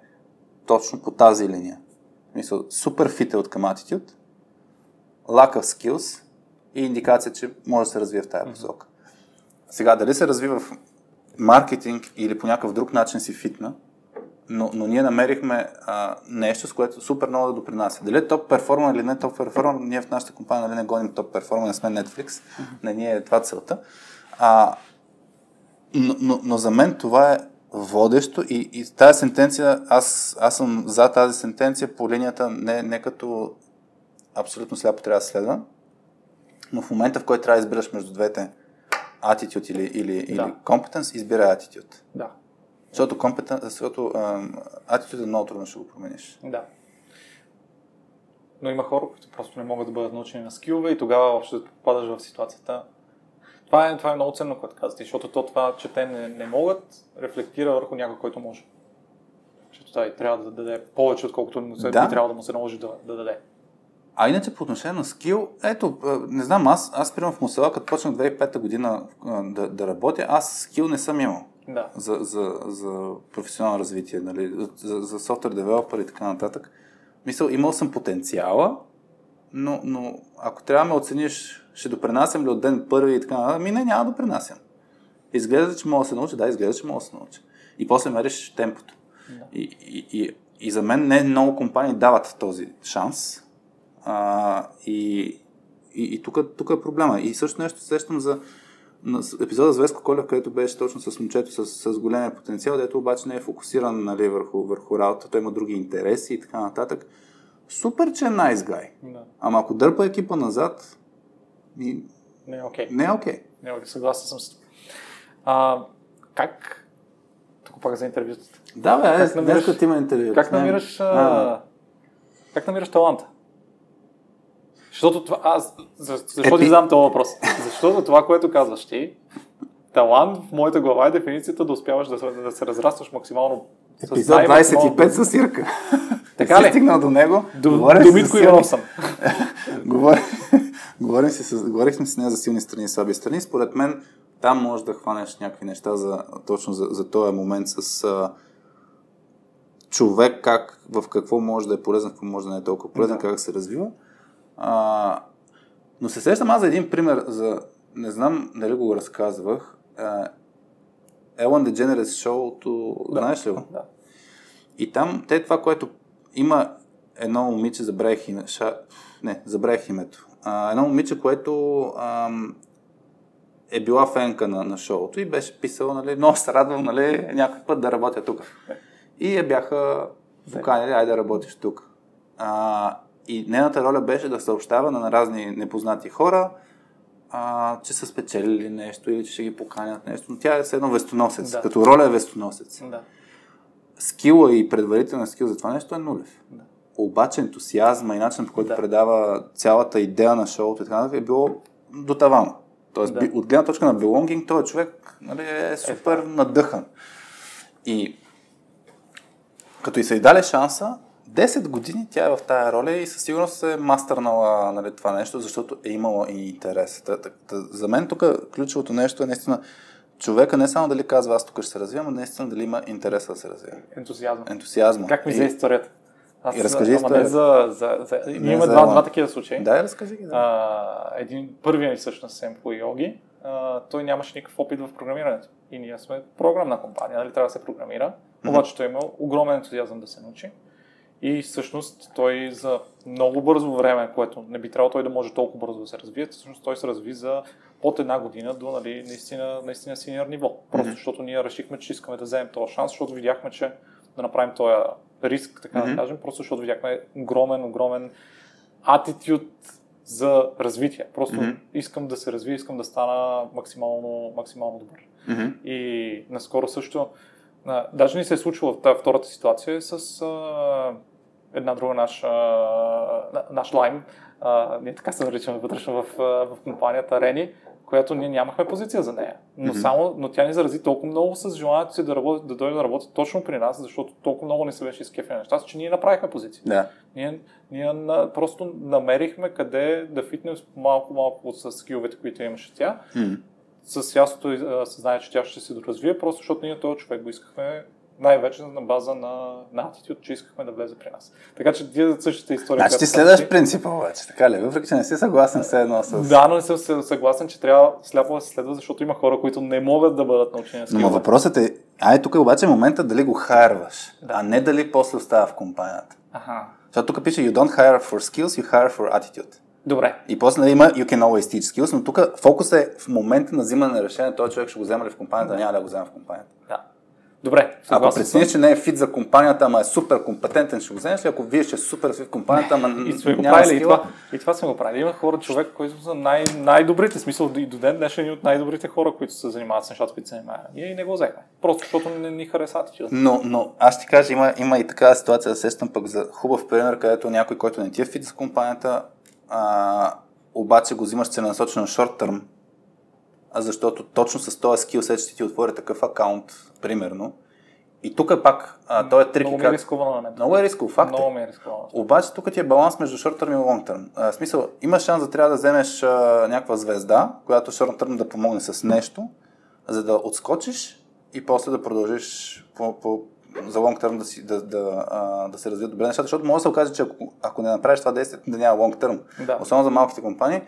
точно по тази линия. Мисля, супер фит е от към attitude, lack of skills и индикация, че може да се развие в тази посока. Mm-hmm. Сега, дали се развива в маркетинг или по някакъв друг начин си фитна, но, но ние намерихме а, нещо, с което супер много да допринася. Дали е топ перформер или не топ перформер, ние в нашата компания нали не гоним топ перформер, не сме Netflix, mm-hmm. не ни е това целта. А, но, но, но за мен това е водещо и, и тази сентенция, аз, аз съм за тази сентенция по линията не, не като абсолютно сляпо трябва да следвам, но в момента, в който трябва да избираш между двете attitude или, или, да. Или competence, избирай attitude. Да. Защото, компетен... защото атитюда е много трудно ще го промениш. Да. Но има хора, които просто не могат да бъдат научени на скилове и тогава въобще да попадаш в ситуацията. Това е, това е много ценно, което казвате, защото то, това, че те не, не могат, рефлектира върху някой, който може. Защото това и трябва да даде повече, отколкото му се, да. Трябва да му се наложи да, да даде. А иначе по отношение на скил, ето, не знам, аз, аз примерно в Мусала, като почнах две хиляди и пета година да, да работя, аз скил не съм имал. Да. За, за, за професионално развитие, нали, за, за софтуер девелопер и така нататък. Мисъл, имал съм потенциала, но, но ако трябва да ме оцениш, ще допренасям ли от ден първи и така нататък, ами не, няма да допренасям. Изглежда, че мога да се науча, да, изглежда, че мога да се науча. И после мериш темпото. Да. И, и, и, и за мен не много компании дават този шанс. А, и и, и тук, тук е проблема. И също нещо сещам за епизода с Веско Колев, където беше точно с момчето с, с големия потенциал, дето обаче не е фокусиран, нали, върху, върху работа. Той има други интереси и така нататък. Супер, че е nice guy. Да. Ама ако дърпа екипа назад, ми... не е окей. Okay. Не е окей. Okay. Съгласен съм с това. Как? Тук пак за интервютата. Да, бе, как е, намираш... днес като има интервю. Как намираш, а... А... как намираш таланта? Защото това, аз, защо ти задам този въпрос? Защото това, което казваш ти, талант в моята глава е дефиницията да успяваш да, да се разрастваш максимално. Епизод двадесет и пет със Сирка. Така ли? Стигнал до него. До Митко Иванов съм. Говорихме с нея за силни страни и слаби страни. Според мен там можеш да хванеш някакви неща за, точно за, за този момент с... човек, как, в какво може да е полезен, какво може да не е толкова полезен, да. Как се развива. А, но се сещам аз за един пример, за, не знам дали го разказвах, Ellen DeGeneres Show-то, да. Знаеш ли го? Да. И там, те това, което има едно момиче, забравих, име, ша, не, забравих името, а, едно момиче, което ам, е била фенка на, на шоуто и беше писала, нали, много се радвам, нали, някой път да работя тук. И я бяха поканили, ай да работиш тук. А, и нейната роля беше да съобщава на разни непознати хора, а, че са спечелили нещо или че ще ги поканят нещо. Но тя е все едно вестоносец, да. Като роля е вестоносец. Да. Скила и предварителен скил за това нещо е нулев. Да. Обаче ентусиазма и начинът, по който да. Предава цялата идея на шоуто и така е било до тавана. Тоест, да. От гледна точка на belonging, този човек, нали, е супер е. Надъхан. И като и са й дали шанса, десет години тя е в тая роля и със сигурност е мастърнала, нали, това нещо, защото е имала и интерес. За мен тук ключовото нещо е наистина човека не само дали казва аз тук ще се развивам, а наистина дали има интерес да се развива. Ентусиазма. Ентусиазма. Как ми взе историята? Аз и разкажи историята. За, за, за... Има два, два такива случаи. Да, разкажи ги. Да. А, един, първият всъщност Сем по Йоги, а, той нямаше никакъв опит в програмирането. И ние сме програмна компания, нали, трябва да се програмира. Обаче той е имал огромен ентузиазъм да се научи и всъщност той за много бързо време, което не би трябвало той да може толкова бързо да се развие, всъщност той се разви за под една година до, нали, наистина, наистина синьор ниво. Просто mm-hmm. защото ние решихме, че искаме да вземем този шанс, защото видяхме, че да направим този риск, така mm-hmm. да кажем, просто защото видяхме огромен, огромен атитюд за развитие. Просто mm-hmm. искам да се развия, искам да стана максимално, максимално добър. Mm-hmm. И наскоро също даже ни се е случило в тази втората ситуация с а, една друга наша, а, наш лайм, а, ние така се наричаме вътрешно в, а, в компанията Рени, която ние нямахме позиция за нея. Но, mm-hmm. само, но тя ни зарази толкова много с желанието си да, работи, да дойде да работи точно при нас, защото толкова много ни се беше изкефили неща, че ние направихме позиция. Yeah. Ние, ние на, просто намерихме къде да фитнем малко-малко с скиловете, които имаше тя. Mm-hmm. С ясното съзнание, че тя ще се доразвие, просто защото ние този човек го искахме най-вече на база на, на атитюд, че искахме да влезе при нас. Така че тия същата история... Значи ти следваш тази... принципа, обаче, така ли? Въпреки, че не си съгласен с едно с... Да, но не съм съгласен, че трябва сляпо да се следва, защото има хора, които не могат да бъдат научени. Но въпросът е, ай тук обаче момента дали го хайрваш, да. А не дали после остава в компанията. Аха. Защото тук пише you don't hire for skills, you hire for attitude. Добре. И после, нали, има you can always teach skills, но тук фокус е в момента на взимане на решение, този човек ще го взема ли в компанията, да. Няма ли да го взема в компанията. Да. Добре. Ако прецениш, че не е фит за компанията, ама е супер компетентен, ще го вземеш ли, ако вие ще е супер фит в компанията, ама няма скила. И това, и това сме го правили. Има хора, човек, който са най- най-добрите, смисъл и до ден днешен един от най-добрите хора, които се занимават с нещата, които се занимават. Ние и не го взехме. Просто защото не ни харесат. Но, но аз ти кажа, има, има и такава ситуация, да сещам пък за хубав пример, където някой, който не ти е фит за компанията, А, обаче го взимаш целенасочено short term, защото точно с този скилсет ще ти отвори такъв акаунт, примерно, И тук пак а, този трик много е как... рисковано. Много е рисково, факт е. Много е рисковано. Обаче тук ти е баланс между short term и long term. В смисъл, имаш шанс да трябва да вземеш а, някаква звезда, която short term да помогне с нещо, за да отскочиш и после да продължиш по, по, за long term да, си, да, да, а, да се развият добре нещата, защото може да се окаже, че ако, ако не направиш това действие, да няма long term. Да. Особено за малките компании,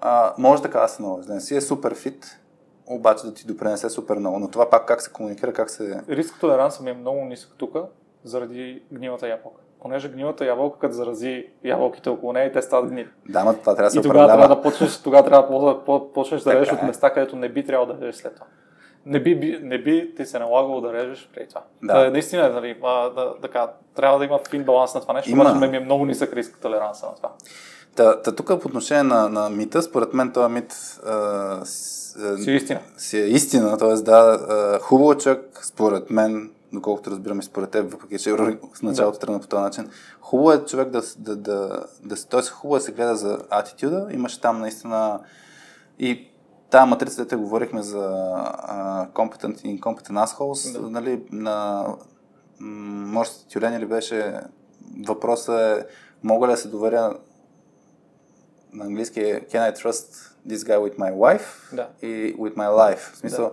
а, може така да се наложиш. Да не си е супер фит, обаче да ти допренесе супер много. Но това пак как се комуникира, как се... Риск толеранса ми е много нисък тук, заради гнилата ябълка. Понеже гнилата ябълка, като зарази ябълките около нея, те стават гнили. Да, но това трябва да се управлява. И тогава трябва да почнеш, тогава трябва да почнеш да режеш от места, където не би трябвало да режеш след това. Не би, не би ти се налагало да режеш преди това. Да. Та, наистина, нали, а, да, така, трябва да има фин баланс на това нещо, има. Обаче ми е много нисък риск толеранса на това. Та, та тук по отношение на, на мита, според мен този мит а, с, си, истина. си е истина, т.е. да, а, хубаво чак, според мен, доколкото разбирам и според теб, въпреки че в началото да. тръгна по този начин, хубаво е човек да, да, да, да, т.е. хубаво е да се гледа за атитюда, имаше там наистина и тази матрица, дете говорихме за а, competent и incompetent assholes, да. Нали, на м- може да тюлени ли беше, въпросът е, мога ли да се доверя на английски е Can I trust this guy with my wife? Да. И with my life. В смисъл, да.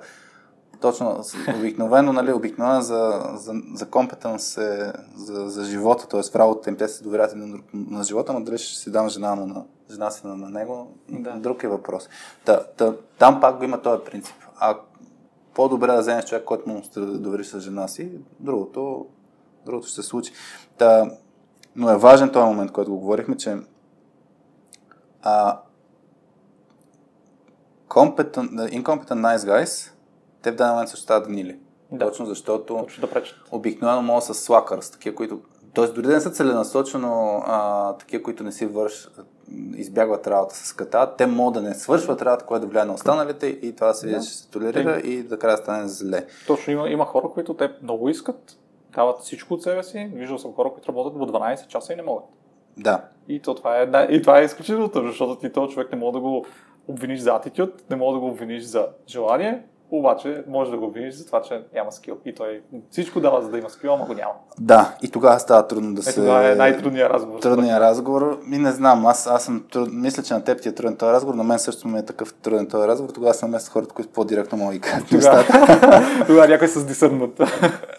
Точно, обикновено, нали, обикновено за, за, за competence, е, за, за живота, т.е. в работата им те се доверят на, на живота, но дали ще си дам жена, на, жена си на, на него, да. Друг е въпрос. Та, та, там пак го има този принцип. А по-добре да вземеш човек, който му да довериш с жена си, другото, другото ще се случи. Та, но е важен този момент, който го говорихме, че Uh, competent, incompetent nice guys, те в даден момент също стават гнили. Да. Точно защото точно да обикновено могат с слакърс, такива, които, т.е. дори да не са целенасочено а, такива, които не си върш, избягват работа с ката, те могат да не свършват работа, която да влияе на останалите и това се, да. се толерира и да края стане зле. Точно има, има хора, които те много искат, дават всичко от себе си, виждал съм хора, които работят до дванайсет часа и не могат. Да. И то, това е, да, и това е изключително, защото ти този човек не може да го обвиниш за атитюд, не може да го обвиниш за желание, обаче може да го обвиниш за това, че няма скил. И той всичко дава, за да има скил, ама го няма. Да, и тогава става трудно да се... Е, това е най-трудният разговор. Трудният разговор, и не знам, аз, аз съм труд... мисля, че на теб ти е труден този разговор, на мен също ми е такъв труден този разговор, тогава съм мест хората, които по-директно могат и кажат нещата. Тогава някой с дисърнат.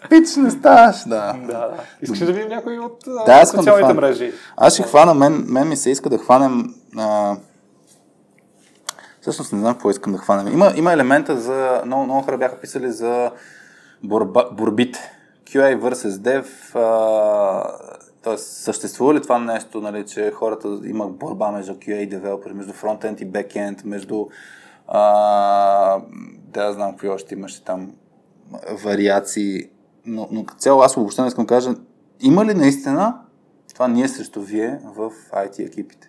Пич, не ставаш, да. Да, да. Искаш да видим някой от да, социалните да мрежи? Аз ще хвана, мен, мен ми се иска да хванем... А... Всъщност не знам какво искам да хванем. Има, има елемента за... Много, много хора бяха писали за борба, борбите. кю ей versus Dev. А, тоест, съществува ли това нещо, нали, че хората имат борба между кю ей и девелопер, между фронтенд и бекенд, между... А, да, знам какви още имаше там вариации. Но, но цяло аз въобще не искам да кажа, има ли наистина това ние срещу вие в ай ти екипите?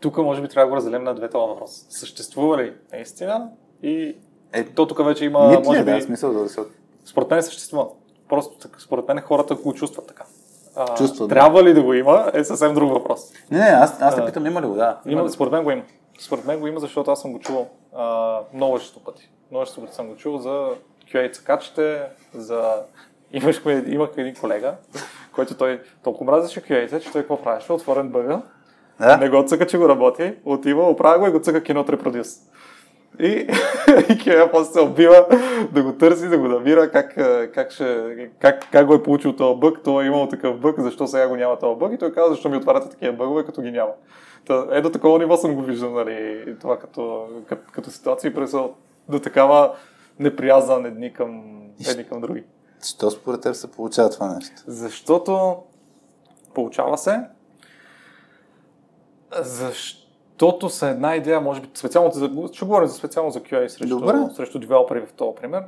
Тук може би трябва да го разделим на две това въпрос. Съществува ли наистина и е, то тук вече има... Мит ли е, да, смисъл да се... Според мен съществува. Просто според мен хората го чувстват така. А, чувстват, трябва да. ли да го има е съвсем друг въпрос. Не, не, аз, аз те питам има ли го, да. Има, има, според мен го има. Според мен го има, защото аз съм го чувал а, множество пъти. Множество пъти съм го чувал за кю ей-цакачите, за... Имахме, имахме един колега, който той толкова мразеше кю ей-те, че той какво правеше? Отворен бъга. Да? Не го цъка, че го работи, отива, оправя го и го цъка кино репродюс. И, и кюея после се убива да го търси, да го намира, как, как, ще, как, как го е получил този бъг, той е имал такъв бъг, защо сега го няма този бъг и той казва, защо ми отваряте такива бъгове, като ги няма. Та, е до такова ниво съм го виждал, нали, и това като, като, като ситуация и пресъл до такава неприязан едни към, едни към други. Защо според теб се получава това нещо? Защото получава се, защото са една идея, може би, специално, ще говорим за специално за кю ей срещу, срещу девелопери в този пример.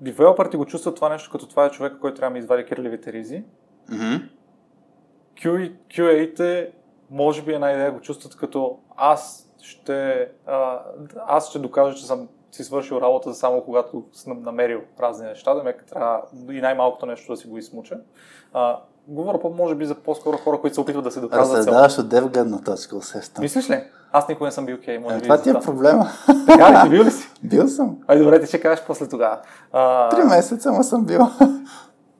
Девелоперите го чувстват това нещо, като това е човека, който трябва да извади кирливите ризи. Mm-hmm. кю ей-те, може би една идея го чувстват като аз ще, а, аз ще докажа, че съм си свършил работата само когато съм намерил разни неща, да ме трябва и най-малкото нещо да си го измуча. А, Говоря по- може би за по-скоро хора, които се опитват да се доказват. Аз се даваш от Dev гледна точка, усещам. Мислиш ли? Аз никога не съм бил кей. Може е, това ти е проблема. Така ли, ти бил ли си? Бил съм. Ай, добре, ти ще кажеш после тогава. А... Три месеца му съм бил.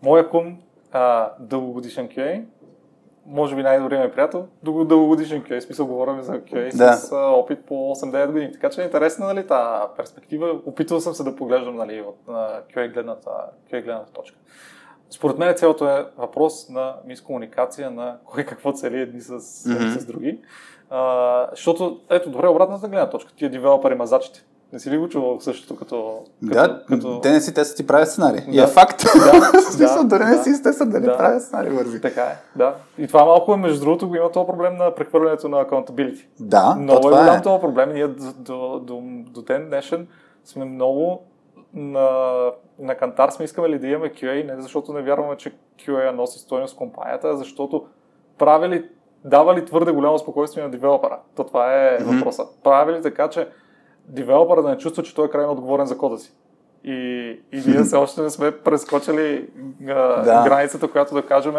Моя кум, а, дългогодишен кю ей, може би най-добрият ми приятел, дългогодишен кю ей, в смисъл говорим за кю ей да. С а, опит по осем-девет години. Така че е интересна, нали, тази перспектива. Опитвал съм се да поглеждам, нали, от кю ей гледната, кю ей гледната точка. Според мен цялото е въпрос на мискомуникация, на кой какво цели едни с, mm-hmm. с други. А, защото, ето, добре, обратната гледна точка. Тия девелопери мазачите. Не си ли го чувал същото като... Да, като... те не си, те са ти правят сценари. Да. И е факт. Да, смисъл, дори да, не си, те са да не да, правят сценари, върви. Така е, да. И това малко е, между другото, го има този проблем на прехвърлянето на accountability. Да, много то е голям е. този проблем. Ние до, до, до, до ден днешен сме много... На, на кантар сме, искаме ли да имаме кю ей, не защото не вярваме, че кю ей носи стойност компанията, защото прави ли, дава ли твърде голямо спокойствие на девелопера? То това е mm-hmm. въпросът. Прави ли така, че девелопера да не чувства, че той е крайно отговорен за кода си? И, и ние все още не сме прескочили а, да. границата, която да кажем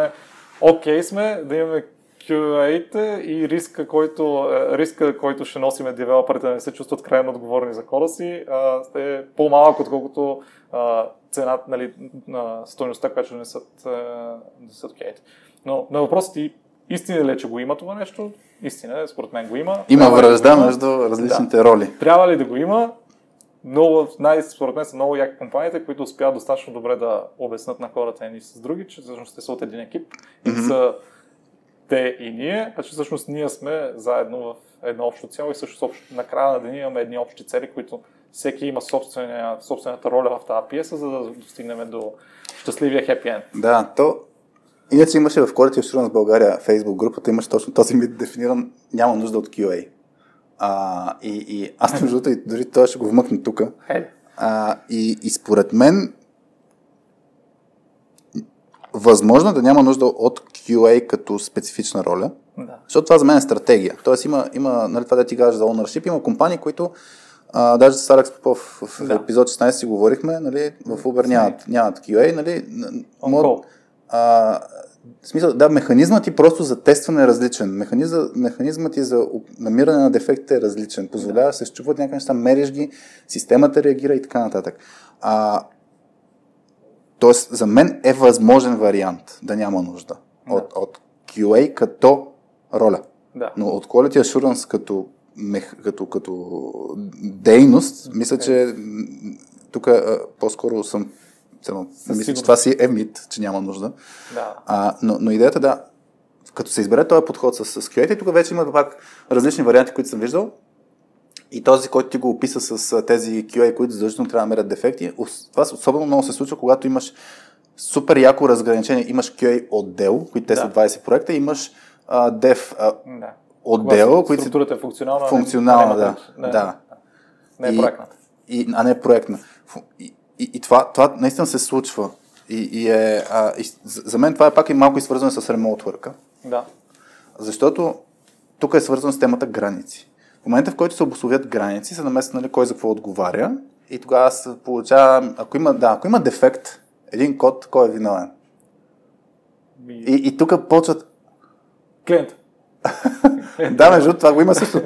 окей сме, да имаме кю ей-те и риска, който, риска, който ще носиме девелоперите да не се чувстват крайно отговорни за кода си, е по-малък, отколкото цената, нали, на стойността, която ще несат кю ей-те. Но на въпросът ти, истина ли е, че го има това нещо? Истина, според мен го има. Има връзда между различните да. роли. Трябва ли да го има? Много, най-според мен са много яки компаниите, които успяват достатъчно добре да обяснат на хората едни с други, че всъщност те са от един екип и mm-hmm. са те и ние, а че всъщност ние сме заедно в едно общо цяло и всъщност накрая на деня имаме едни общи цели, които всеки има собствена, собствената роля в тази пиеса, за да достигнем до щастливия happy end. Да, то иначе имаше в Quality Assurance България Facebook групата, имаше точно този мит дефиниран, няма нужда от кю ей. А, и, и аз между другото, и дори това ще го вмъкна тук. И, и според мен възможно да няма нужда от кю ей като специфична роля, да. Защото това за мен е стратегия. Тоест има, има, нали, това да ти кажа за ownership, има компании, които а, даже с Алекс Попов в да. епизод шестнайсет си говорихме, нали, в Uber нямат, нямат кю ей, нали, мод, а, в смисъл, да, механизмът ти просто за тестване е различен, механизмът, механизмът ти за намиране на дефекта е различен, позволява да се счупват някакви неща, мериш ги, системата реагира и така нататък. А, Тоест, за мен е възможен вариант да няма нужда да. От, от кю ей като роля. Да. Но от Quality Assurance като, мех, като, като дейност, мисля, okay. че тук по-скоро съм цено, мисля, че това си е мит, че няма нужда. Да. А, но, но идеята да, като се избере този подход с, с кю ей, тук вече има пак различни варианти, които съм виждал. И този, който ти го описа с тези кю ей, които задължително трябва да мерят дефекти, това особено много се случва, когато имаш супер яко разграничение. Имаш кю ей отдел, които те да. са двайсет проекта, имаш а, Dev а, да. отдел, които... Структурата е функционална, функционална, да. Не, да. не е проектната. А не е проектна. И, и, и това, това наистина се случва. И, и е, а, и, за мен това е пак и малко и свързано с remote work-а. Да. Защото тук е свързано с темата граници. В момента, в който се обусловят граници, се намесва, нали, кой за какво отговаря и тогава се получава, ако има, да, ако има дефект, един код, кой е виновен? И, и тук почват... Клиент. Да, между това го има също.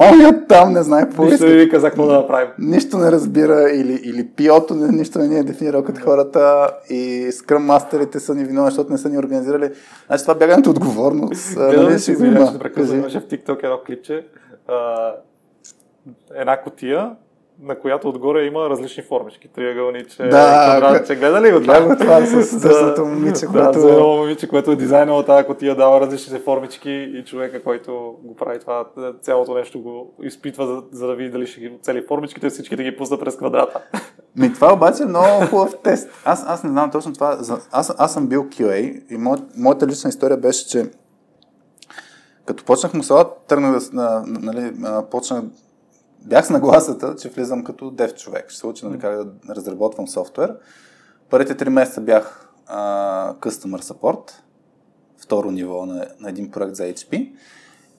Он от там не знае по-иска. Нищо не вика за какво да направим. Нищо не разбира или, или пиото, нищо не ни е дефинирал като хората и скръм мастерите са ни виновни, защото не са ни организирали. Значи това бягането отговорност. Гледам си, извиня, че прекъсвам, имаше в TikTok едно клипче. Uh, една кутия, на която отгоре има различни формички. Триъгълниче, да, квадратче. Гледа ли го това? Гледа това с дърсното момиче, което... Да, за едно момиче, което е дизайнала тази кутия, дава различните формички и човека, който го прави това, цялото нещо го изпитва, за, за да види дали ще ги цели формичките, всичките ги пусна през квадрата. Ми, това обаче е много хубав тест. Аз, аз не знам точно това. Аз, аз съм бил кю ей и мо, моята лична история беше, че като почнах Мусала, тръгнах да, нали, почнах, бях с нагласата, че влизам като дев човек. Ще се уча, нали, как да разработвам софтуер. Първите три месеца бях а, Customer Support, второ ниво на, на един проект за ейч пи.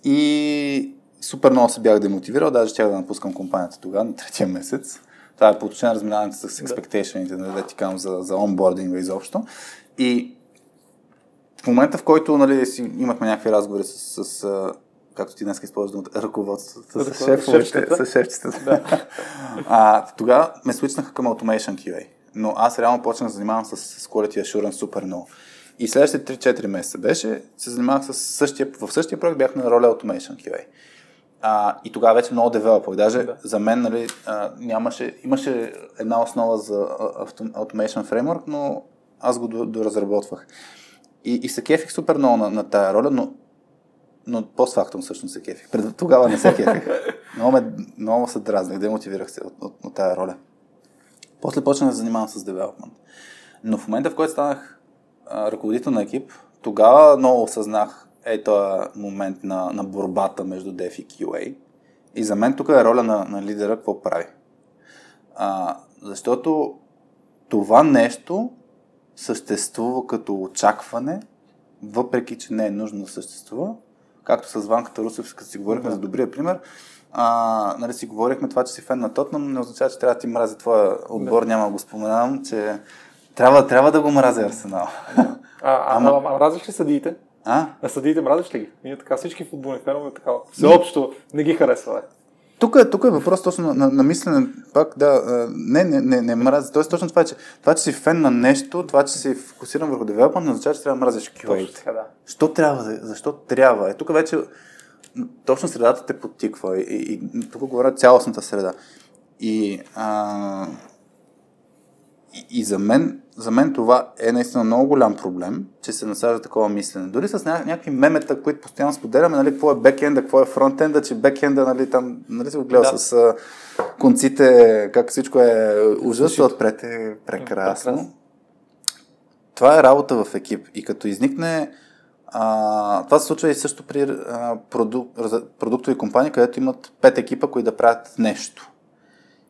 И супер много се бях демотивирал, даже щях да напускам компанията тогава на третия месец. Това е по отношение на разминаването с expectation-ите, да ти казвам за, за онбординга изобщо. И в момента, в който нали, си, имахме някакви разговори с, с както ти днес използвам, ръководството, с, с шефовете, с шефчетата. Да. Тогава ме свичнаха към Automation кю ей, но аз реално почнах да занимавам с, с Quality Assurance супер много. И следващите три-четири месеца беше, се занимавах с същия, в същия проект бях на роля Automation кю ей. А, и тогава вече много девелопър. Даже да. За мен нали, а, нямаше, имаше една основа за авто, Automation Framework, но аз го доразработвах. И, и се кефих супер много на, на тая роля, но, но постфактум всъщност се кефих. Пред тогава не се кефих. Много, ме, много се дразнах, демотивирах се от, от, от тая роля. После почнах да занимавам с девелопмент. Но в момента, в който станах а, ръководител на екип, тогава много осъзнах е този момент на, на борбата между Dev и кю ей. И за мен тук е роля на, на лидера какво прави. А, защото това нещо съществува като очакване, въпреки че не е нужно да съществува. Както с Ванката Русев, като си говорихме mm-hmm. за добрия пример, а, нали си говорихме това, че си фен на Tottenham, не означава, че трябва да ти мрази твоя отбор, yeah. няма да го споменавам, че трябва, трябва да го мрази Арсенал. Yeah. А, Ама... а, а, а мразиш ли съдиите? А? а съдиите мразиш ли ги? Ние така всички футболни фенове такава. Всеобщо не ги харесва. Тук е, тук е въпрос точно на, на, на мислене, пак да, не, не, не, не мрази. Тоест точно това, че това, че си фен на нещо, това, че си фокусиран върху девелопмент, не означава, че трябва да мразиш кю ей. Да. Що трябва? Защо трябва? Е, тук вече точно средата те подтиква и, и, и тук говоря цялостната среда. И, а, и, и за мен За мен това е наистина много голям проблем, че се насажда такова мислене. Дори с ня- някакви мемета, които постоянно споделяме, нали, какво е бекенда, какво е фронтенда, че бекенда, нали, там, нали си го гледал да. с а, конците, как всичко е ужасно, отпред е прекрасно. Прекрас. Това е работа в екип и като изникне, а, това се случва и също при а, продук, продуктови компании, където имат пет екипа, които да правят нещо.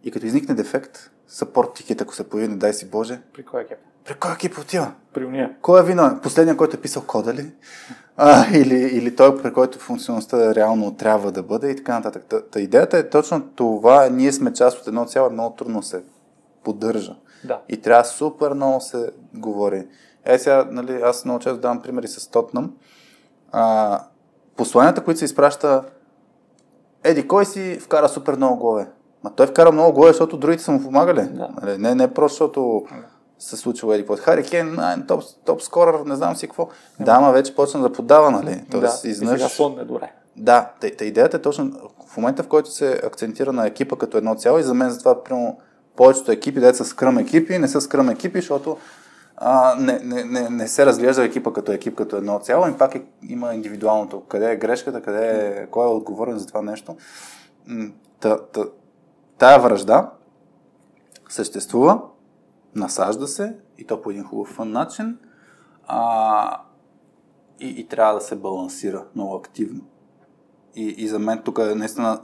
И като изникне дефект, съпорт тикет, ако се появи, не дай си Боже. При кой екип? При кой екип отива? При уния. Кой е виновен? Последният, който е писал кода ли? А, или, или той, при който функционалността реално трябва да бъде и така нататък. Та, та идеята е точно това, ние сме част от едно цяло, много трудно се поддържа. Да. И трябва супер много се говори. Е, сега, нали, аз много често давам примери с Tottenham. А, посланията, които се изпраща, еди, кой си вкара супер много голове? Ма той вкара много голове, защото другите са му помагали. Да. Не, не просто, защото се случило еди под Хари Кейн, топ, топ скорър, не знам си какво. Не, да, ма вече почна да поддава, нали? Тоест, да, изнъж... и сега сон не добре. Да, та, та идеята е точно в момента, в който се акцентира на екипа като едно цяло и за мен затова прямо повечето екипи, дето са скръм екипи, не са скръм екипи, защото а, не, не, не, не се разглежда екипа като екип като едно цяло и пак е, има индивидуалното. Къде е грешката, къде е, кой е отговорен за това нещо. Та, та, Тая вражда съществува, насажда се и то по един хубав начин а, и, и трябва да се балансира много активно. И, и за мен тук е наистина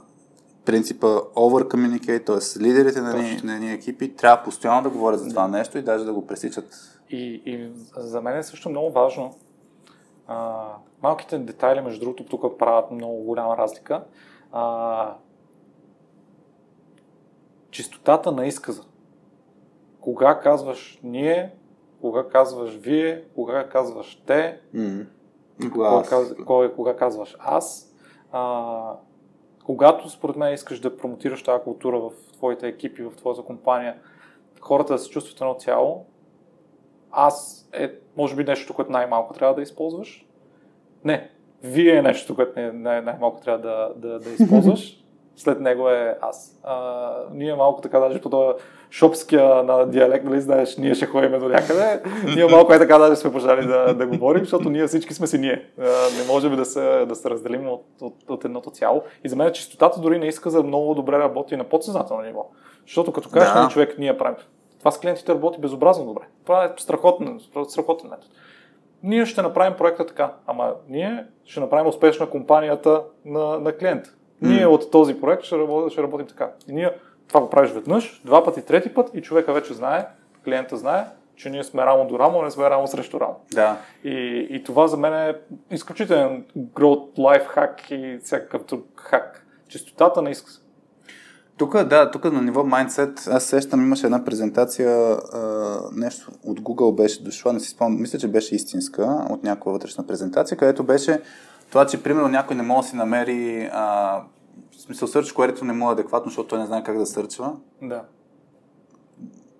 принципа over communicate, т.е. лидерите на ни, на ни екипи трябва постоянно да говорят за това нещо и даже да го пресичат. И, и за мен е също много важно. А, малките детайли, между другото, тук правят много голяма разлика. А, Чистотата на изказа. Кога казваш ние, кога казваш вие, кога казваш те, mm. кога, каз... кога, кога казваш аз. А, когато според мен искаш да промотираш тази култура в твоите екипи, в твоята компания, хората да се чувстват едно цяло, аз е може би нещо, което най-малко трябва да използваш. Не, вие е нещо, което най- най-малко трябва да, да, да използваш. След него е аз. А, ние малко така, даже по този шопския на диалект, нали знаеш, ние ще ходим до някъде. Ние малко е така, даже сме пожали да, да говорим, защото ние всички сме си ние. А, не можем да се, да се разделим от, от, от едното цяло. И за мен чистотата дори не иска за много добре работи на подсъзнателно ниво. Защото като кажеш да. на човек, ние правим. Това с клиентите работи безобразно добре. Това е страхотен, страхотен метод. Ние ще направим проекта така, ама ние ще направим успешна компанията на, на клиента. Ние mm. от този проект ще работим, ще работим така. И ние това го правиш веднъж, два пъти, трети път и човека вече знае, клиента знае, че ние сме рамо до рамо, не сме рамо срещу рамо. Да. И, и това за мен е изключителен growth, life hack и всякакъв друг хак. Чистотата на изказ. Тук, да, тук на ниво mindset, аз сещам, имаше една презентация, а, нещо от Google беше дошла, не си спомням, мисля, че беше истинска, от някаква вътрешна презентация, където беше това, че примерно някой не може да си намери, а, в смисъл сърч, което не му е адекватно, защото той не знае как да сърчва. Да.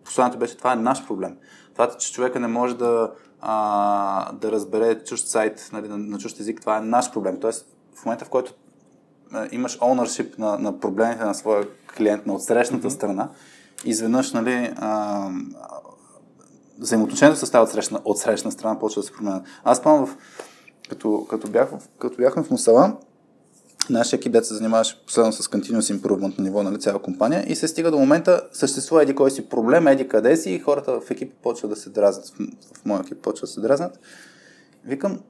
Посланието беше, това е наш проблем. Това, че човека не може да, а, да разбере чужд сайт, нали, на, на чужд език, това е наш проблем. Тоест, в момента, в който имаш ownership на, на проблемите на своя клиент, на отсрещната mm-hmm. страна, изведнъж, нали, а, взаимоотношението с тази отсрещна, отсрещна страна почва да се променят. Аз спомням, като, като, бях, като бяхме в Мусала, нашия екип се занимаваше последно с continuous improvement на ниво на цяла компания и се стига до момента, съществува еди кой си проблем, еди къде си, и хората в екипа почват да се дразнат, в моя екип почват да се дразнат. Викам,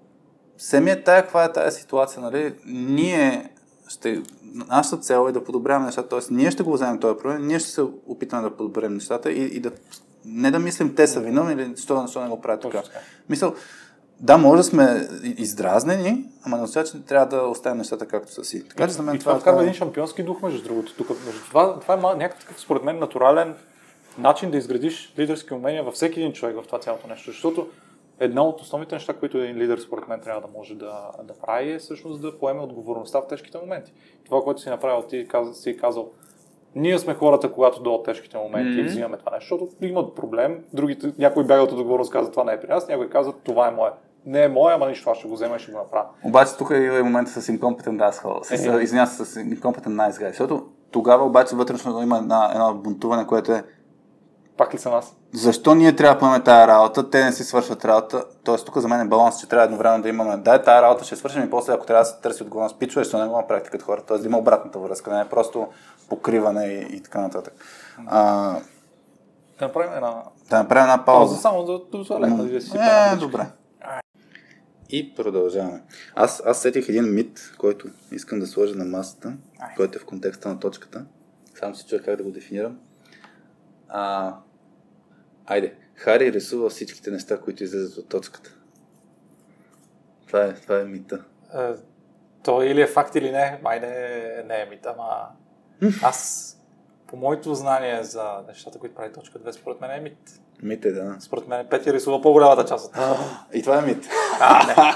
самия тая, каква е тая ситуация, нали, ние ще, нашата цел е да подобряваме нещата, т.е. ние ще го вземем този проблем, ние ще се опитаме да подобрим нещата и, и да не да мислим те са виновни или защо, защо не го правят така. Мисъл, да, може да сме издразнени, ама не означава, че трябва да оставим нещата както са си. Така че за мен това, това вкарва е един шампионски дух, между другото. Тук, между това, това е някакъв, според мен, натурален начин да изградиш лидерски умения във всеки един човек в това цялото нещо. Защото една от основните неща, които един лидер, според мен, трябва да може да, да прави, е всъщност да поеме отговорността в тежките моменти. Това, което си направил, ти каз, си казал, ние сме хората, когато дойдат тежките моменти mm-hmm. и взимаме това нещо, защото имат проблем. Другите, някой бягат от отговорност, казва, това не е при нас, някой казва, това е мое. Не е моя, ама нищо, аз ще го взема и ще го направя. Обаче тук е момента с incompetent asshole, извиня се, с incompetent nice guy, защото тогава обаче вътрешно има една, едно бунтуване, което е пак ли съм аз? Защо ние трябва да поемем тая работа, те не си свършват работа, т.е. тук за мен е баланс, че трябва едновременно да имаме, да, тая работа ще свършим и после ако трябва да се търси отговорност, пичове, защото не го направи като хората, т.е. да има обратната връзка, не е просто покриване и, и така нататък. А, да направим една, да направим една пауза. пауза. Само да дозволяме да си правим. Е, добре. И продължаваме. Аз, аз сетих един мит, който искам да сложа на масата, Ай. който е в контекста на точката. Само се чуя как да го дефинирам. А, айде, Хари рисува всичките неща, които излизат от точката. Това е, това е мита. А, то или е факт или не, май не, не е мита, ама аз, по моето знание за нещата, които прави точка две, според мен е мит. Мит е, да. Според мен Петя рисува по-голямата част от това. И това е мит. А,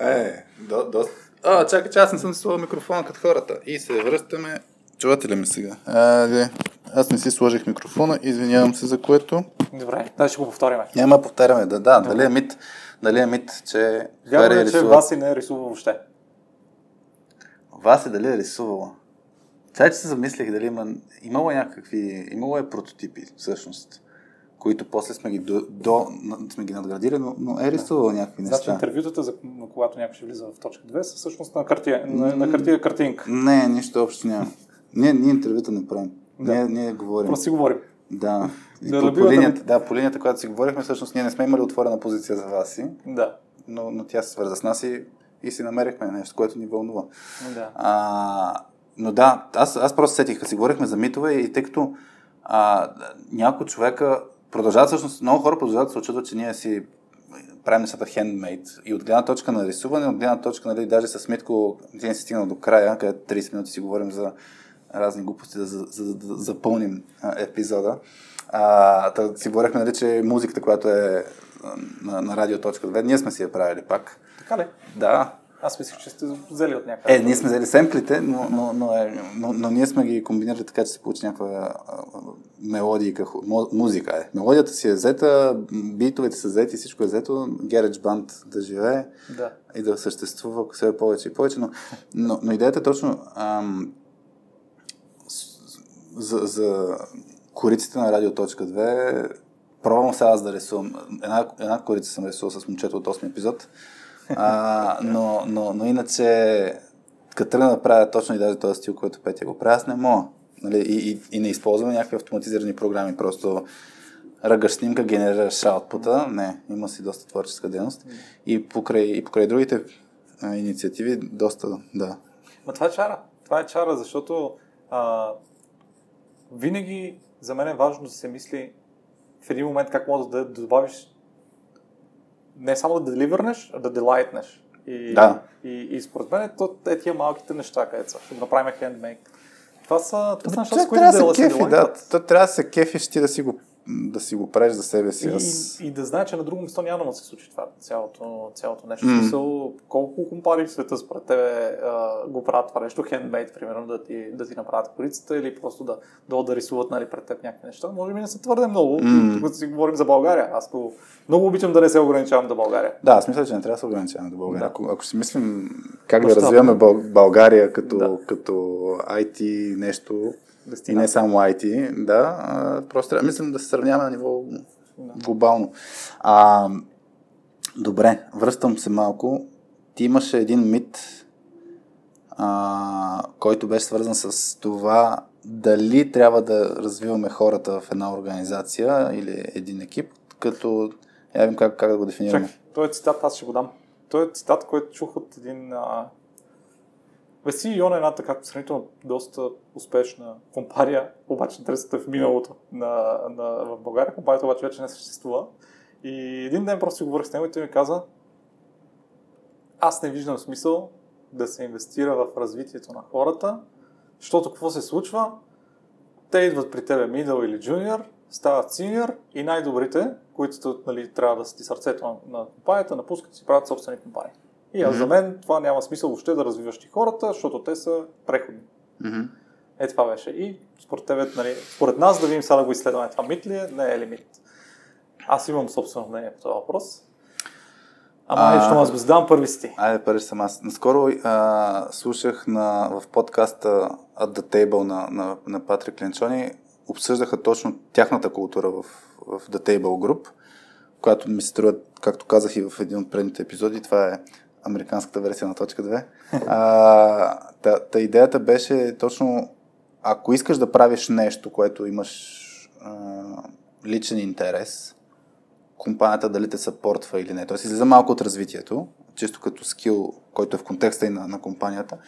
е, до, до... а, чакай, че аз не съм сложил микрофона като хората. И се връщаме. Чувате ли ме сега? Аде, аз не си сложих микрофона, извинявам се за което. Добре, да, ще го повторяме. Няма повтаряме, да, да. Добре. Дали е мит, дали е мит, че Хари е рисувала? Васи не е рисувала въобще. Васи дали е рисувала? Сега, че се замислих дали има, имало някакви, имало е прототипи, всъщност, които после сме ги, до, до, сме ги надградили, но, но е рисувал някакви неща. Значи интервютата, за, когато някой ще влиза в точка две, са всъщност на картия, на, на картия картинка. Не, нищо общо няма. Ние, ние интервюта не правим. Да. Ние, ние говорим. Просто си говорим. Да. Да, по, по линията, да, по линията, която си говорихме, всъщност ние не сме имали отворена позиция за вас си, да. но, но тя се свърза с нас и, и си намерихме нещо, което ни вълнува. Да. А, но да, аз, аз просто сетих, като си говорихме за митове и тъй като а, някои човека продължават, всъщност много хора продължават да се очудват, че ние си правим нещата хендмейд и от гледна точка на рисуване, от гледна точка, нали, даже с Митко, ние си стигнал до края, където трийсет минути си говорим за разни глупости, да, за, за, да запълним а, епизода. А, тър, си говорихме, нали, че музиката, която е на, на Радиоточка две, ние сме си я правили пак. Така ли? Да. Аз мислих, че сте взели от някакъв. Е, ние сме взели семплите, но, но, но, е, но, но ние сме ги комбинирали така, че се получи някаква мелодийка, музика е. Мелодията си е взета, битовете са взети, всичко е взето, GarageBand да живее да. и да съществува все повече и повече, но, но, но идеята е точно ам, за, за кориците на Радиоточка две. Пробвам сега аз да рисувам. Една, една корица съм рисувал с момчето от осми епизод. А, но, но, но иначе като тръгна да правя точно и даже този стил, който Петя го правя, аз не мога, нали? и, и, и не използваме някакви автоматизирани програми, просто ръгаш снимка, генерираш аутпута, не, има си доста творческа дейност и покрай, и покрай другите а, инициативи доста, да. Ма това е чара, това е чара, защото а, винаги за мен е важно да се мисли в един момент как може да, да добавиш не само да деливърнеш, а да делайтнеш. И, да. и, и според мен е, то, е тия малките неща, където са. Ще направим хендмейк. Това са неща, с които да се кефи, да. То трябва да се кефиш ти да си го, да си го правиш за себе си. И, аз... и да знае, че на друго место няма да се случи това. Цялото, цялото нещо. Mm. Смисъл, колко компании в света според тебе а, го правят това нещо, хендмейд, примерно, да ти, да ти направят корицата или просто да, да, да рисуват, нали, пред теб някакви неща. Може би не са твърде много. Mm. Тук си говорим за България. Аз то, много обичам да не се ограничавам до България. Да, аз мисля, че не трябва да се ограничаваме до България. Да. Ако, ако си мислим как Мащаб, да развиваме да. България като, да. Като ай ти нещо, и не само ай ти, да, а, просто трябва, мислям да се сравняваме на ниво глобално. А, добре, връщам се малко. Ти имаше един мит, а, който беше свързан с това дали трябва да развиваме хората в една организация или един екип, като я видим как, как да го дефинираме. Чак, той е цитат, аз ще го дам. Той е цитат, който чух от един... А... Веси Йон е една така сравнително доста успешна компания, обаче тресата в миналото на, на, в България. Компанията обаче вече не съществува. И един ден просто говорих с него и той ми каза: аз не виждам смисъл да се инвестира в развитието на хората, защото какво се случва? Те идват при тебе мидъл или джуниор, стават синьор и най-добрите, които, нали, трябва да са ти сърцето на, на компанията, напускат и си правят собствени компании. И аз, mm-hmm, за мен това няма смисъл въобще да развиваш ти хората, защото те са преходни. Mm-hmm. Е, това беше. И според тебе, нали, според нас да видим сега да го изследваме. Това мит ли е? Не е ли мит? Аз имам собствено мнение по този въпрос. Ама нещо аз го задавам, първи си ти. Айде, първи съм аз. Наскоро а, слушах на, в подкаста At the Table на, на, на Патрик Ленчони, обсъждаха точно тяхната култура в, в The Table Group, която ми се струва, както казах и в един от предните епизоди, това е американската версия на точка две. А, та, та идеята беше точно, ако искаш да правиш нещо, което имаш а, личен интерес, компанията дали те съпортва или не. Тоест излиза малко от развитието, чисто като скил, който е в контекста и на, на компанията.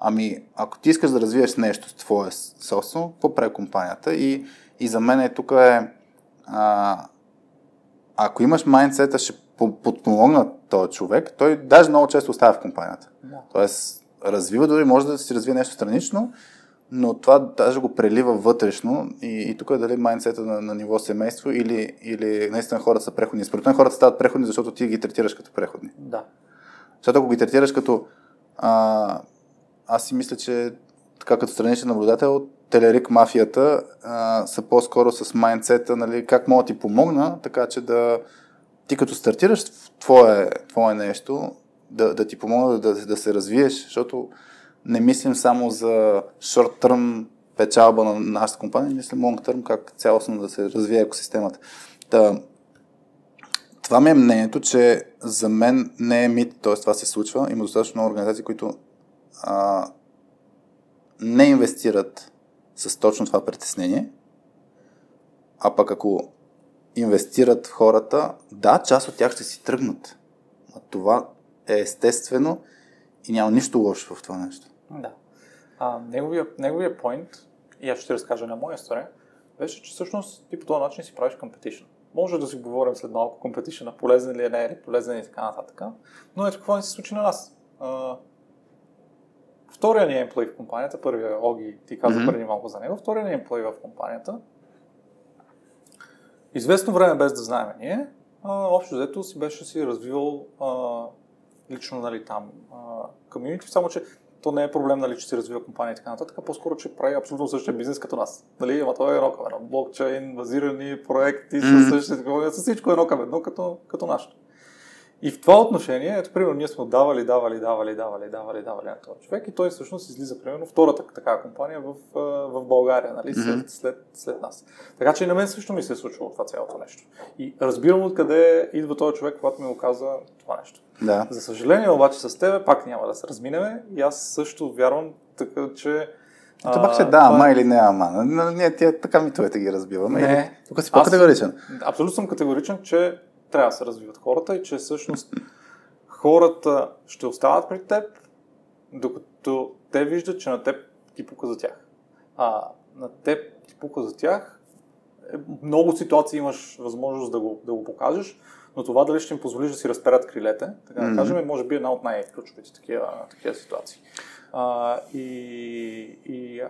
Ами, ако ти искаш да развиеш нещо твое собствено, какво прави компанията? И, и за мен е, тук е... А, ако имаш майндсета, ще подпомогна този човек, той даже много често остава в компанията. Да. Тоест, развива, дори може да си развие нещо странично, но това даже го прелива вътрешно и, и тук е дали майндсета на, на ниво семейство или, или наистина хората са преходни. Според мен хората стават преходни, защото ти ги третираш като преходни. Да. Защото ако ги третираш като... А, аз си мисля, че така като страничен наблюдател, Телерик мафията а, са по-скоро с майндсета, нали, как мога да ти помогна, така че да ти като стартираш твое, твое нещо, да, да ти помогна да, да се развиеш, защото не мислим само за шорт-търм печалба на нашата компания, мислим лонг-търм, как цялостно да се развие екосистемата. Та, това ми е мнението, че за мен не е мит, т.е. това се случва. Има достатъчно много организации, които а, не инвестират с точно това притеснение, а пък ако инвестират в хората, да, част от тях ще си тръгнат. А това е естествено и няма нищо лошо в това нещо. Да. А, неговия, неговия point, и аз ще ти разкажа на моя история, беше, че всъщност ти по този начин си правиш competition. Може да си говорим след малко competition, полезен ли е, не е ли полезен и така нататък. Но ето какво не се случи на нас. А, втория ни емплой в компанията, първия Оги, ти каза, mm-hmm, преди малко за него, втория ни емплой в компанията, известно време, без да знаем ние, а, общо взето си беше си развивал а, лично, нали, там комьюнити, само че то не е проблем, нали, че си развива компания и така нататък, а по-скоро, че прави абсолютно същия бизнес като нас. Нали, ама това е едно към едно. Блокчейн, базирани проекти, със същите, с всичко едно към едно, като, като нашето. И в това отношение, ето, примерно, ние сме давали, давали, давали, давали, давали, давали на този човек и той всъщност излиза, примерно, втората такава компания в, в България, нали, след, след, след нас. Така че и на мен също ми се е случило това цялото нещо. И разбирам откъде идва този човек, когато ми го каза това нещо. Да. За съжаление, обаче с тебе пак няма да се разминеме и аз също вярвам, така че... А, това пак ще да, ама е... или не, ама. Ние тия така митовете ги разбиваме. Не. Или... Тук си по-категоричен. Аз, абсолютно съм категоричен, че трябва да се развиват хората и че всъщност хората ще остават при теб, докато те виждат, че на теб ти пука за тях. А на теб ти пука за тях, много ситуации имаш възможност да го, да го покажеш, но това дали ще им позволиш да си разперят крилете, така да кажем, може би една от най-ключовите такива, такива ситуации. А, и, и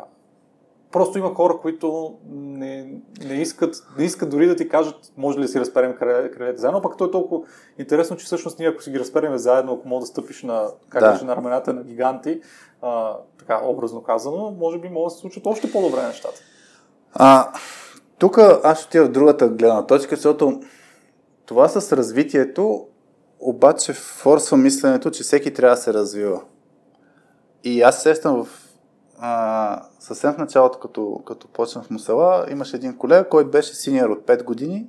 Просто има хора, които не, не, искат, не искат дори да ти кажат, може ли да си разперем крилете заедно, пък то е толкова интересно, че всъщност ние ако си ги разпереме заедно, ако мога да стъпиш на, как да. Че, на рамената на гиганти, а, така образно казано, може би могат да се случат още по-добре нещата. А, тук аз отива в другата гледна точка, защото това с развитието обаче форсва мисленето, че всеки трябва да се развива. И аз сещам в А, съвсем в началото, като, като почнах в Мусала, имаше един колега, който беше синьор от пет години.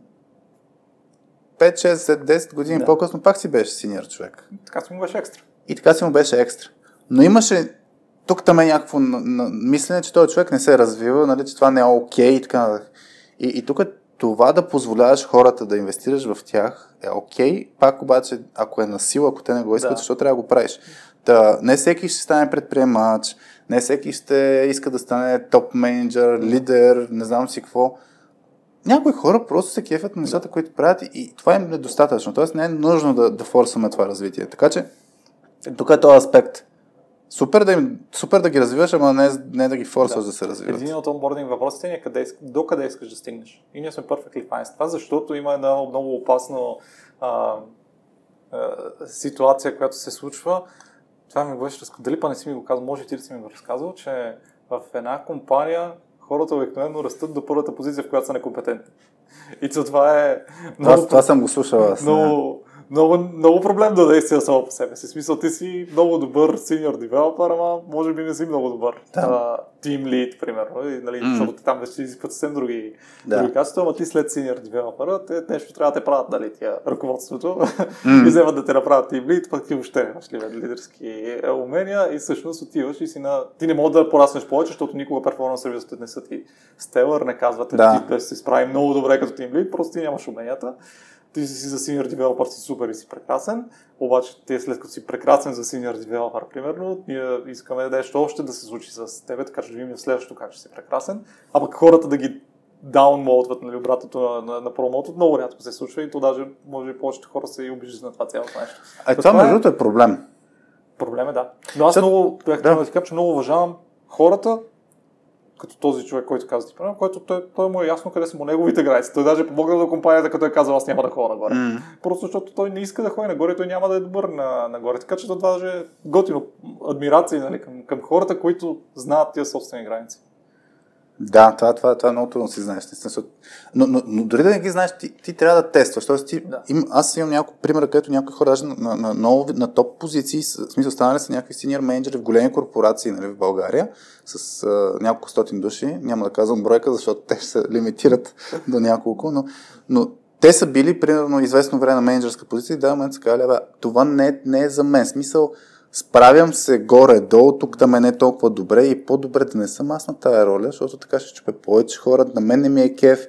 пет, шест, десет години да. По-късно пак си беше синьор човек. Така си му беше екстра. И така си му беше екстра. Но имаше тук там е някакво на, на, мислене, че този човек не се развива, нали, че това не е окей и така. И, и тук това да позволяваш хората да инвестираш в тях е окей. Пак обаче, ако е насила, ако те не го искат, да. Защо трябва да го правиш? Та, не всеки ще стане предприемач, не всеки ще иска да стане топ менеджер, лидер, не знам си какво. Някои хора просто се кефят на нещата, които правят и това им е достатъчно. Тоест не е нужно да, да форсваме това развитие. Така че, тук е този аспект. Супер да, им, супер да ги развиваш, ама не, не да ги форсваш да. Да се развиват. Един от онбординг въпросите е къде, до къде искаш да стигнеш. И ние сме perfectly fine с това, защото има една много опасна а, а, ситуация, която се случва. Това ми беше разказал, дали па не си ми го казал, може и ти да си ми го разказал, че в една компания хората обикновено растат до първата позиция, в която са некомпетентни. И това е... Много, това, това съм го слушал аз. Много, много, много проблем да действия само по себе си. В смисъл, ти си много добър senior developer, ама може би не си много добър да. Team lead, примерно. И, нали, mm. Защото ти там вече изискват съвсем други, да. Други качества, ама ти след senior developer, те нещо трябва да те правят, нали, тия ръководството. Mm. И вземат да те направят team lead, пък ти въобще нямаш ли лидерски умения и всъщност отиваш и си на... Ти не мога да пораснеш повече, защото никога перформанс сервисът не са ти стелър, не казвате, да. Ти беше се справи много добре като team lead, просто ти нямаш уменията. Ти си за senior developer си супер и си прекрасен, обаче ти след като си прекрасен за senior developer, примерно, ние искаме да нещо още да се случи с тебе, така че да видим в следващото как ще си прекрасен, а пък хората да ги даунмолдват, нали, обратното на, на, на промоут, много рядко се случва и то даже може и повечето хора се и обиждат на това цялото нещо. А това между другото е проблем. Проблем е, да. Но аз Съп... много, да. Да ти кажа, че много уважавам хората, като този човек, който каза ти правилно, който той, той му е ясно къде са му неговите граници. Той даже помогна на компанията, като е казал, аз няма да ходя нагоре. Mm. Просто защото той не иска да ходи нагоре, той няма да е добър на, нагоре. Така че това даже е готино адмирации, нали, към, към хората, които знаят тия собствени граници. Да, това, това, това е много трудно си знаеш. Но, но, но дори да не ги знаеш, ти, ти трябва да тестваш. Тоест, ти, да. Им, аз имам няколко примера, където някои хора даже на, на, на, на, на топ позиции, в смисъл станали са някакви синьор менеджери в големи корпорации, нали, в България, с а, няколко стотин души. Няма да казвам бройка, защото те ще се лимитират до няколко, но, но те са били, примерно, известно време на менеджерска позиция и да, момент са казали, бе, това не, не е за мен. Смисъл, справям се горе-долу, тук да ме не е толкова добре и по-добре да не съм аз на тая роля, защото така ще чупя повече хора, на мен не ми е кеф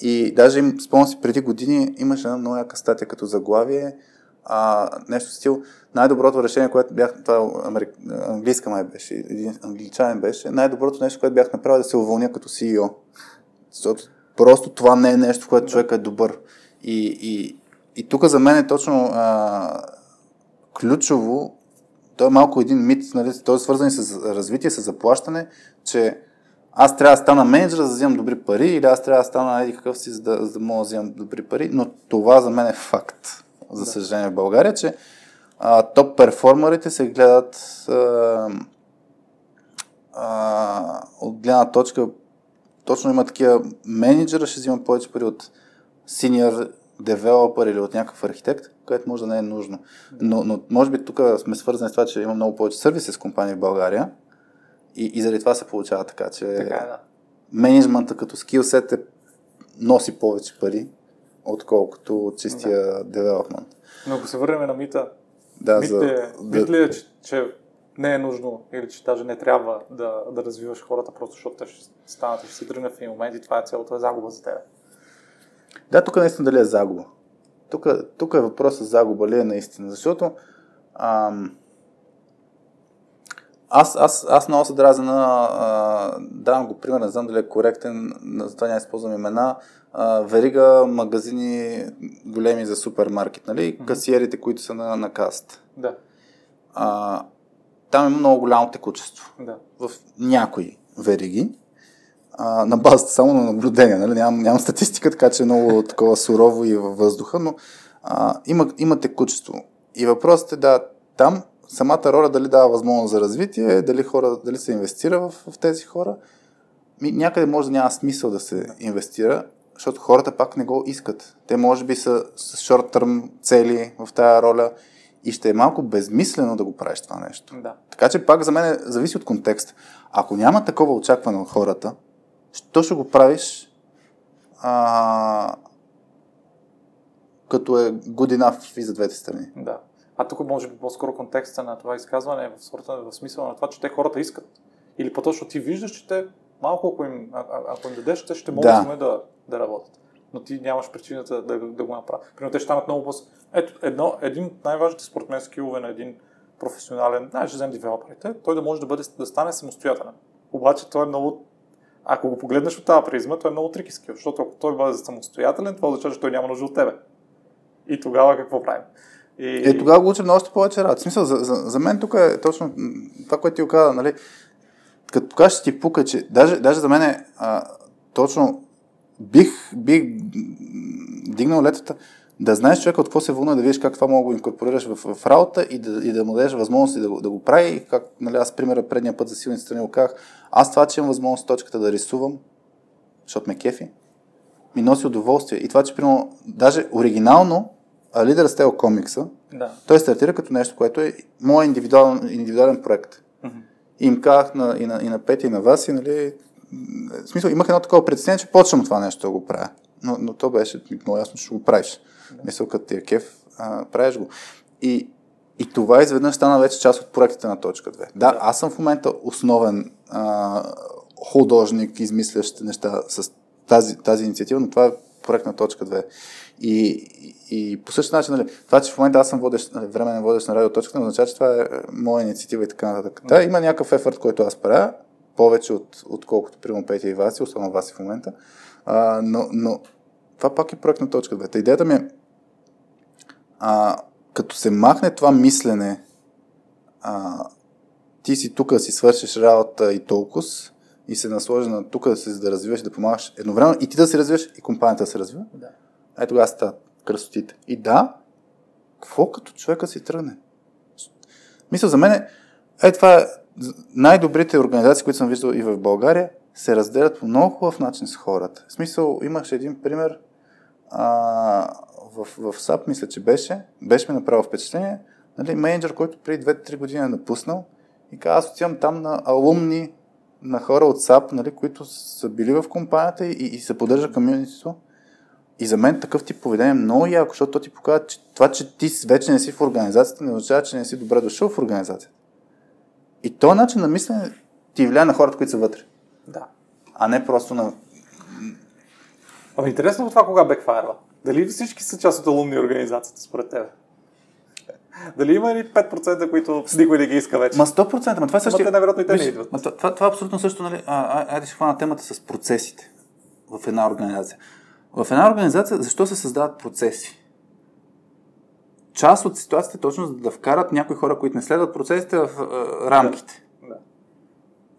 и даже им, спомням си, преди години имаше една много яка статия като заглавие, а, нещо стил, най-доброто решение, което бях, това америк... английска май беше, един англичанин беше, най-доброто нещо, което бях направил да се уволня като Си И О, защото просто това не е нещо, което човек е добър и, и, и тук за мен е точно а, ключово. Той е малко един мит, нали, той е свързан с развитие, с заплащане, че аз трябва да стана менеджер, за да взимам добри пари, или аз трябва да стана еди какъв си, за да, за да мога да взимам добри пари, но това за мен е факт, за съжаление в България, че а, топ перформерите се гледат а, а, от гледна точка, точно има такива менеджера, ще взимам повече пари от синьор девелопър или от някакъв архитект, което може да не е нужно. Но, но може би тук сме свързани с това, че има много повече сервиси с компании в България и, и заради това се получава така, че така, да. Менеджмента като скилсет е, носи повече пари, отколкото чистия да. Девелопмент. Но ако се върнем на мита, да, мит, за, е, мит ли е, че, че не е нужно или че даже не трябва да, да развиваш хората, просто защото те ще станат и ще си тръгнат в един момент и това е цялото е загуба за теб? Да, тук наистина дали е загуба. Тук, тук е въпросът загуба ли е наистина, защото ам, аз, аз, аз много се дразна, давам го пример, не знам дали е коректен, затова няма използвам имена, а, верига магазини големи за супермаркет, нали? Mm-hmm. Касиерите, които са на, на касата. Да. А, там има много голямо текучество. Да. В някои вериги. а, на базата само на наблюдение. Нали? Ням, нямам статистика, така че е много такова сурово и във въздуха, но а, има, има текучество. И въпросът е да, там самата роля дали дава възможност за развитие, дали, хора, дали се инвестира в, в тези хора. Някъде може да няма смисъл да се инвестира, защото хората пак не го искат. Те може би са с шорт-търм цели в тая роля и ще е малко безмислено да го правиш това нещо. Да. Така че пак за мен зависи от контекста. Ако няма такова очакване от хората, що ще го правиш а... като е good enough и за двете страни? Да. А тук може би по-скоро контекста на това изказване е в, сорта, в смисъл на това, че те хората искат. Или по-точно ти виждаш, че те малко, ако им, а, ако им дадеш, те ще могат да сме да, да работят. Но ти нямаш причината да, да го направят. Примерно те ще станат много по-с... Ето, едно, един от най-важните спортмен скилове на един професионален, знаеш, взем девелоперите, той да може да, бъде, да стане самостоятелен. Обаче той е много... Ако го погледнеш от тази призма, той е много трики скил, защото ако той бъде самостоятелен, това означава, че той няма нужда от тебе. И тогава какво правим? И... Е, тогава го учим на още повече рад. В смисъл, за, за, за мен тук е точно това, което ти го каза, нали, като покажеш ти пука, че даже, даже за мен е а, точно бих, бих дигнал летата да знаеш човека от какво се вълнува, да видиш как това мога да го инкорпорираш в, в работа и да, и да му дадеш възможност да, да го прави. И как, нали, аз, примера, предния път за силни страни го казах, аз това, че имам възможност точката да рисувам, защото ме кефи, ми носи удоволствие. И това, че примерно, даже оригинално Лидер Стел комикса, да. Той стартира като нещо, което е моят индивидуален, индивидуален проект. Mm-hmm. И им казах на, и на, и на Петя, и на вас, и нали... В смисъл, имах едно такова предснение, че почвам това нещо да го правя. Но, но то беше много ясно, че го правиш. Да. Мисъл, като ти е кеф, а, правиш го. И, и това изведнъж стана вече част от проектите на Точка две. Да, да. Аз съм в момента основен а, художник, измислящ неща с тази, тази инициатива, но това е проект на Точка две. И, и по същия начин, нали, това, че в момента аз съм водещ, временен водещ на Радиоточка, не означава, че това е моя инициатива и така нататък. Да, има някакъв ефорт, който аз правя, повече от, отколкото примерно Петя и Васи, особено Васи в момента, а, но, но това пак е проект на Точка две. Та идеята ми е, а, като се махне това мислене, а, ти си тук да си свършиш работа и толкова, и се насложи на тук да се да развиваш и да помагаш едновременно, и ти да се развиваш, и компанията да се развива. Да. Ето тогава стават красотите. И да, какво като човека си тръгне? Мисля, за мен е, е това е, най-добрите организации, които съм виждал и в България, се разделят по много хубав начин с хората. В смисъл, имаше един пример а, в, в САП, мисля, че беше, беше ми направил впечатление, нали, менеджер, който преди две-три години е напуснал и каза, аз отивам там на алумни, на хора от САП, нали, които са били в компанията и, и се поддържа комьюнитито. И за мен такъв тип поведение е много яко, защото то ти показва, че това, че ти вече не си в организацията, не означава, че не си добре дошъл в организацията. И този начин на мислене ти влияе на хората, които са вътре. Да. А не просто на... Ами интересно това кога бекфайрва? Дали всички са част от алумни организацията според тебе? Дали има ли пет процента, които никой не ги иска вече? Ма сто процента, ма това е също... Ма те невероятно и те не идват. Ма, това, това е абсолютно също, нали... Айде ще хвана темата с процесите в една организация. В една организация защо се създават процеси? Част от ситуацията е точно да вкарат някои хора, които не следват процесите в е, рамките. Да.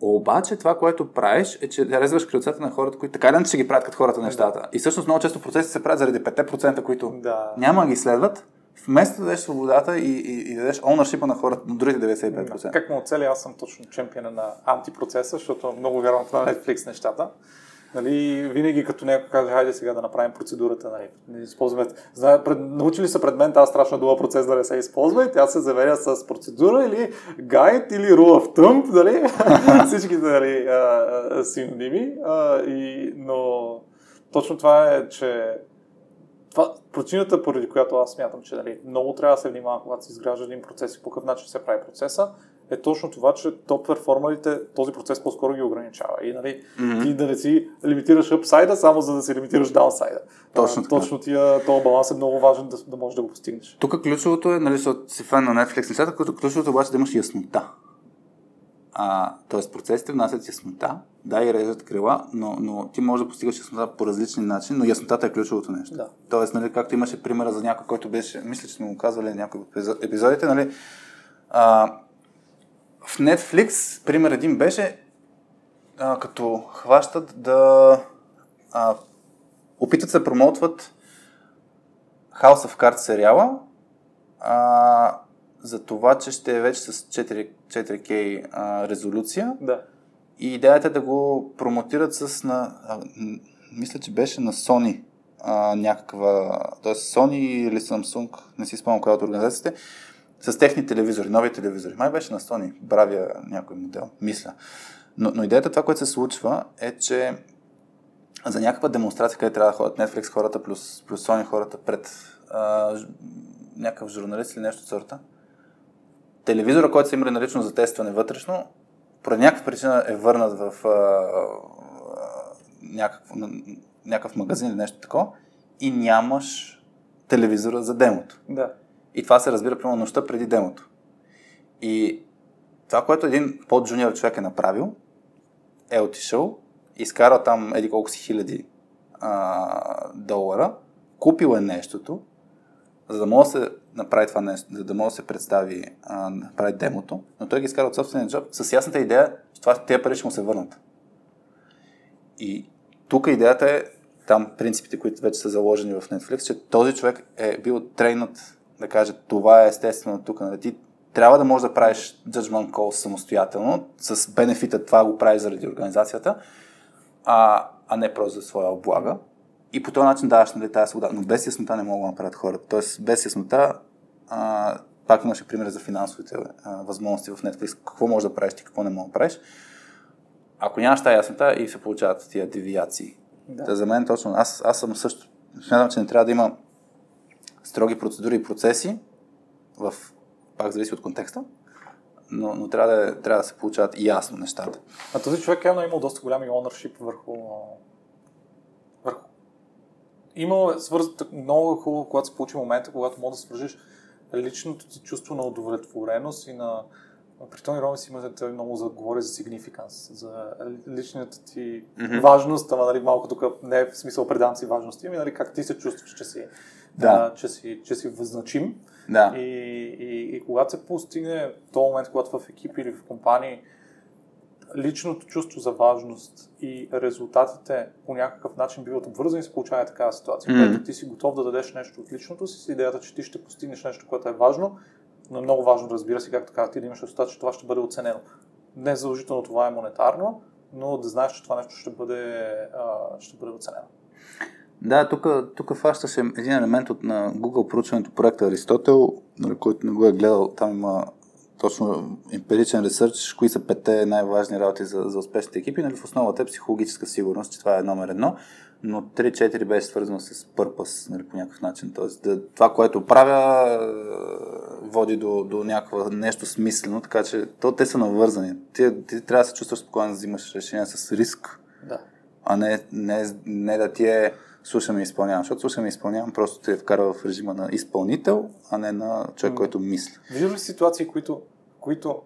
Обаче това, което правиш, е, че резваш крилцата на хората, които така не ще ги правят като хората нещата. Да. И всъщност много често процесите се правят заради пет процента, които да. Няма да ги следват, вместо да дадеш свободата и, и, и да дадеш ownership на хората, на другите деветдесет и пет процента. Да. Как му оцели, аз съм точно чемпиона на антипроцеса, защото много вярвам в Netflix нещата. Нали, винаги като някой каже, хайде сега да направим процедурата, нали, не използваме. Зна, пред, научили са пред мен тази страшна дума процес да не се използва и тя се заверя с процедура или гайд или rule of thumb, нали? Всичките нали, синоними. Но точно това е, че това, причината, поради която аз смятам, че нали, много трябва да се внимава, когато се изгражда един процес и по какъв начин се прави процеса, е точно това, че топ-перформалите този процес по-скоро ги ограничава. И нали, mm-hmm. ти да не си лимитираш апсайда, само за да си лимитираш даунсайда. Точно, а, точно тия, този баланс е много важен да, да можеш да го постигнеш. Тук ключовото е, нали, си фен на Netflix нещата, като ключовото обаче да имаш яснота. А, тоест процесите внасят яснота, да, и режат крила, но, но ти можеш да постигаш яснота по различни начини, но яснотата е ключовото нещо. Да. Тоест, нали, както имаше примера за някой, който беше, мисля, че сме го казвали някои епизодите, нали, а, в Netflix, пример един беше, а, като хващат да а, опитат се да промоутват House of Cards сериала а, за това, че ще е вече с четири кей а, резолюция. Да. И идеята е да го промотират с на, а, мисля, че беше на Sony а, някаква, т.е. Sony или Samsung, не си спомням коя от организациите, с техни телевизори, нови телевизори. Май беше на Sony, бравия някой модел, мисля. Но, но идеята, това, което се случва, е, че за някаква демонстрация, къде трябва да ходят Netflix хората плюс, плюс Sony хората пред а, някакъв журналист или нещо от сорта, телевизора, който са имали налично за тестване вътрешно, поради някаква причина е върнат в а, а, някакво, някакъв магазин или нещо такова и нямаш телевизора за демото. Да. И това се разбира примерно нощта преди демото. И това, което един под-джуниор човек е направил, е отишъл, изкарал там еди колко си хиляди а, долара, купил е нещото, за да може да се направи това нещо, за да може да се представи, а, направи демото, но той ги изкарал от собствения джоб с ясната идея, че това, тези пари ще му се върнат. И тук идеята е, там принципите, които вече са заложени в Netflix, че този човек е бил трейнат да каже, това е естествено тук. Нали? Ти трябва да можеш да правиш judgment call самостоятелно, с бенефита това го правиш заради организацията, а, а не просто за своя облага. И по този начин даваш, нали, тази свобода. Но без яснота не мога да направят хората. Тоест, без яснота, а, пак имаше пример за финансовите а, възможности в Netflix. Какво можеш да правиш и какво не можеш да правиш. Ако нямаш тази яснота и се получават тия девиации. Да. Та за мен точно, аз, аз съм също, смятам, че не трябва да има строги процедури и процеси, в, пак зависи от контекста, но, но трябва, да, трябва да се получават ясно нещата. А този човек явно е имал доста голям ownership върху... върху. Има свърз... много хубаво, когато се получи момента, когато може да свържиш личното ти чувство на удовлетвореност и на... При този ромен си имате много за да говори за significance, за личната ти mm-hmm. важност, ама нали, малко тук не е в смисъл предам си важност, ами нали, как ти се чувстваш, че си... Да. А, че, си, че си възначим. Да. И, и, и когато се постигне този момент, когато в екип или в компании личното чувство за важност и резултатите по някакъв начин биват обвързани, се получава такава ситуация, mm-hmm. когато ти си готов да дадеш нещо от личното си, с идеята, че ти ще постигнеш нещо, което е важно, но е много важно, разбира се, както казах, ти да имаш резултат, че това ще бъде оценено. Не задължително това е монетарно, но да знаеш, че това нещо ще бъде, а, ще бъде оценено. Да, тук фащаше един елемент от на Google проучването проекта Аристотел, който не го е гледал, там има точно емпиричен ресърч, кои са петте най-важни работи за, за успешните екипи. Нали, в основата е психологическа сигурност, че това е номер едно, но три-четири беше свързано с purpose, нали, по някакъв начин. Тоест, да, това, което правя, води до, до някакво нещо смислено, така че то, те са навързани. Ти, ти трябва да се чувстваш спокойно, да взимаш решение с риск, да. А не, не, не да ти е слушам и изпълнявам, защото слушам и изпълнявам, просто те вкарва в режима на изпълнител, а не на човек, м-м. който мисли. Виждаш ли ситуации, които, които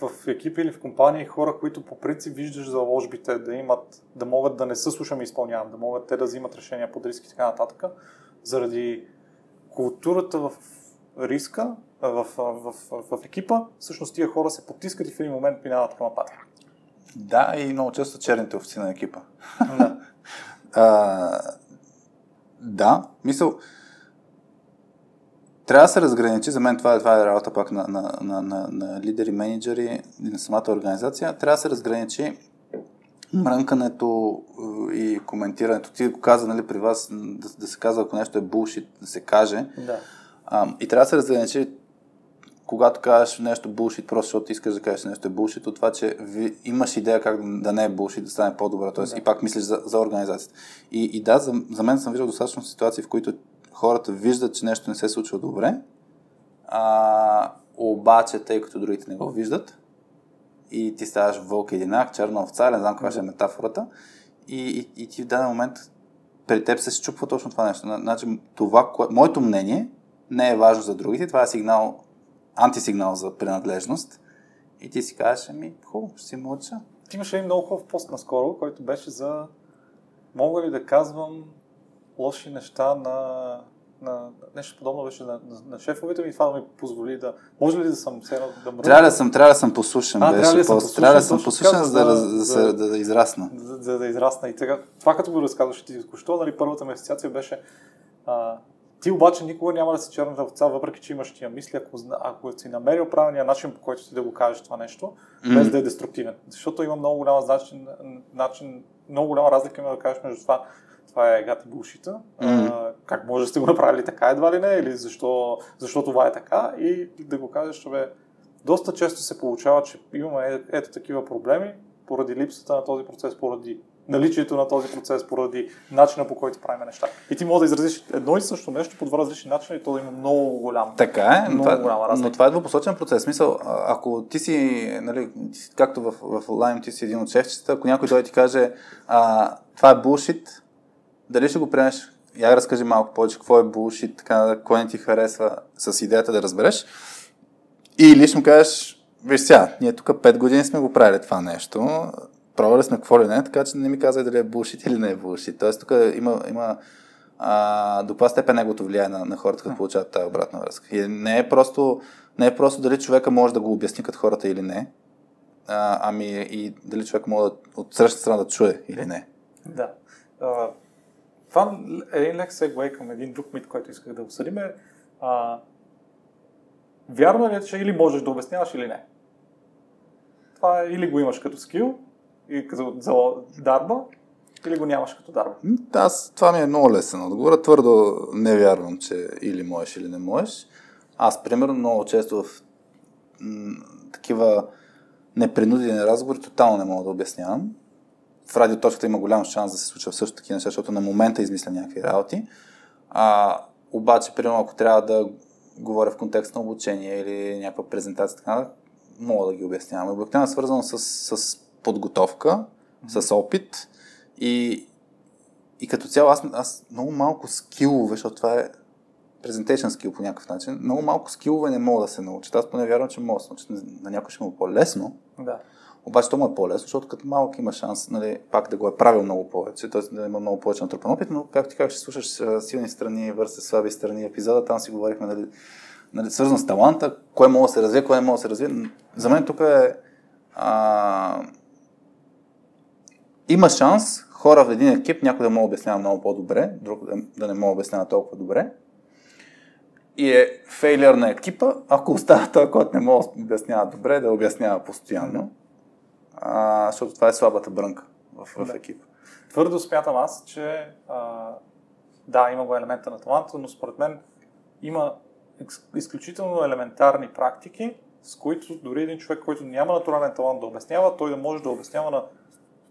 в екипи или в компании, хора, които по принцип виждаш заложбите да имат, да могат да не се слушам и изпълнявам, да могат те да взимат решения под риски и така нататък, заради културата в риска, в, в, в, в, в екипа, всъщност тия хора се потискат и в един момент минават към апатия. Да, и много често черните овци на екипа. Да. а, Да, мисъл, трябва да се разграничи, за мен това е, това е работа пак на, на, на, на, на лидери, менеджери и на самата организация, трябва да се разграничи мрънкането и коментирането. Ти го каза, нали, при вас, да, да се казва, ако нещо е bullshit, да се каже. Да. А, и трябва да се разграничи, когато кажеш нещо bullshit, просто защото искаш да кажеш нещо е bullshit, от това, че ви, имаш идея как да, да не е bullshit, да стане по-добра, т.е. да. И пак мислиш за, за организацията. И, и да, за, за мен съм виждал достатъчно ситуации, в които хората виждат, че нещо не се случва добре, а, обаче тъй като другите не го виждат и ти ставаш вълк единак, черна овца, не знам каква ще е метафората, и, и, и ти в даден момент при теб се счупва точно това нещо. Значи, това, кое... моето мнение не е важно за другите, това е сигнал, антисигнал за принадлежност, и ти си кажеш, ами хубаво, ще си мълча. Ти имаше един много хубав пост наскоро, който беше за мога ли да казвам лоши неща на на нещо подобно беше на, на, на шефовете ми и това да ми позволи да... Може ли да съм все едно да мръвна? Трябва да съм, трябва да съм послушен. А, трябва да съм послушен, трябва да съм послушен, за да, за, за, да, да израсна. За, за да израсна. И тега, това като го разказваш ти изкущо, нали, първата ми асоциация беше... А, ти обаче никога няма да си черната овца, въпреки че имаш тия мисли, ако, ако си намерил правилния начин, по който ти да го кажеш това нещо, без mm. да е деструктивен. Защото има много голяма начин, начин, много голяма разлика има да кажеш между това, това е гати булшита, mm. как може да сте го направили така едва ли не, или защо, защо това е така, и да го кажеш, че бе, доста често се получава, че имаме е, ето такива проблеми, поради липсата на този процес, поради наличието на този процес, поради начина, по който правим неща. И ти може да изразиш едно и също нещо по два различни начина и то да има много голям. Така е, но това, голяма разлика. Но това е двупосочен процес. Смисъл, ако ти си, нали, както в, в Lime ти си един от шефчета, ако някой той ти каже, а, това е булшит, дали ще го приемеш? Я разкажи малко повече, какво е булшит, така, кой не ти харесва, с идеята да разбереш. И лично кажеш, виж сега, ние тук пет години сме го правили това нещо, пробвали сме какво ли не, така че не ми казвай дали е булшит или не е булшит. Тоест тук има, има а, до каква степен неговото влияние на, на хората, като получават тази обратна връзка. И не е просто, не е просто дали човека може да го обясни като хората или не, а, ами и дали човек може да, от срещната страна да чуе или не. Да. А, това е един лек сегуей към един друг мит, който исках да обсъдим. Е, а, вярно ли е, че или можеш да обясняваш или не? Това е, или го имаш като скил, и като за дарба, или го нямаш като дарба? Аз, това ми е много лесен отговор. Твърдо не вярвам, че или можеш, или не можеш. Аз, примерно, много често в м- такива непринудени разговори тотално не мога да обяснявам. В радиоточката има голям шанс да се случва също такива неща, защото на момента измисля някакви работи. А, обаче, примерно, ако трябва да говоря в контекст на обучение или някаква презентация, така, мога да ги обяснявам. Обикновено е свързано с, с подготовка, mm-hmm. с опит и, и като цяло аз, аз много малко скилове, защото това е presentation skill по някакъв начин, много малко скилове не мога да се научат. Аз поне вярвам, че мога да се научат. На някой ще му е по-лесно, да. Обаче то му е по-лесно, защото като малък има шанс, нали, пак да го е правил много повече, т.е. да има много повече натрупан опит, но както ти казах, ще слушаш силни страни, върсе слаби страни епизода, там си говорихме, нали, нали, свързано с таланта, кое мога да се развие, кое не мога да се развие. За мен тук е а... Има шанс хора в един екип, някой да мога да обяснява много по-добре, друг да не мога да обяснява толкова добре. И е фейлер на екипа, ако остава той, който не мога да обяснява добре, да обяснява постоянно. А, защото това е слабата брънка в, в екипа. Да. Твърдо смятам аз, че а, да, има го елемента на таланта, но според мен има изключително елементарни практики, с които дори един човек, който няма натурален талант да обяснява, той да може да обяснява на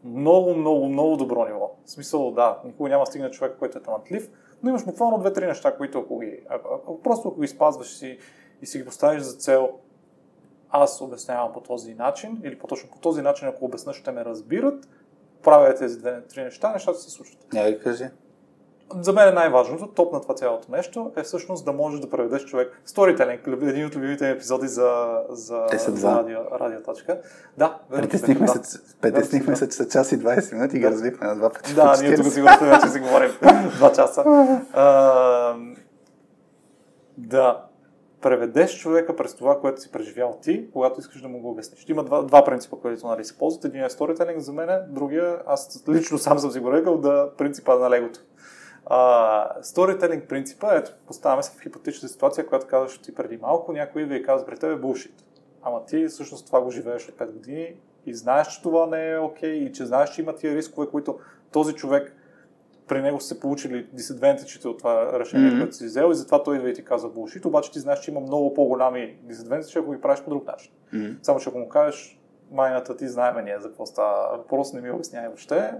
много, много, много добро ниво. В смисъл, да, никога няма стигна човек, който е талантлив, но имаш буквално две-три неща, които ако ги, ако, просто ако ги спазваш си, и си ги поставиш за цел, аз обяснявам по този начин, или по-точно по този начин, ако обясня, ще ме разбират, правя тези две-три неща, нещата се случват. Не ви кажи. За мен е най-важното, топ на това цялото нещо, е всъщност да можеш да преведеш човек. Storytelling, един от любимите епизоди за, за, за радио, радиоточка. Да, притеснихме се, притеснихме се, че са час и двайсет минути и ги развихме на два пъти. Да, ние тук сигурно вече си говорим два часа. А, да преведеш човека през това, което си преживял ти, когато искаш да му го обясниш. Има два, два принципа, които нали се ползват. Единият е storytelling за мен, другия, аз лично сам съм си го регал, да принципа на легото. Uh, storytelling принципа, ето, поставяме се в хипотична ситуация, която казваш ти преди малко, някой ви казва при тебе bullshit. Ама ти всъщност това го живееш от пет години и знаеш, че това не е окей, и че знаеш, че има тия рискове, които този човек, при него са се получили дисадвентичите от това решение, mm-hmm. което си взел, и затова той идва и ти казва bullshit, обаче ти знаеш, че има много по-голями дисадвентичи, ако ги правиш по друг начин. Mm-hmm. Само че ако му кажеш, майната ти знаеме ние за какво става, просто не ми обяснявай въобще,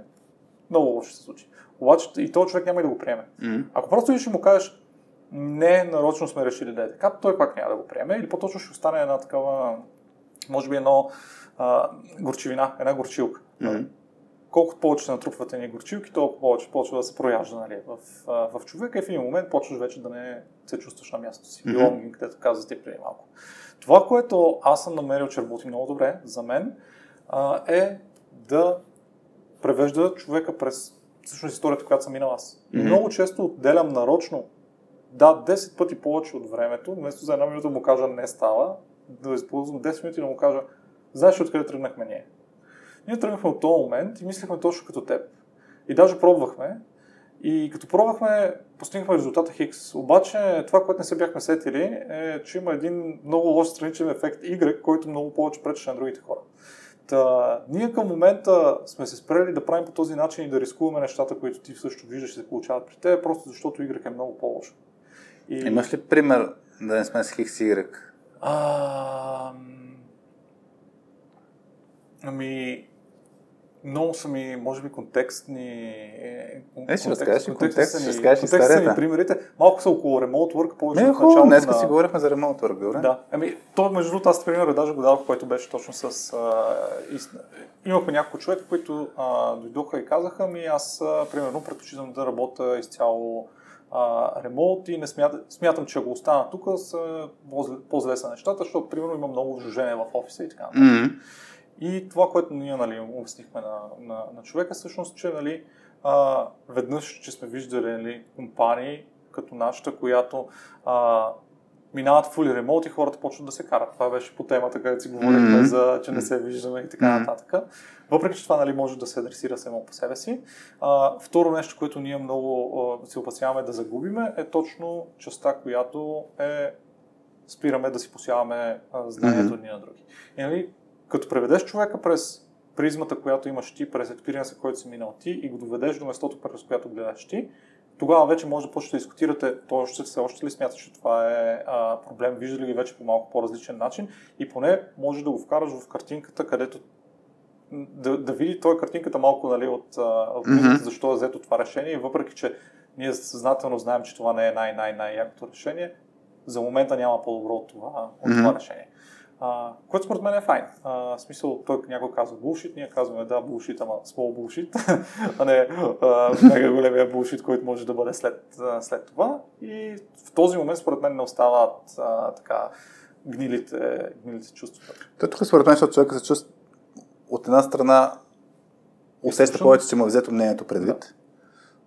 много лошо се случи. Обаче и този човек няма и да го приеме. Mm-hmm. Ако просто идиш и му кажеш, не, нарочно сме решили да е така, той пак няма да го приеме, или по-точно ще остане една такава, може би едно а, горчивина, една горчилка. Mm-hmm. Колкото повече натрупвате ни горчилки, толкова повече почва да се прояжда, нали, в, а, в човека и в един момент почваш вече да не се чувстваш на мястото си. Mm-hmm. Белонгинг, където каза ти преди малко. Това, което аз съм намерил, че работи много добре за мен, а, е да превежда човека през всъщност историята, която съм минал аз. Mm-hmm. Много често отделям нарочно да, десет пъти повече от времето, вместо за една минута му кажа не става, да използвам десет минути и да му кажа, знаеш откъде тръгнахме ние? Ние тръгнахме от този момент и мислихме точно като теб. И даже пробвахме. И като пробвахме, постигнахме резултата Хикс. Обаче това, което не се бяхме сетили, е, че има един много лош страничен ефект Y, който много повече пречеше на другите хора. Та, ние към момента сме се спрели да правим по този начин и да рискуваме нещата, които ти също виждаш и се получават при теб, просто защото Y е много по-лошо. И... Имаш ли пример да не сме с Хикс и Y? А... Ами... Много са ми, може би, контекстни... Е, ще разкажеш ли контекст, ще разкажеш ли историята. Примерите. Малко са около Remote Work, повече не, от началото на... Днеска си говорихме за Remote Work, добре? Да. Ами, то, между другото, аз, пример, даже го давах, който беше точно с... А, из... Имахме няколко човека, които а, дойдоха и казаха ми, аз, а, примерно, предпочитам да работя изцяло ремонт и не смятам, смятам, че ако остана тук, са по-зле са нещата, защото, примерно, има много жужение в офиса и така. Mm-hmm. И това, което ние нали, обяснихме на, на, на човека, всъщност, че нали, а, веднъж, че сме виждали нали, компании като нашата, която а, минават фули ремонт и хората почват да се карат. Това беше по темата, където си говорихме, за, че не се виждаме и така нататък. Въпреки, че това нали, може да се адресира само по себе си. А, второ нещо, което ние много а, се опасяваме да загубиме, е точно частта, която е спираме да си посяваме а, знанието ни на други. И, нали, като преведеш човека през призмата, която имаш ти, през експириенса, който си минал ти и го доведеш до местото, през което гледаш ти, тогава вече може да почне да дискутирате той ще все още ли смяташ, че това е а, проблем, вижда ли ги вече по малко по-различен начин и поне може да го вкараш в картинката, където да, да види той картинката малко нали, от, от mm-hmm. защо е взето това решение и въпреки, че ние съзнателно знаем, че това не е най-най-най-якото решение, за момента няма по-добро от това, от това mm-hmm. решение. Uh, което според мен е файн. Uh, в смисъл, той някой казва bullshit, ние казваме да, bullshit, ама small bullshit, а не uh, мега големия bullshit, който може да бъде след, uh, след това. И в този момент според мен не остават uh, така гнилите, гнилите чувства. Той тук според мен, защото човека се чувства от една страна усеща повече, че му е взето мнението предвид, да.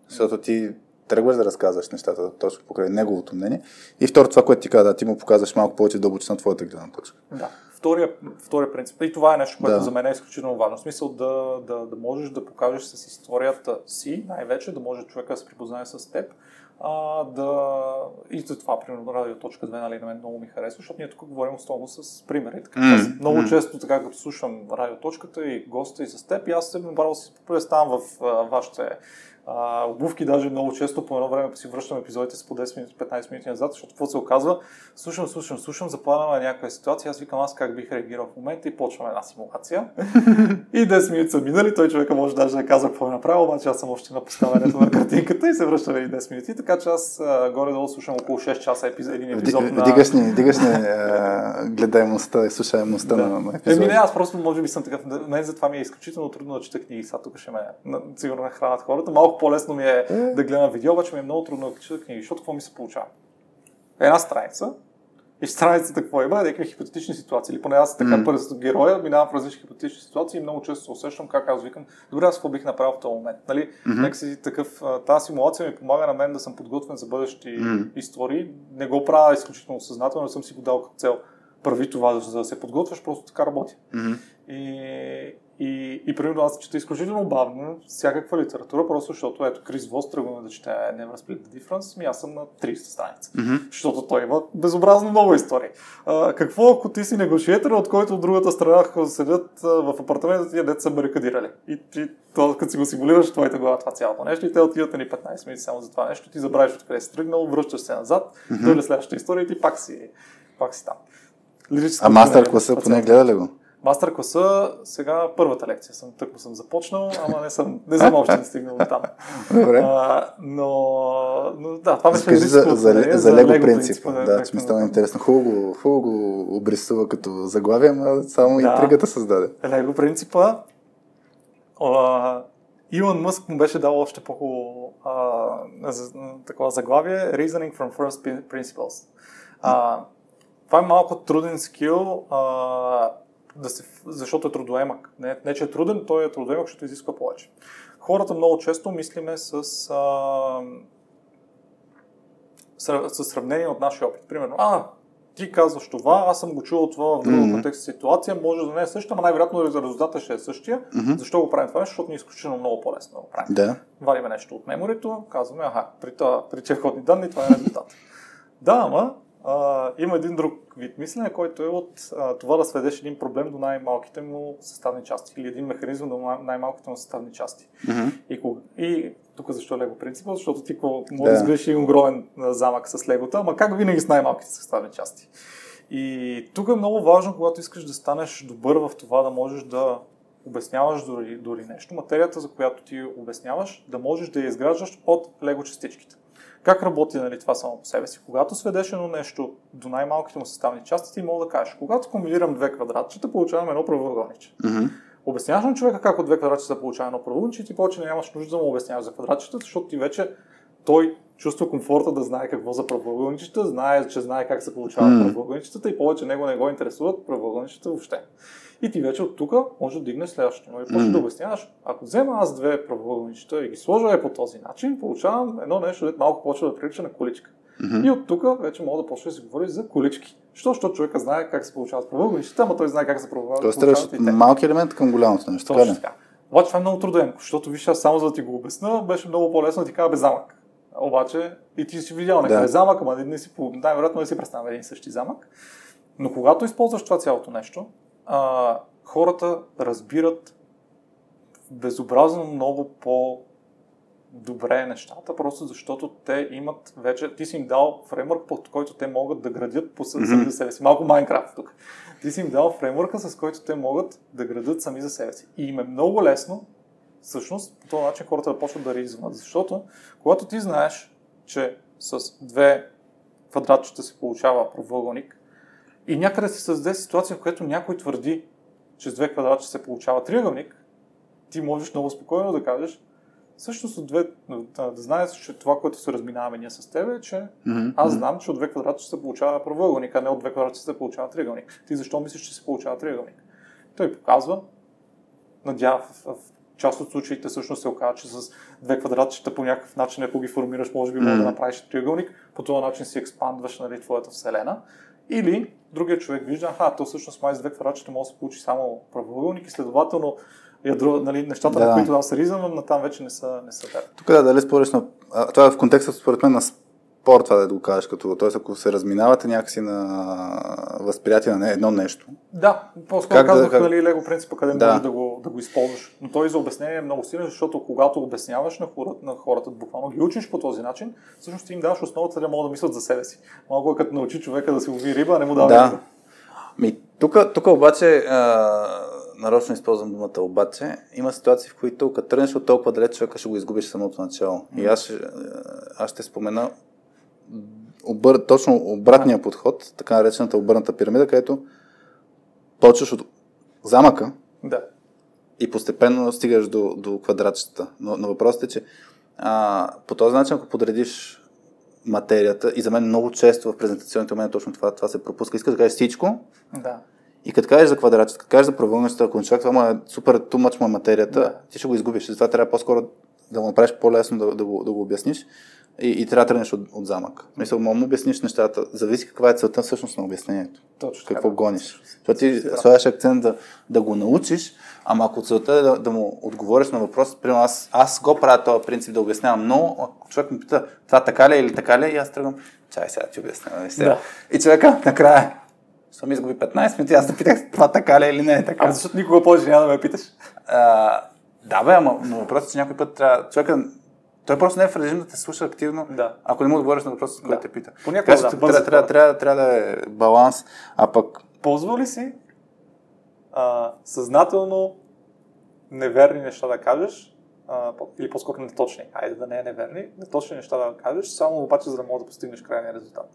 Защото ти тръгваш да разказваш нещата, точно покрай неговото мнение. И второ, това, което ти каза, да, ти му показваш малко повече дълбочина на твоята гледна точка. Да, втория, втория принцип. И това е нещо, което да. За мен е изключително важно. В смисъл да, да, да можеш да покажеш с историята си, най-вече, да може човека да се припознае с теб. А, да... И за това, примерно, Радиоточка две, нали, на мен много ми харесва, защото ние тук говорим основно с примери. Така. Mm-hmm. Много често, така като слушам Радиоточката и госта и с теб, и аз се набрал да си представям в а, вашите а, обувки, даже много често по едно време си връщам епизодите с по десет минути, петнайсет минути назад, защото какво се оказва, слушам, слушам, слушам, западаме някаква ситуация, аз викам аз как бих реагирал в момента и почвам една симулация. И десет минути са минали, той човека може даже да казва какво е направил, обаче аз съм още на поставянето на картинката и се връщам и десет минути. Така че аз горе-долу слушам около шест часа епизод, един епизод на... Дигаш ни, дигаш ни гледаемостта и слушаемостта да. На епизод. Еми не, аз просто може би съм такъв. Мен за това ми е изключително трудно да чета книги. Сега тук ще ме сигурно не хранат хората. Малко по-лесно ми е да гледам видео, обаче ми е много трудно да чета книги. Защото какво ми се получава? Една страница и в страницата какво има? Някакви хипотетични ситуации. Или поне аз така първият от героя минавам в различни хипотетични ситуации и много често се усещам как аз викам, добре, аз какво бих направил в този момент. Нали? Mm-hmm. Такъв, тази симулация ми помага на мен да съм подготвен за бъдещи mm-hmm. истории. Не го правя изключително съзнателно, не съм си го дал като цел. Първи това, за да се подготвяш, просто така работи. Mm-hmm. И, и, и примерно аз чета изключително бавно всякаква литература, просто защото ето Крис Вос тръгваме да чете Never Split the Difference, ми аз съм на трийсета страница, mm-hmm. защото той има безобразно много истории. А, какво ако ти си негошиетър, от който от другата страна седят а, в апартамента тия деца са барикадирали? И ти, това, като си го симулираш, твоята глава това цялото нещо и те отиват ни петнайсет минути само за това нещо, ти забравиш откъде си тръгнал, връщаш се назад, mm-hmm. дойде следващата история и ти пак си, пак си там. Лирическа а мастер класа поне гледа ли го? Мастер класа, сега първата лекция съм, тъкмо съм започнал, ама не съм, не съм още не стигнал до там. Добре. А, но, но да, това беше за, за, за лего принципа. Да, да, че ми стана интересно. Хубаво, хубаво го обрисува като заглавие, но само да, интригата създаде. Лего принципа. А, Илон Мъск му беше дал още по-хубаво за, такова заглавие. Reasoning from First Principles. А, това е малко труден скил, а, да се, защото е трудоемък. Не, не, че е труден, той е трудоемък, защото изисква повече. Хората много често мислиме с, а, със сравнение от нашия опит. Примерно, а, ти казваш това, аз съм го чувал това в друг mm-hmm. контекст ситуация, може да не е същата, но най-вероятно резултата ще е същия. Mm-hmm. Защо го правим това нещо? Защото ни е изключително много по-лесно да го правим. Да. Вадиме нещо от меморито, казваме, аха, при, при тези входни данни това е резултат. Да, ама а, има един друг вид мислене, който е от а, това да сведеш един проблем до най-малките му съставни части или един механизъм до най-малките му съставни части. Mm-hmm. И, и тук защо е лего принципът? Защото ти може да избереш един огромен замък с легота, ама как винаги с най-малките съставни части. И тук е много важно, когато искаш да станеш добър в това, да можеш да обясняваш дори, дори нещо, материята, за която ти обясняваш, да можеш да я изграждаш от лего частичките. Как работи, нали, това само по себе си? Когато сведеш едно нещо до най-малките му съставни части, ти мога да кажеш, когато комбинирам две квадратчета, получавам едно правоъгълниче. Mm-hmm. Обясняваш на човека как от две квадратчета получава едно правоъгълниче и ти повече нямаш нужда да му обясняваш за квадратчета, защото ти вече той чувства комфорта да знае какво за правоъгълничета, знае, че знае как се получават mm-hmm. правоъгълничетата и повече него не го интересуват правоъгълничета въобще. И ти вече от тук може да дигнеш следващото. Но и почне mm-hmm. да обясняваш, ако взема аз две правоъгълничета и ги сложа е по този начин, получавам едно нещо, което малко почва да прилича на количка. Mm-hmm. И от тук вече мога да почне да си говориш за колички. Що, що човека знае как се получават правоъгълничета, ама той знае как се правоъгълничета. Тоест трябваше от малки елемент към голямото нещо. Точно така. Обаче това е много трудоемко, защото виж, аз само за да ти го обясна, беше много по-лесно да ти кажа без замък. Обаче и ти си видял някъде да. замък, ама не си, най-вероятно не си представя един същи замък. Но когато използваш това цялото нещо, Uh, хората разбират безобразно много по-добре нещата, просто защото те имат вече, ти си им дал фреймворк, под който те могат да градят по сами mm-hmm. за себе си. Малко Minecraft тук. Ти си им дал фреймворка, с който те могат да градят сами за себе си. И им е много лесно, всъщност, по този начин хората да почват да реализват. Защото, когато ти знаеш, че с две квадратчета се получава правоъгълник, и някъде се създаде ситуация, в която някой твърди, че с две квадратче се получава триъгълник, ти можеш много спокойно да кажеш, всъщност от две, да знаеш, че това, което се разминаваме ние с тебе, е, че mm-hmm. аз знам, че от две квадратче се получава правоъгълник, а не от две квадратче се получава триъгълник. Ти защо мислиш, че се получава триъгълник? Той показва, надява в, в част от случаите всъщност се оказва, че с две квадратчета по някакъв начин, ако ги формираш, може би може mm-hmm. да направиш триъгълник, по този начин си експандваш, нали, твоята вселена. Или другия човек вижда, аха, то всъщност май с две квадратчета може да се получи само правоъгълник и следователно ядро, нали, нещата, да. на които там са ризано, но там вече не са, не са верни. Тук да, дали спориш на... А, това е в контекста според мен на спор, това да го кажеш, като т.е. ако се разминавате някакси на възприятие на едно нещо. Да, по-скоро казвах, да, нали, лего принципа, къде да. можеш да го, да го използваш. Но той за обяснение е много силен, защото когато обясняваш на хората, на хората буквално ги учиш по този начин, всъщност ти им даваш основата, да могат да мислят за себе си. Малко е като научи човека да се лови риба, а не му дава да. риба. Ми, тук обаче, а, нарочно използвам думата обаче, има ситуации, в които като тръгнеш от толкова далеч, човека ще го изгубиш самото начало. Mm-hmm. И аз, аз ще спомена Обър... точно обратния подход, така наречената обърната пирамида, където почваш от замъка да. и постепенно стигаш до, до квадратчета. Но, но въпросът е, че а, по този начин, ако подредиш материята, и за мен много често в презентационните умения точно това, това се пропуска, искаш да кажеш всичко, да. и като кажеш за квадратчета, като кажеш за правоъгълнищата, ако човек това е супер too much му материята, да. ти ще го изгубиш. Затова трябва по-скоро да го направиш по-лесно, да, да, го, да го обясниш. И, и трябва да тръгнеш от, от замък. Мисля, му обясниш нещата, зависи каква е целта всъщност на обяснението. Точно. Какво гониш. Защото ти слагаш акцент да, да го научиш, ама ако целта е да, да му отговориш на въпрос, примерно аз, аз го правя този принцип да обяснявам много, ако човек ме пита, това така ли е или така ли е, и аз тръгвам, чай сега ти обяснявам. Да. И човека накрая, що ми изгуби петнайсет минути, аз да питах, това така ли е или не е така. А защото никога повече няма да ме питаш. А, да бе, ама въпросът е, че някой път трябва човека. Той просто не е в режим да те слуша активно, да. ако не му отговориш на въпроса, който да. те пита. Понякога да, трябва, трябва, трябва, трябва, трябва да е баланс, а пък... Ползва ли си а, съзнателно неверни неща да кажеш, а, или по-скоро неточни, айде да не е неверни, неточни неща да кажеш, само обаче за да може да постигнеш крайния резултат?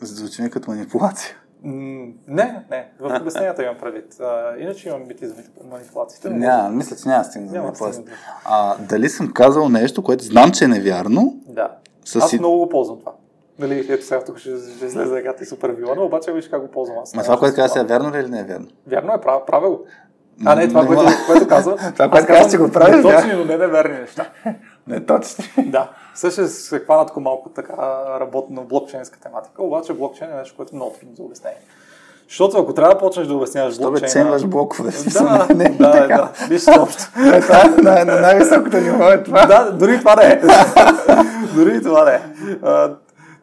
Звучи ми като манипулация. Не, не. В обясненията имам предвид. А, иначе имам бити за манипулациите. Няма, може... мисля, че няма стигна за манипулациите. А, дали съм казал нещо, което знам, че е невярно? Да. С... Аз много го ползвам това. Нали, ето сега тук ще, ще излезе егата и супер вилана, обаче виж как го ползвам аз. Ма това, което каза, е вярно ли или не е вярно? Вярно е, прав, правя го. А не, това, не което, което казва. Това, което казва, че го правиш. Точно, но не неверни неща. на етаците. Да, също се хвана така малко така работна блокчейнска тематика, обаче блокчейн е нещо, което е много трудно за обяснение. Защото ако трябва да почнеш да обясняваш блокчейна... Що бе ценваш блокове. Да, не, да, да, да. Виж общо. На най-високото ниво е това. Да, дори това не е. Дори това не е.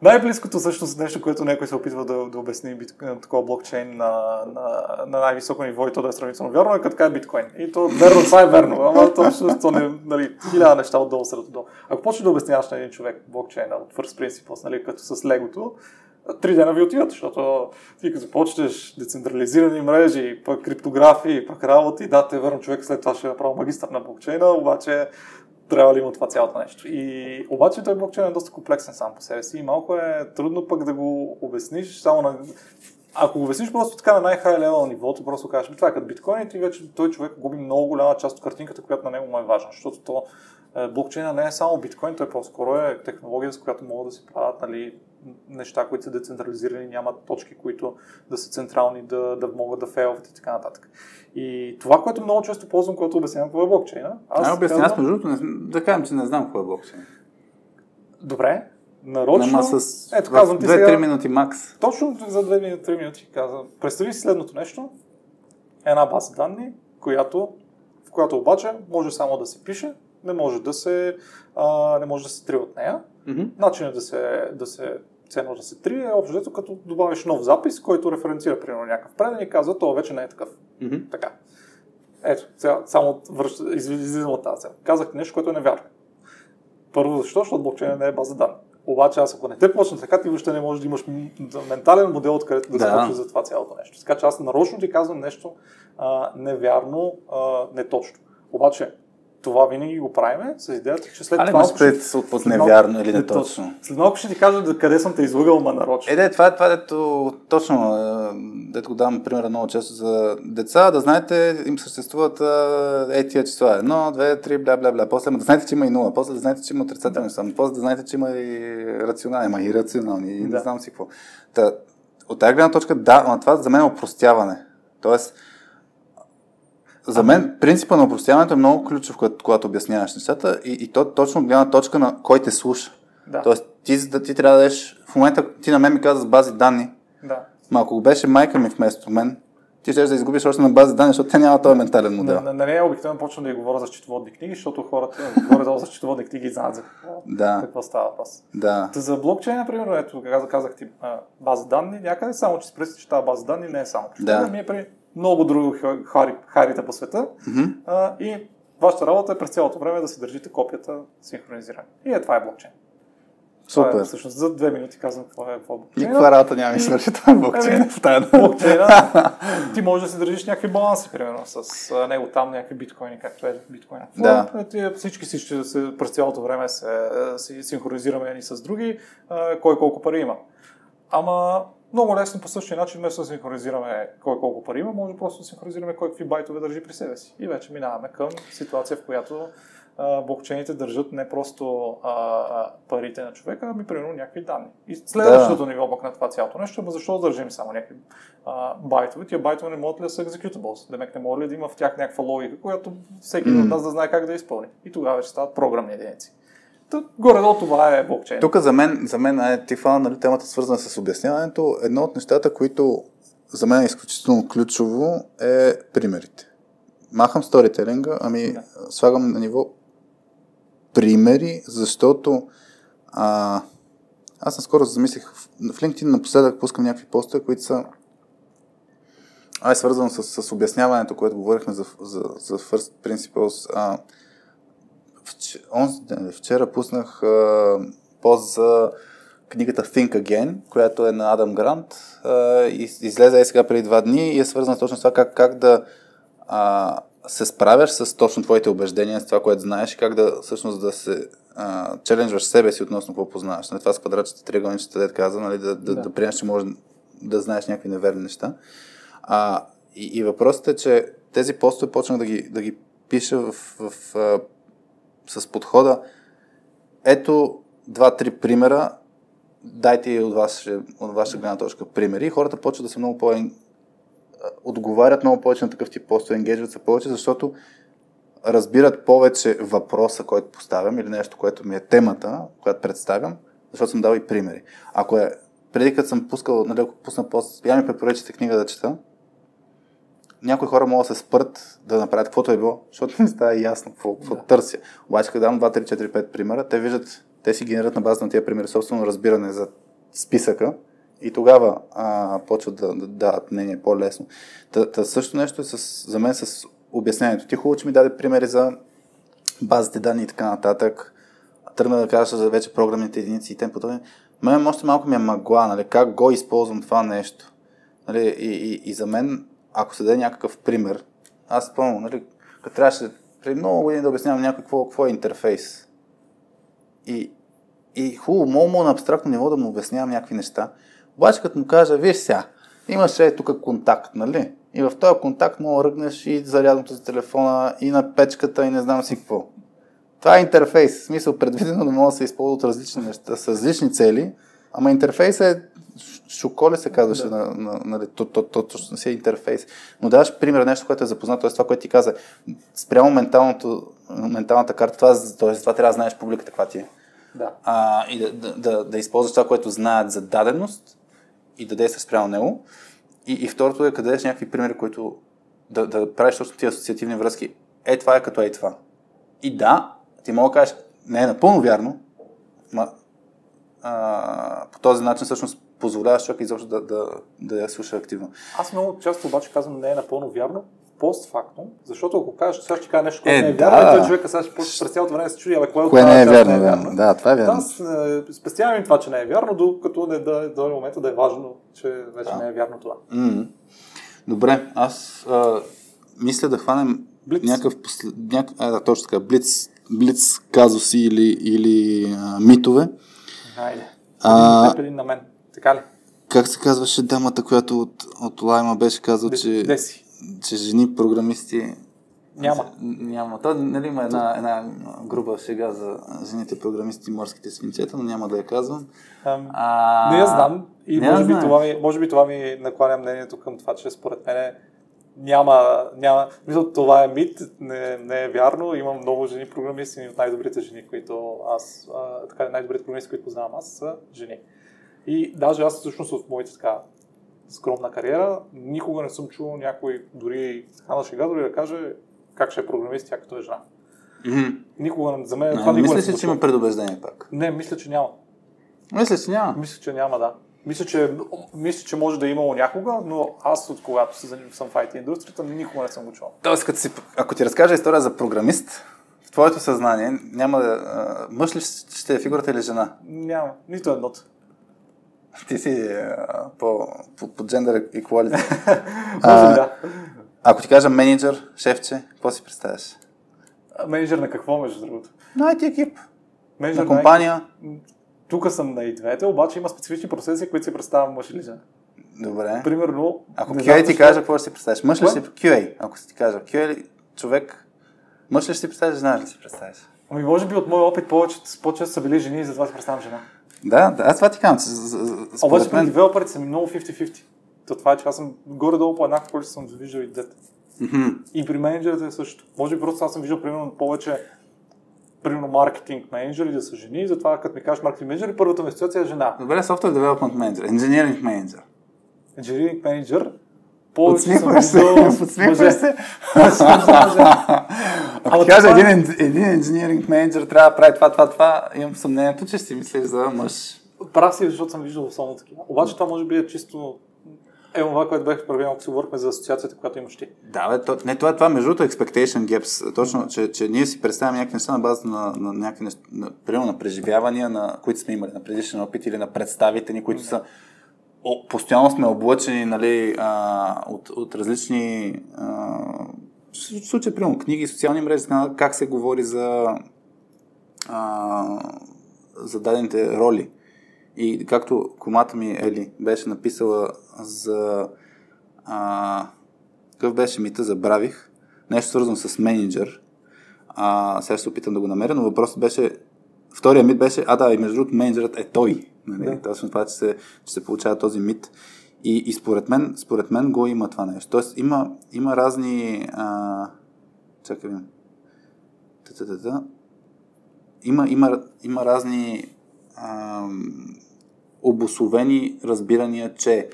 Най-близкото всъщност нещо, което някой се опитва да, да обясни битко, такова блокчейн на, на, на най-високо ниво и то да е сравнително вярно, е като така е биткоин. И то верно, това е верно, ама точно то не, нали, хиляда неща отдолу сред отдолу. Ако почнеш да обясняваш на един човек блокчейна от first principles, нали, като с легото, три дена ви отиват, защото ти като започнеш децентрализирани мрежи, пък криптографии, пък работи, да, те верно, човек след това ще е направо магистър на блокчейна, обаче трябва ли има това цялото нещо. И обаче той блокчейн е доста комплексен сам по себе си и малко е трудно пък да го обясниш само на... Ако го обясниш просто така на най-хай-левел нивото, просто кажеш, това е като биткоин и ти вече той човек губи много голяма част от картинката, която на него му е важна, защото то блокчейна не е само биткоин, той по-скоро е технология, с която могат да се правят, нали, неща, които са децентрализирани, нямат точки, които да са централни, да, да могат да фейлват и така нататък. И това, което много често ползвам, когато обяснявам какво е блокчейна. Аз, а, обяснявам, казвам... аз между другото, да кажем, че не знам какво е блокчейн. Добре, нарочно. Нема с... Ето, казвам ти сега... две-три минути макс. Точно за две-три минути казвам. Представи си следното нещо. Една база данни, която, в която обаче може само да се пише, не може да се, а, не може да се три от нея. Mm-hmm. Начинът да се, да се цено да се три е общо, като добавиш нов запис, който референцира примерно някакъв преден и казва, това вече не е такъв. Mm-hmm. Така. Ето, сега, само върш... излизам от тази. Казах нещо, което е невярно. Първо, защо? Защото блокчейн не е база данни. Обаче, аз ако не те почна така, ти въобще не можеш да имаш ментален модел, откъдето да, да. се почва за това цялото нещо. Така че аз нарочно ти казвам нещо а, невярно, а, неточно. Обаче, това винаги го правиме с идеята, че след а това... А не може да от невярно или неточно. След малко ще ти кажа да къде съм те излъгал, ма нарочно. Е, да, това е това, дето точно, дето го давам пример много често за деца, да знаете, им съществуват е тия числа. Едно, две, три, бля-бля-бля. После да знаете, че има и нула. После да знаете, че има отрицателни числа. После да знаете, че има и рационални, има и рационални, и да. не знам си какво. Та, от тази гледна точка, да, но това за мен е опростяване. Тоест, за мен принципът на опростяването е много ключов, когато обясняваш нещата и, и то точно гледна точка на кой те слуша. Да. Тоест ти, ти трябва да дадеш, в момента ти на мен ми каза с бази данни, да. Ма ако беше майка ми вместо мен, ти ще да изгубиш още на бази данни, защото те няма този ментален модел. На мен обикновено почвам да я говоря за счетоводни книги, защото хората говорят за счетоводни книги и знаят за какво, да. какво става въпрос. Да. За блокчейн, например, ето казах ти база данни някъде, само че спреси, че тази база данни не е само. Да. Ми е при... много други хари, харита по света mm-hmm. а, и вашата работа е през цялото време да си държите копията синхронизирани. И е, това е блокчейн. Супер. Това е, всъщност за две минути казвам какво е блокчейн. И каква работа няма ми свърши това блокчейн? Блокчейна, ти можеш да си държиш някакви баланси, примерно, с него там някакви биткоини, както е биткоина. Да. Е, всички всички през цялото време се, се синхронизираме едни с други, кой колко пари има. Ама много лесно по същия начин, вместо да синхронизираме кой колко пари има, може просто да синхронизираме кой какви байтове държи при себе си. И вече минаваме към ситуация, в която а, блокчейните държат не просто а, а, парите на човека, ами примерно някакви данни. И следващото да. ниво пък на това цялото нещо, ама защо да държим само някакви а, байтове? Тия байтове не могат ли да са executables? Демек не могат ли да има в тях някаква логика, която всеки mm. от нас да знае как да изпълни. И тогава вече стават програмни единици. Горе-долу това е блокчейн. Тук за мен, за мен е тифа, нали, темата свързана с обясняването. Едно от нещата, които за мен е изключително ключово, е примерите. Махам сторителинга, ами да. слагам на ниво примери, защото а, аз наскоро замислих, в LinkedIn напоследък пускам някакви постове, които са а е свързано с, с обясняването, което говорихме за, за, за First Principles. А, Вчера пуснах а, пост за книгата Think Again, която е на Адам Грант. А, из, излезе е сега преди два дни и е свързана точно с това как, как да а, се справяш с точно твоите убеждения, с това, което знаеш и как да всъщност да се а, челенджваш себе си относно какво познаваш. Нали, това с квадратчета, триъгълничета, дед каза, нали, да, да, да. да приемаш, че можеш да знаеш някакви неверни неща. А, и, и въпросът е, че тези постове почнах да ги, да ги пиша в, в с подхода, ето два-три примера, дайте и от, от ваша гледна точка примери. И хората почват да са много по-отговарят много повече на такъв тип пост, енгейджват са повече, защото разбират повече въпроса, който поставям, или нещо, което ми е темата, която представям, защото съм дал и примери. Ако е, преди като съм пускал, нали, ако пусна пост, я ми препоръчате книга да чета, някои хора могат да се спрат да направят каквото е било, защото не става ясно какво, какво да. търся. Обаче, като дам два, три, четири, пет примера, те виждат, те си генерират на база на тия примери собствено разбиране за списъка и тогава а, почват да дават да, мнение по-лесно. Та, та също нещо е с, за мен с обяснението. Ти хубаво, че ми даде примери за базите данни и така нататък. Тръгна да кажа за вече програмните единици и тем подобни. Мен още малко ми е мъгла, нали, как го използвам това нещо. Нали, и, и, и за мен, ако се даде някакъв пример, аз спомням, нали, като трябваше преди много години да обяснявам някакво, какво е интерфейс. И, и хубаво, много на абстрактно ниво да му обяснявам някакви неща. Обаче като му кажа, виж сега, имаш е тук контакт, нали? И в този контакт мога ръгнеш и зарядното за телефона, и на печката, и не знам си какво. Това е интерфейс. В смисъл, предвидено да може да се използва от различни неща, с различни цели, ама интерфейс е Шоколе се казваше, да. на, на, на, на, то, то, то, точно си е интерфейс. Но даваш пример нещо, което е запознато, т.е. това, което ти каза, спрямо менталната карта, това, т.е. това трябва да знаеш публиката, каква ти е. Да. А, и да, да, да, да използваш това, което знаят за даденост и да действаш спрямо него. И, и второто е, къде дадеш някакви примери, които да, да правиш точно тия асоциативни връзки. Е, това е като е и това. И да, ти мога да кажеш, не е напълно вярно, ма, а, по този начин всъщност позволяваш човек изобщо да, да, да я слуша активно. Аз много често обаче казвам, не е напълно вярно, постфактум, защото ако кажеш, сега ще кажа нещо, което е, не е да. вярно, и той човека сега ще почне през цялото време да се чуди, абе, кое от това не е вярно. Не е вярно. Да, това е вярно. Аз спестявам им това, че не е вярно, докато не да, до момента да е важно, че вече да. не е вярно това. Mm-hmm. Добре, аз а, мисля да хванем блиц. някакъв, послед... Няк... а, да, точно така, блиц, блиц казуси или, или а, митове. Хайде, а... един на мен. Така ли? Как се казваше дамата, която от, от Лайма беше казал, че, че жени програмисти няма. няма. Та, нали има една, една груба шега за жените програмисти, морските свинчета, но няма да я казвам. Ам, а... Не я знам и може би, това ми, може би това ми накланя мнението към това, че според мене няма, няма. Мисля, това е мит, не, не е вярно. Имам много жени програмисти и от най-добрите жени, които аз, а, така най-добрите програмисти, които познавам аз, са жени. И даже аз всъщност от моята така скромна кариера никога не съм чувал някой дори на шега дори да каже как ще е програмист тя като е жена. Mm-hmm. Никога за мен no, това никога не се случва. Мисля, че има предубеждение пак. Не, мисля, че няма. Мисля, че няма? Мисля, че няма, да. Мисля, че, мисля, че може да е имало някога, но аз от когато съм в ай ти индустрията никога не съм го чувал. Тоест, като си, ако ти разкажа история за програмист, в твоето съзнание няма да... Мъж ли ще е фигурата или жена? Няма. Нито едното. Ти си а, по, по, по gender equality. Може да. Ако ти кажа менеджер, шефче, какво си представяш? А, менеджер на какво, между другото? На ай ти екип. Менеджер на компания. На... Тук съм на и двете, обаче има специфични процеси, които си представям мъж или жена. Добре. Примерно... Ако кю ей знам, ти кажа, какво ще си представиш? Мъж ли ще си... кю ей, ако си ти кажа. кю ей човек, мъж ли ще си представиш, знаеш ли си представиш? Ами може би от моя опит повече, по-често са били жени и затова си представям жена. Да, да, аз това ти казвам. Обаче при девелоперите са ми много петдесет на петдесет. То това е, че аз съм горе-долу по еднакво количество съм виждал и дете. Mm-hmm. И при менеджерите е също. Може би просто аз съм виждал примерно повече примерно маркетинг менеджери да са жени, затова като ми кажеш маркетинг менеджер, първата ми асоциация е жена. Добре, софтуер девелопмент менеджер, инженеринг менеджер. Инженеринг менеджер. Подсмихваш се, подсмихваш се. Ако ти кажа, един инженеринг менеджер трябва да прави това, това, това, имам съмнението, че си мислиш за мъж. Прав си, защото съм виждал основно такива. Обаче това може би е чисто е това, което бях правил, ако се говорихме за асоциацията, която имаш ти. Да, бе, това между другото expectation gaps, точно, че ние си представяме някакви неща на база на някакви неща, примерно на преживявания, които сме имали, на предишен опит или на представите ни, които са О, постоянно сме облъчени, нали, а, от, от различни а, в случай, примерно, книги, социални мрежи, как се говори за а, за дадените роли. И както комата ми Ели беше написала за а, какъв беше мита, забравих, нещо свързано с менеджер. А, сега ще се опитам да го намеря, но въпросът беше, втория мит беше, а да, и между другото менеджерът е той. Нали? Да. Точно това, че се, че се получава този мит. И, и според мен, според мен го има това нещо. Тоест има, има разни... А... Чакай, Та-та-та-та. Има, има, има разни а, обусловени разбирания, че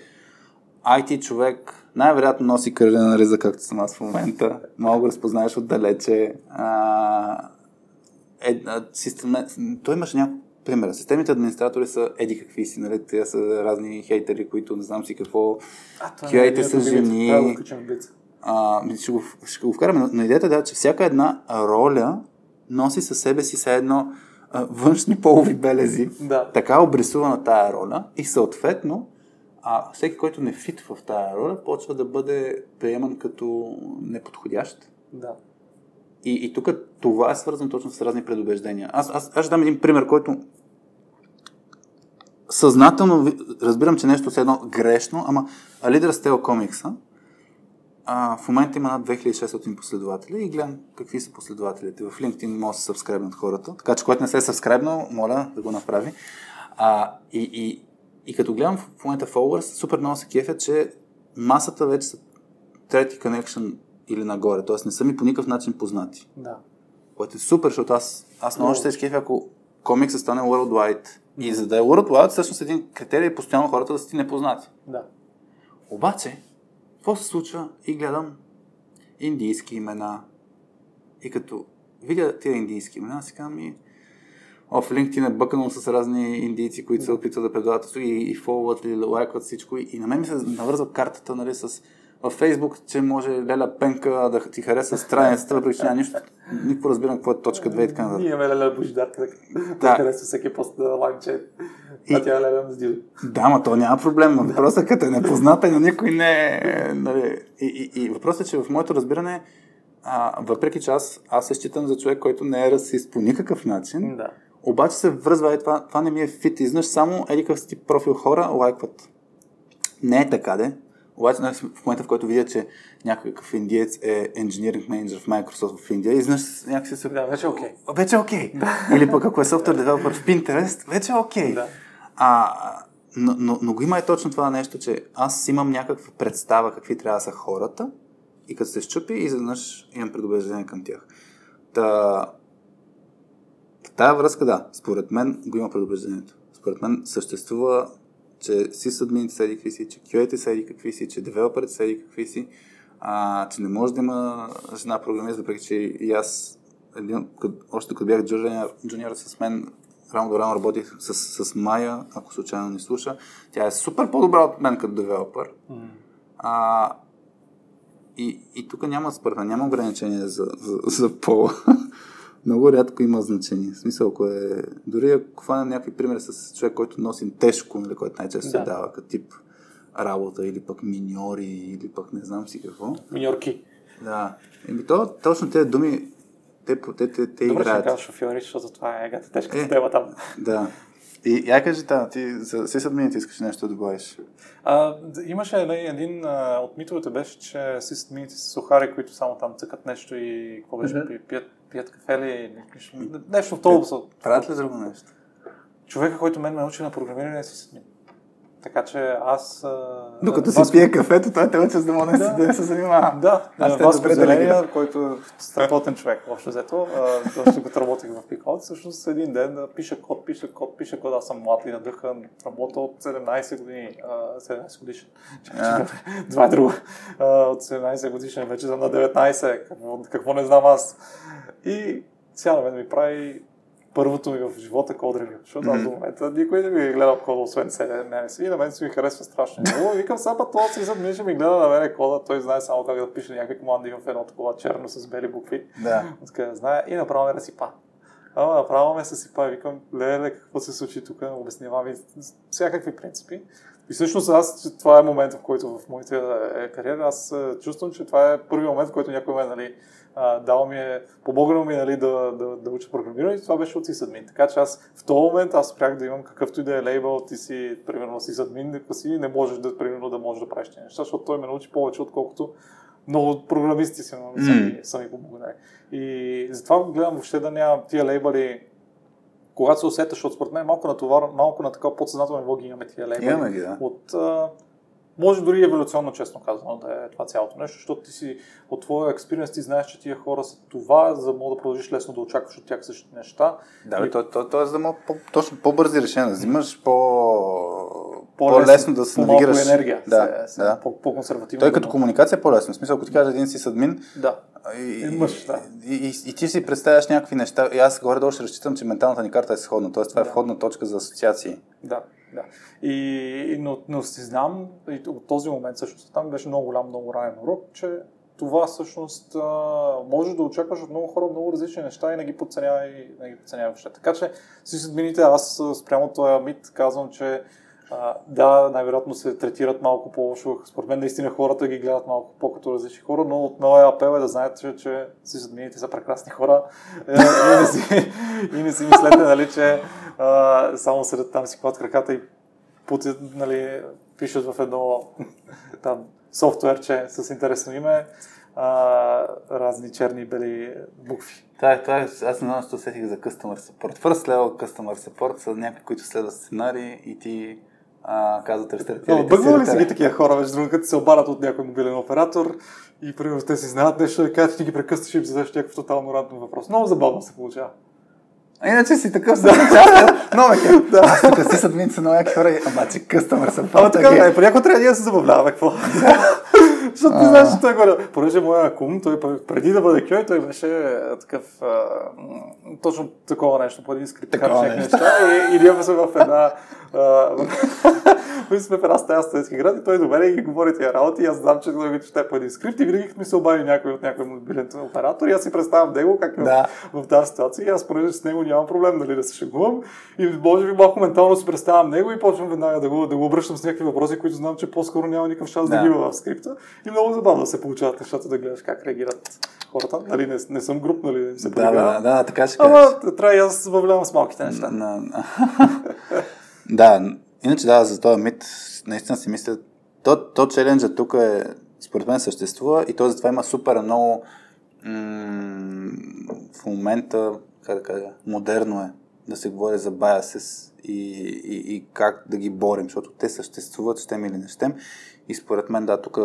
ай ти човек най-вероятно носи крилена риза, както съм аз в момента. Мога го разпознаеш отдалече. А, е, а, системе... Той имаше някакво примера. Системните администратори са еди какви си, нали? Те са разни хейтери, които не знам си какво. кю ей-те са жени. Да, а, ще, го, ще го вкараме. Но идеята е да, че всяка една роля носи със себе си все едно а, външни полови белези. Да. Така обрисувана тая роля и съответно а, всеки, който не фитва в тая роля, почва да бъде приеман като неподходящ. Да. И, и тук това е свързано точно с разни предубеждения. Аз, аз, аз ще дам един пример, който съзнателно разбирам, че нещо е едно грешно, ама лидера с Телкомикса а, в момента има над две хиляди и шестстотин последователи и гледам какви са последователите. В LinkedIn може да се събскрайбнат хората, така че който не се е събскрайбнал, моля да го направи. А, и, и, и като гледам в момента followers, супер много се кефят, че масата вече са трети connection или нагоре, т.е. не са ми по никакъв начин познати. Да. Което е супер, защото аз, аз много ще се кефя, ако комиксът стане worldwide. И за да е worldwide, всъщност един критерий е постоянно хората да са ти непознати. Да. Обаче, какво се случва и гледам индийски имена и като видя тия индийски имена, си казвам и о, в LinkedIn е бъканал с разни индийци, които се опитват да предлагат услуги и, и фолват или лайкват всичко и, и на мен ми се навързва картата, нали, с във Фейсбук, че може Леля Пенка да ти хареса страницата, въпреки че няма нищо, никакво разбирам какво е точка две и така нататък. Ние имаме Леля Божидарка, да харесва всеки пост на лайнче, а тя Леля не сдива. Да, ма то няма проблем, въпросът е като е непозната и на никой не е... Нали, и, и, и въпросът е, че в моето разбиране, а, въпреки че аз, аз се считам за човек, който не е расист по никакъв начин, да. Обаче се връзва и това, това не ми е фит, изнъж само еди къв си профил хора лайкват. Не е така, де. Обаче в момента, в който видя, че някакъв индиец е engineering manager в Microsoft в Индия, изнъж някакси се... Да, вече е окей. Okay. Вече е окей. Okay. Да. Или пък ако е software developer в Pinterest, вече е окей. Okay. Да. Но, но, но го има и точно това нещо, че аз имам някаква представа какви трябва да са хората и като се щупи, изведнъж имам предубеждение към тях. Та... Тая връзка, да, според мен го има предубеждението. Според мен съществува... че Sysadmins са еди какви си, че кю ей-те са еди какви си, че девелоперите са еди какви си, а, че не може да има жена програмист, въпреки че и аз, един, къд, още като бях джуниор, джуниор с мен, рано до рано работих с, с Майя, ако случайно не слуша, тя е супер по-добра от мен като девелопер. Mm. А, и, и тук няма според мен, няма ограничение за, за, за пола. Много рядко има значение. В смисъл, ако е... Дори ако хванем някакви примери с човек, който носи тежко, нали, който най-често да. се дава като тип работа, или пък миньори, или пък не знам си какво. Миньорки. Да. Еми то, точно тези думи, те, те, те, те добре, играят. Добре, ще казваш шофьори, защото това е гата тежката е, тема там. Да. И я кажи, Тана, ти си съдминът искаш нещо да добавиш. А, имаше един а, от митовете беше, че си съдмините са сухари, които само там цъкат нещо и какво беше, uh-huh. пият, пият кафе ли, нещо в толкова. Правят ли друго нещо? Човека, който мен ме научи на програмиране е си съдмин. Така че аз... Докато си пие кафето, той те учи, за да мога да, да не се занимава. Да, Васко Зеления, който е страхотен човек, общо взето, защото като работих в Пикаут, всъщност един ден пише код, пише код, пише код, аз съм млад и надъхан, работя от седемнайсет години, седемнайсет годишен, това е друго, от седемнайсет годишен, вече съм на деветнайсет, какво, какво не знам аз. И сега на мен ми прави... Първото ми в живота код ревю, защото аз до момента никой не ми гледа кода, освен седем ем ес. И на мен си ми харесва страшно много. Викам сега път това си задмин, ще ми гледа на мен кода. Той знае само как да пише някакви команди в едно такова черно с бели букви. Да. Откъде знае. И направо ме разсипа. Ама направо ме съсипа и викам, леле, какво се случи тук, обяснявам ви всякакви принципи. И всъщност аз, това е момента, в който в моите кариера, аз чувствам, че това е първият момент, в който някой ме, нали, дал ми е, помогнал ми, нали, да, да, да уча програмиране и това беше от Sysadmin. Така че аз в този момент аз спрях да имам какъвто и да е лейбъл, ти си, примерно, Sysadmin, ако си не можеш да, примерно, да можеш да правиш тези неща, защото той ме научи повече, отколкото много програмисти си, но, mm. са ми помогнали. И затова гледам въобще да нямам тия лейбъли, когато се усеташ, защото според мен малко на, това, малко на такова подсъзнателно ниво ги имаме тия лейбъли. Имаме ги, да. От, а, Може дори еволюционно, честно казано, да е това цялото нещо, защото ти си от твоя експириенс ти знаеш, че тия хора са това, за да мога да продължиш лесно да очакваш от тях същите неща. Да, бе, и... то, то, то е за да мога точно по-бързи решения, да взимаш по... по-лесно да се навигираш. По-малко енергия, да, се, се, да. По-консервативно. Той да като да... комуникация е по-лесно. В смисъл, ако ти кажа един си сисадмин, да. И, мъж, да. И, и, и ти си представяш някакви неща. И аз горе-долу ще разчитам, че менталната ни карта е сходна. Тоест, това да. Е входна точка за асоциации. Да. Да. И, но, но си знам, и от този момент всъщност там беше много голям, много ранен урок, че това всъщност може да очакваш от много хора много различни неща и не ги подценявай, и не ги подценявай въобще. Така че си съдмините, аз спрямо този мит казвам, че а, да, най-вероятно се третират малко по-лошо. Според мен наистина хората ги гледат малко по-като различни хора, но от моя апел е да знаете, че Sysadminsите са прекрасни хора е, и, не си, и не си мислете, нали, че а, само седят там си клат краката и путят, нали, пишат в едно там софтуерче с интересно име а, разни черни и бели букви. Това е, това е, аз не знам, че усетих за Customer Support. First Level Customer Support са някакви, които следват сценарии и ти а, казват рестартирайте. Но бъгвали ли си ги такива хора, между другото, като се обадат от някой мобилен оператор и примерно те си знаят нещо и кажат, ти ги прекъстваш и им зададеш някакъв тотално рандом въпрос. Много забавно се получава. А иначе си такъв съм частен, но меке. Аз тук си съдмин са нови хора и ама че къстъмър са по-тъги. Ама така, понякога трябва да се забавляваме, какво? Защото ти знаеш, че той горе. Понеже моя кум, той преди да бъде кюй, той беше такъв, точно такова нещо, по един скрипт, харчек неща. И ние сме в една... Ми сме в една стая в студентски град и той до мен и ги говори тия работи и аз знам, че той ги чете по един скрипт и винаги ми се обади някой от някой мобилен оператор и аз си представям него как да. в, в тази ситуация и аз понеже с него нямам проблем, нали, да се шегувам и може би малко ментално си представям него и почвам веднага да го, да го обръщам с някакви въпроси, които знам, че по-скоро няма никакъв шанс да, да ги има в скрипта и много забавно се получават нещата да гледаш как реагират хората, нали, не, не съм груп, нали, не се прибирам. Да, да, да, така ще кажеш. Ама трябва и аз да се забавлявам с малките неща. Да, иначе да, за този мит наистина си мисля, то, то челенджа тук е, според мен съществува и то затова има супер много м- в момента, как да кажа, модерно е да се говори за biases и, и, и как да ги борим, защото те съществуват, щем или не щем и според мен да, тук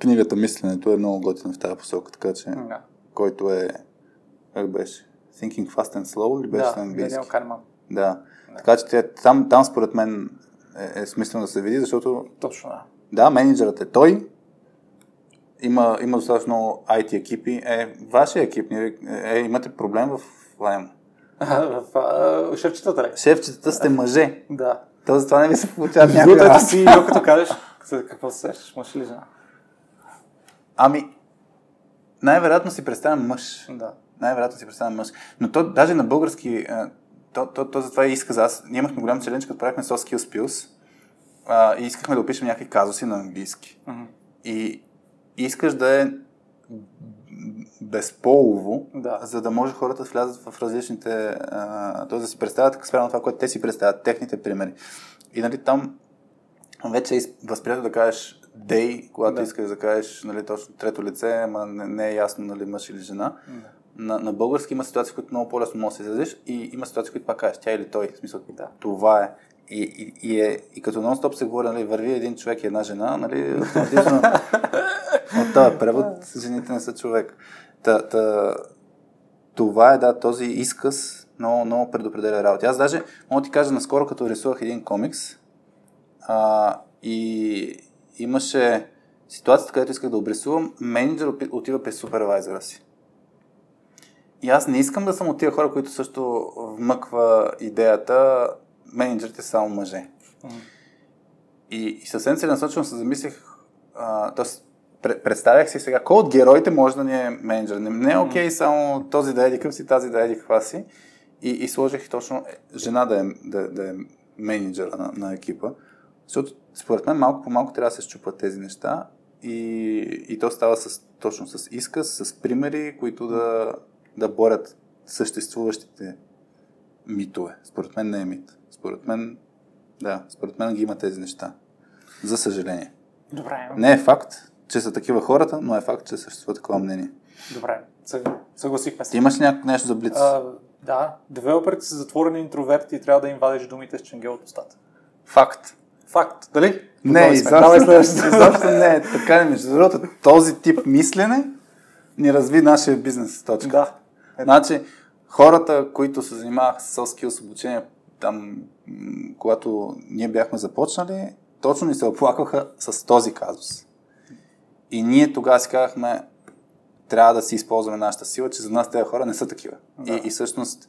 книгата Мисленето е много готина в тази посока, така че, да. Който е, как беше, Thinking Fast and Slow или беше на английски? Да, да. Така че там, там според мен е, е смислено да се види, защото точно да. Да, менеджерът е той, има, има достатъчно много ай ти екипи, е, вашия екип, е, имате проблем в лайма. В а, шефчетата ли? Шефчетата сте мъже. Да. То затова не ви се получават някакви работи. Ти било като кажеш, какво се сещаш, мъж или жена? Ами, най-вероятно си представям мъж. Да. Най-вероятно си представям мъж. Но то даже на български... То, то, то затова и изказа. Аз ние имахме голям челендж, като правихме soft skills pills а, и искахме да опишем някакви казуси на английски. Mm-hmm. И искаш да е безполово, да. За да може хората да влязат в различните... А, т.е. да си представят спрямо това, което те си представят, техните примери. И нали там вече е възприятно да кажеш they, когато да. Искаш да кажеш, нали, точно трето лице, ама не, не е ясно, нали, мъж или жена. Mm-hmm. На, на български има ситуации, в които много по-лесно може да се изразиш и има ситуации, в които пак кажеш тя или той. В смисъл, да. Това е. И, и, и е. И като нон-стоп се говори, нали, върви един човек и една жена, нали, автоматично от този превод жените не са човек. Та, та, това е, да, този изказ много, много предопределя работа. Аз даже мога да ти кажа, наскоро като рисувах един комикс а, и имаше ситуацията, където исках да обрисувам, менеджер отива при супервайзера си. И аз не искам да съм от тия хора, които също вмъква идеята менеджерите са само мъже. Mm-hmm. И, и съвсем целенасочено се замислих, а, тоест, представях си сега, кой от героите може да ни е менеджер? Не, не е окей, okay, само този да еди къв си, тази да еди каква си. И, и сложих точно жена да е, да, да е менеджера на, на екипа. Защото според мен малко по малко трябва да се счупват тези неща и, и то става с, точно с изказ, с примери, които да... да борят съществуващите митове. Според мен не е мит. Според мен, да, според мен ги има тези неща. За съжаление. Добре. Не е факт, че са такива хората, но е факт, че съществува такова мнение. Добре, съгласихме се. Ти имаш някакво нещо за блиц? А, да, девелоперите са затворени интроверти и трябва да им вадиш думите с ченгел от устата. Факт. Факт, дали? Не, изобщо не е така. Между другото, този тип мислене ни разви нашия бизнес. Точка. Да. Значи, хората, които се занимаваха с soft skills обучение, там, когато ние бяхме започнали, точно ни се оплакваха с този казус. И ние тогава си казахме, трябва да си използваме нашата сила, че за нас тези хора не са такива. Да. И, и всъщност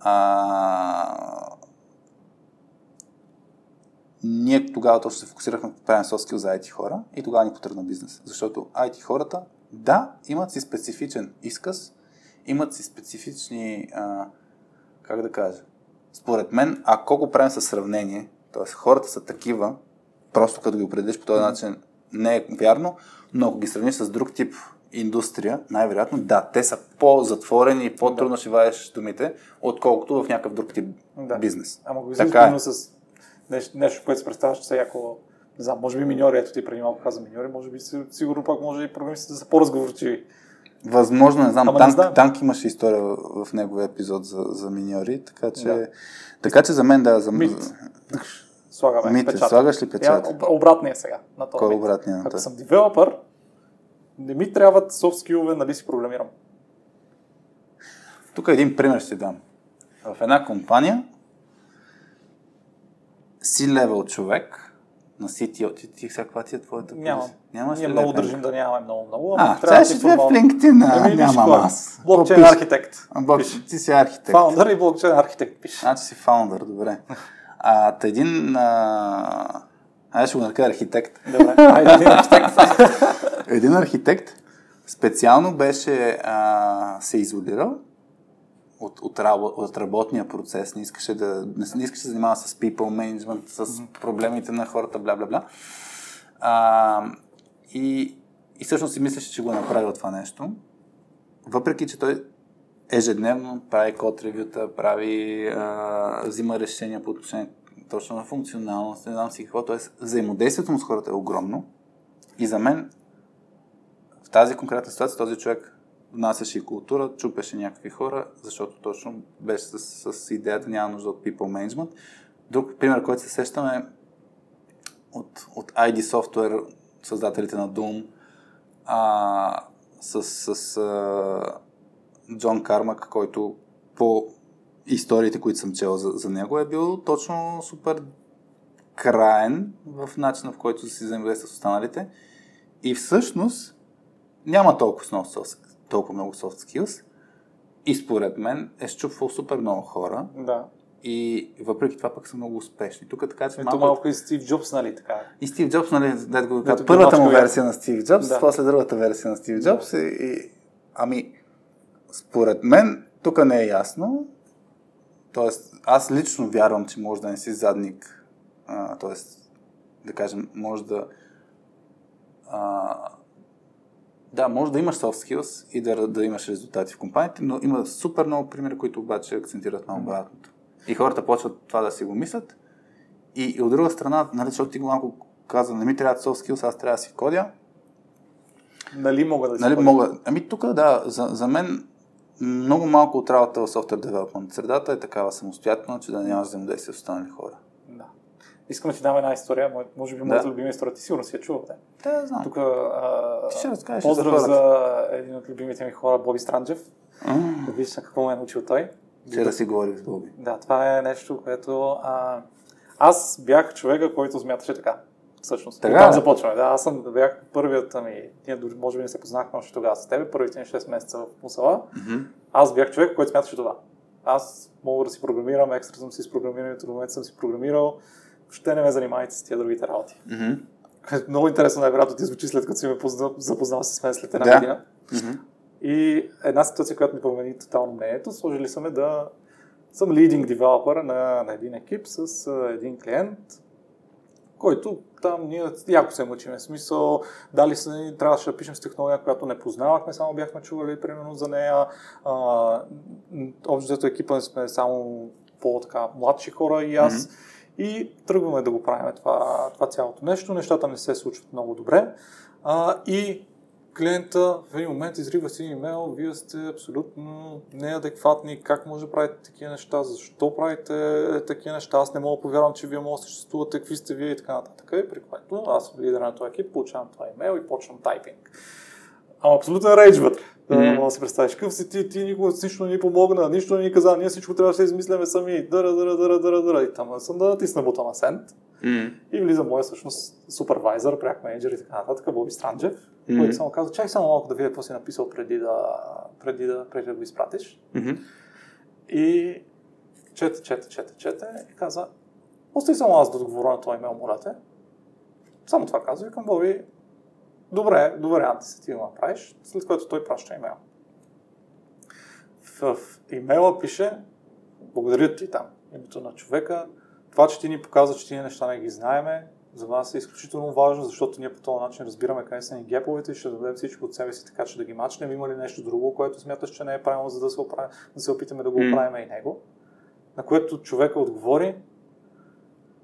а... ние тогава точно се фокусирахме да правим soft skills за ай ти хора и тогава ни потръгна бизнес. Защото ай ти хората, да, имат си специфичен изказ, имат си специфични, а... как да кажа, според мен, ако го правим със сравнение, т.е. хората са такива, просто като ги определиш по този начин не е вярно, но ако ги сравниш с друг тип индустрия, най-вероятно да, те са по-затворени и по-трудно да. Ще ваеш думите, отколкото в някакъв друг тип да. Бизнес. Ама го изглеждаме е. С нещо, нещо, което се представяш, че са яко, не знам, може би миньори, ето ти преди малко каза миньори, може би сигурно пак може и програмистите да са по-разговорчиви. Възможно, не знам. Танк, не знам. Танк имаше история в, в неговия епизод за, за миньори, така че, да. Така че за мен да... За... Мит. Слагаме Мит, печата. Слагаш ли печата? Я, обратния сега. На този Кой мит? Обратния на този? Ако съм девелопър, не ми трябват софт скилове, нали си програмирам. Тук един пример ще дам. В една компания C-level човек на си ти о. Ти, ти сега каква ти е твоята позиция? Нямам. Нямаш Ние много държим да нямаме много-много. А, сега ще в LinkedIn, нямам аз. Блокчейн архитект. Ти си архитект. Фаундър и блокчейн архитект пише. А, ти си фаундър, добре. А, та един... А... Ай, ще го нарека архитект. Добре, айде един архитект. Един архитект специално беше а, се изолирал от, от, от работния процес. Не искаше да не искаше да занимава с people management, с проблемите на хората, бля-бля-бля. И, и всъщност си мислеше, че го е направил това нещо. Въпреки, че той ежедневно прави код ревюта, прави, а, взима решения по отношение точно на функционалност, не знам си какво. Тоест, взаимодействието му с хората е огромно. И за мен в тази конкретна ситуация този човек внасяше и култура, чупеше някакви хора, защото точно беше с, с идеята, няма нужда от people management. Друг пример, който се сещам е от, от ай ди Software, създателите на Doom, а, с, с а, Джон Кармак, който по историите, които съм чел за, за него, е бил точно супер краен в начина, в който се взаимодейства с останалите. И всъщност няма толкова, толкова много soft skills и според мен е счупвал супер много хора. Да. И въпреки това пък са много успешни. Тук така че малко... малко и Стив Джобс, нали така? И Стив Джобс, нали? Да, го... да, първата му версия е. На Стив Джобс, да. После другата версия на Стив Джобс. Да. И... Ами, според мен, тук не е ясно. Тоест, аз лично вярвам, че може да не си задник. А, тоест, да кажем, може да... А... Да, може да имаш soft skills и да, да имаш резултати в компаниите, но има супер много примери, които обаче акцентират на обратното. И хората почват това да си го мислят. И, и от друга страна, нали, защото ти го малко каза, не ми трябва soft skills, аз трябва да си кодя. Нали мога да си нали кодя? Мога... Ами тук, да, за, за мен много малко от работата в software development средата е такава самостоятелна, че да нямаш взаимодействие с останали хора. Да. Искам да ти дам една история, може би моята да. Любима история, ти сигурно си я чувал. Да, да знам. Тук, а... ти ще разкажеш за хората. Поздрав за един от любимите ми хора, Боби Странджев. Mm. Да виждаш на какво ме е научил той. Ще да си говорим с Боби. Да, това е нещо, което... А... Аз бях човека, който смяташе така. Всъщност. Така, да. Започваме. Да, аз съм бях първият ми... Ние дори може би не се познахме още тогава с тебе. Първите ни шест месеца в Мусала. Mm-hmm. Аз бях човек, който смяташе това. Аз мога да си програмирам, екстра съм си с програмирането, до момента съм си програмирал. Ще не ме занимавайте с тия другите работи. Mm-hmm. Много интересно най-вероятно ти звучи след като си ме позна... запознал с мен след една yeah. година. Mm-hmm. И една ситуация, която ми промени тотално мнението, сложили са ме да съм лидинг девелопър на, на един екип с а, един клиент, който там ние яко се мъчиме. Смисъл, дали са ни, трябваше да пишем с технология, която не познавахме, само бяхме чували примерно за нея. А, общото екипа сме само по-така младши хора и аз. Mm-hmm. И тръгваме да го правим това, това цялото нещо. Нещата не се случват много добре. А, и клиента в един момент изрива си имейл, вие сте абсолютно неадекватни, как може да правите такива неща, защо правите такива неща, аз не мога да повярвам, че вие може да съществувате, какви сте вие и така нататък. И при което аз съм лидер на този екип, получавам това имейл и почвам тайпинг. Ама абсолютно рейдж вътре. Да, не мога да си представиш. Къв си ти, ти никога нищо не ни помогна, нищо не ни каза, ние всичко трябва да се измисляме сами. Дъра, дъра, дъра, дъра, дъра. И там съм да натисна бутона Send. Mm-hmm. И влиза моя всъщност супервайзър, пряк менеджер и така нататък, Боби Странджев, mm-hmm. който само казва, чай само малко да видя какво си написал преди да, преди да, преди да го изпратиш. Mm-hmm. И чете, чете, чете, чете и каза, остави само аз да отговоря на това имейл, моля те. Само това казва и към Боби, добре, добре, Анти, се ти да направиш, след което той праща имейл. В, в имейла пише, благодаря ти там, името на човека, това, че ти ни показва, че тия неща не ги знаеме, за нас е изключително важно, защото ние по този начин разбираме къде са ни геповете и ще дадем всичко от себе си, така че да ги мачнем. Има ли нещо друго, което смяташ, че не е правилно, за да се, оправим, да се опитаме да го оправим и него? На което човека отговори,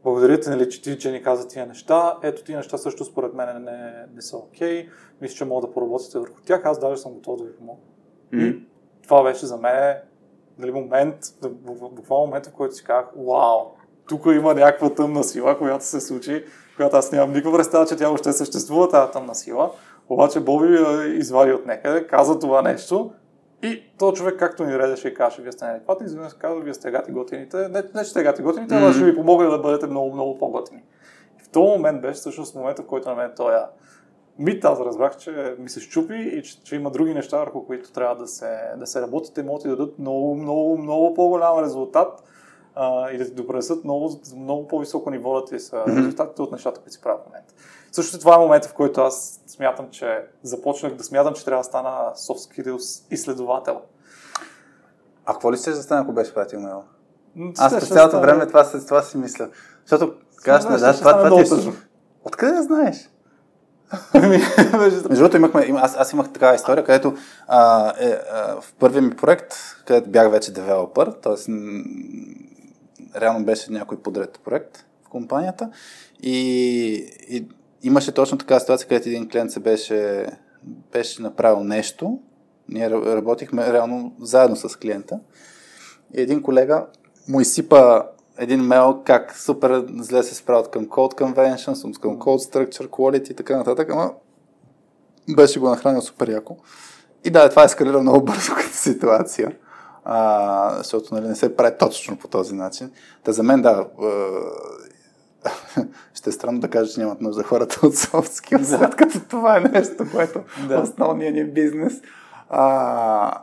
благодаря ти, нали, че ти, че ни каза тия неща, ето тия неща също според мен не, не са окей, okay. Мисля, че мога да поработите върху тях, аз даже съм готов да ви помогна. Mm-hmm. Това беше за мен, нали, момент, буквално момент, в който си казах, вау, тук има някаква тъмна сила, която се случи, която аз нямам никаква представа, че тя въобще съществува, тази тъмна сила. Обаче Боби извади от някъде, каза това нещо и този човек, както ни редеше и каже, вие сте неадекватни, изведнъж казва, вие сте гати готините, не, не че сте гати готините, mm-hmm. а ще ви помогне да бъдете много, много по-готини. И в този момент беше всъщност момента, в който на мен този мит, аз разбрах, че ми се щупи и че, че има други неща, върху които трябва да се, да се работят и могат да дадат много, много, много по-голям резултат. Uh, и да ти допринесат много, много по-високо ниво да ти са mm-hmm. резултатите от нещата, които си правя в момента. Също това е момента, в който аз смятам, че започнах да смятам, че трябва да стана soft skills изследовател. А какво ли ще да стане, ако беше пратил имейл? Аз през цялото стане... време това, това, това си мисля. Защото казваш, не знаеш, това, това ти е... Откъде да знаеш? Между другото, имахме, аз, аз имах такава история, където а, е, а, в първия ми проект, където бях вече девелопър, т.е. реално беше някой подред проект в компанията и, и имаше точно такава ситуация, където един клиент се беше, беше направил нещо. Ние работихме реално заедно с клиента и един колега му изсипа един мейл, как супер зле се справят към Code Conventions, към Code Structure, Quality и така нататък, ама беше го нахранил супер яко. И да, това ескалира много бързо като ситуация, а, защото нали, не се прави точно по този начин. Та за мен, да, е... ще е странно да кажа, че нямат нужда хората от soft skills, след като това е нещо, което да. Основният ни е бизнес. А...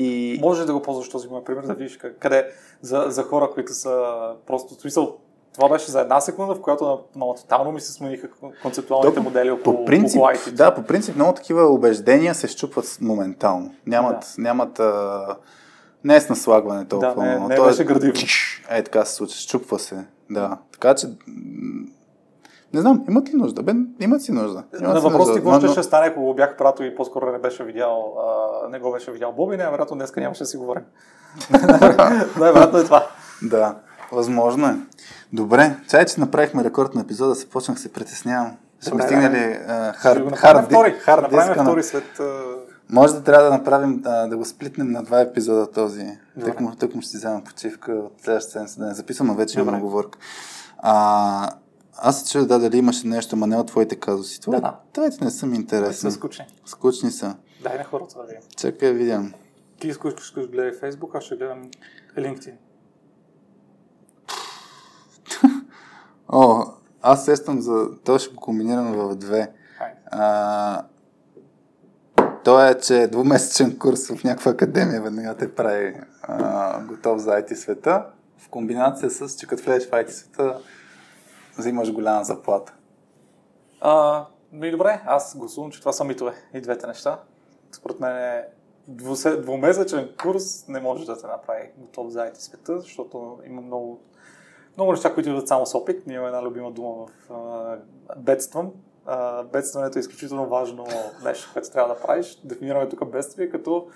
И... Може да го ползваш този мой пример, да видиш къде за, за хора, които са просто смисъл. Това беше за една секунда, в която много тотално ми се смениха концептуалните То, модели около ай ти. Да, по принцип много такива убеждения се счупват моментално. Нямат, да. нямат а... не е с наслагване толкова. Да, не, не То беше е... градивно. Е, така се случва, счупва се. Да. Така че... Не знам, имат ли нужда? Бе, имат си нужда. Имат на въпросите, какво ще, ще стане, ако го бях пратил и по-скоро не беше видял, а, не го беше видял Боби, най-вероятно днеска нямаше да си говорим. Най-вероятно е това. Да, възможно е. Добре, чай, че направихме рекорд на епизода, се почнах да се притеснявам. Ще ми стигнали хард диска. Може да трябва да направим, да, да го сплитнем на два епизода този. Тък му ще си вземам почивка от следващата седмица да не записвам, а вече имам оговорка. А... Аз се чуя да дали имаше нещо, ма не от твоите казуси. Това, да, да. Твоите не са ми интересни. Са скучни. Скучни са. Дай на хората да видим. Чакай, видям. Ти скучиш, скучиш, гледай Facebook, аз ще гледам LinkedIn. О, аз сещам за... То ще го комбинирам в две. А, то е, че двумесечен курс в някаква академия веднага те прави а, готов за ай ти света. В комбинация с, че като влезеш в ай ти света, взимаш голяма заплата. А, но и добре, аз гласувам, че това са митове и двете неща. Според мен двумесечен курс не може да те направи готов за ай ти света, защото има много, много неща, които идват само с опит. Ние имаме една любима дума в а, бедствам. А, бедстването е изключително важно нещо, което трябва да правиш. Дефинираме тук бедствие като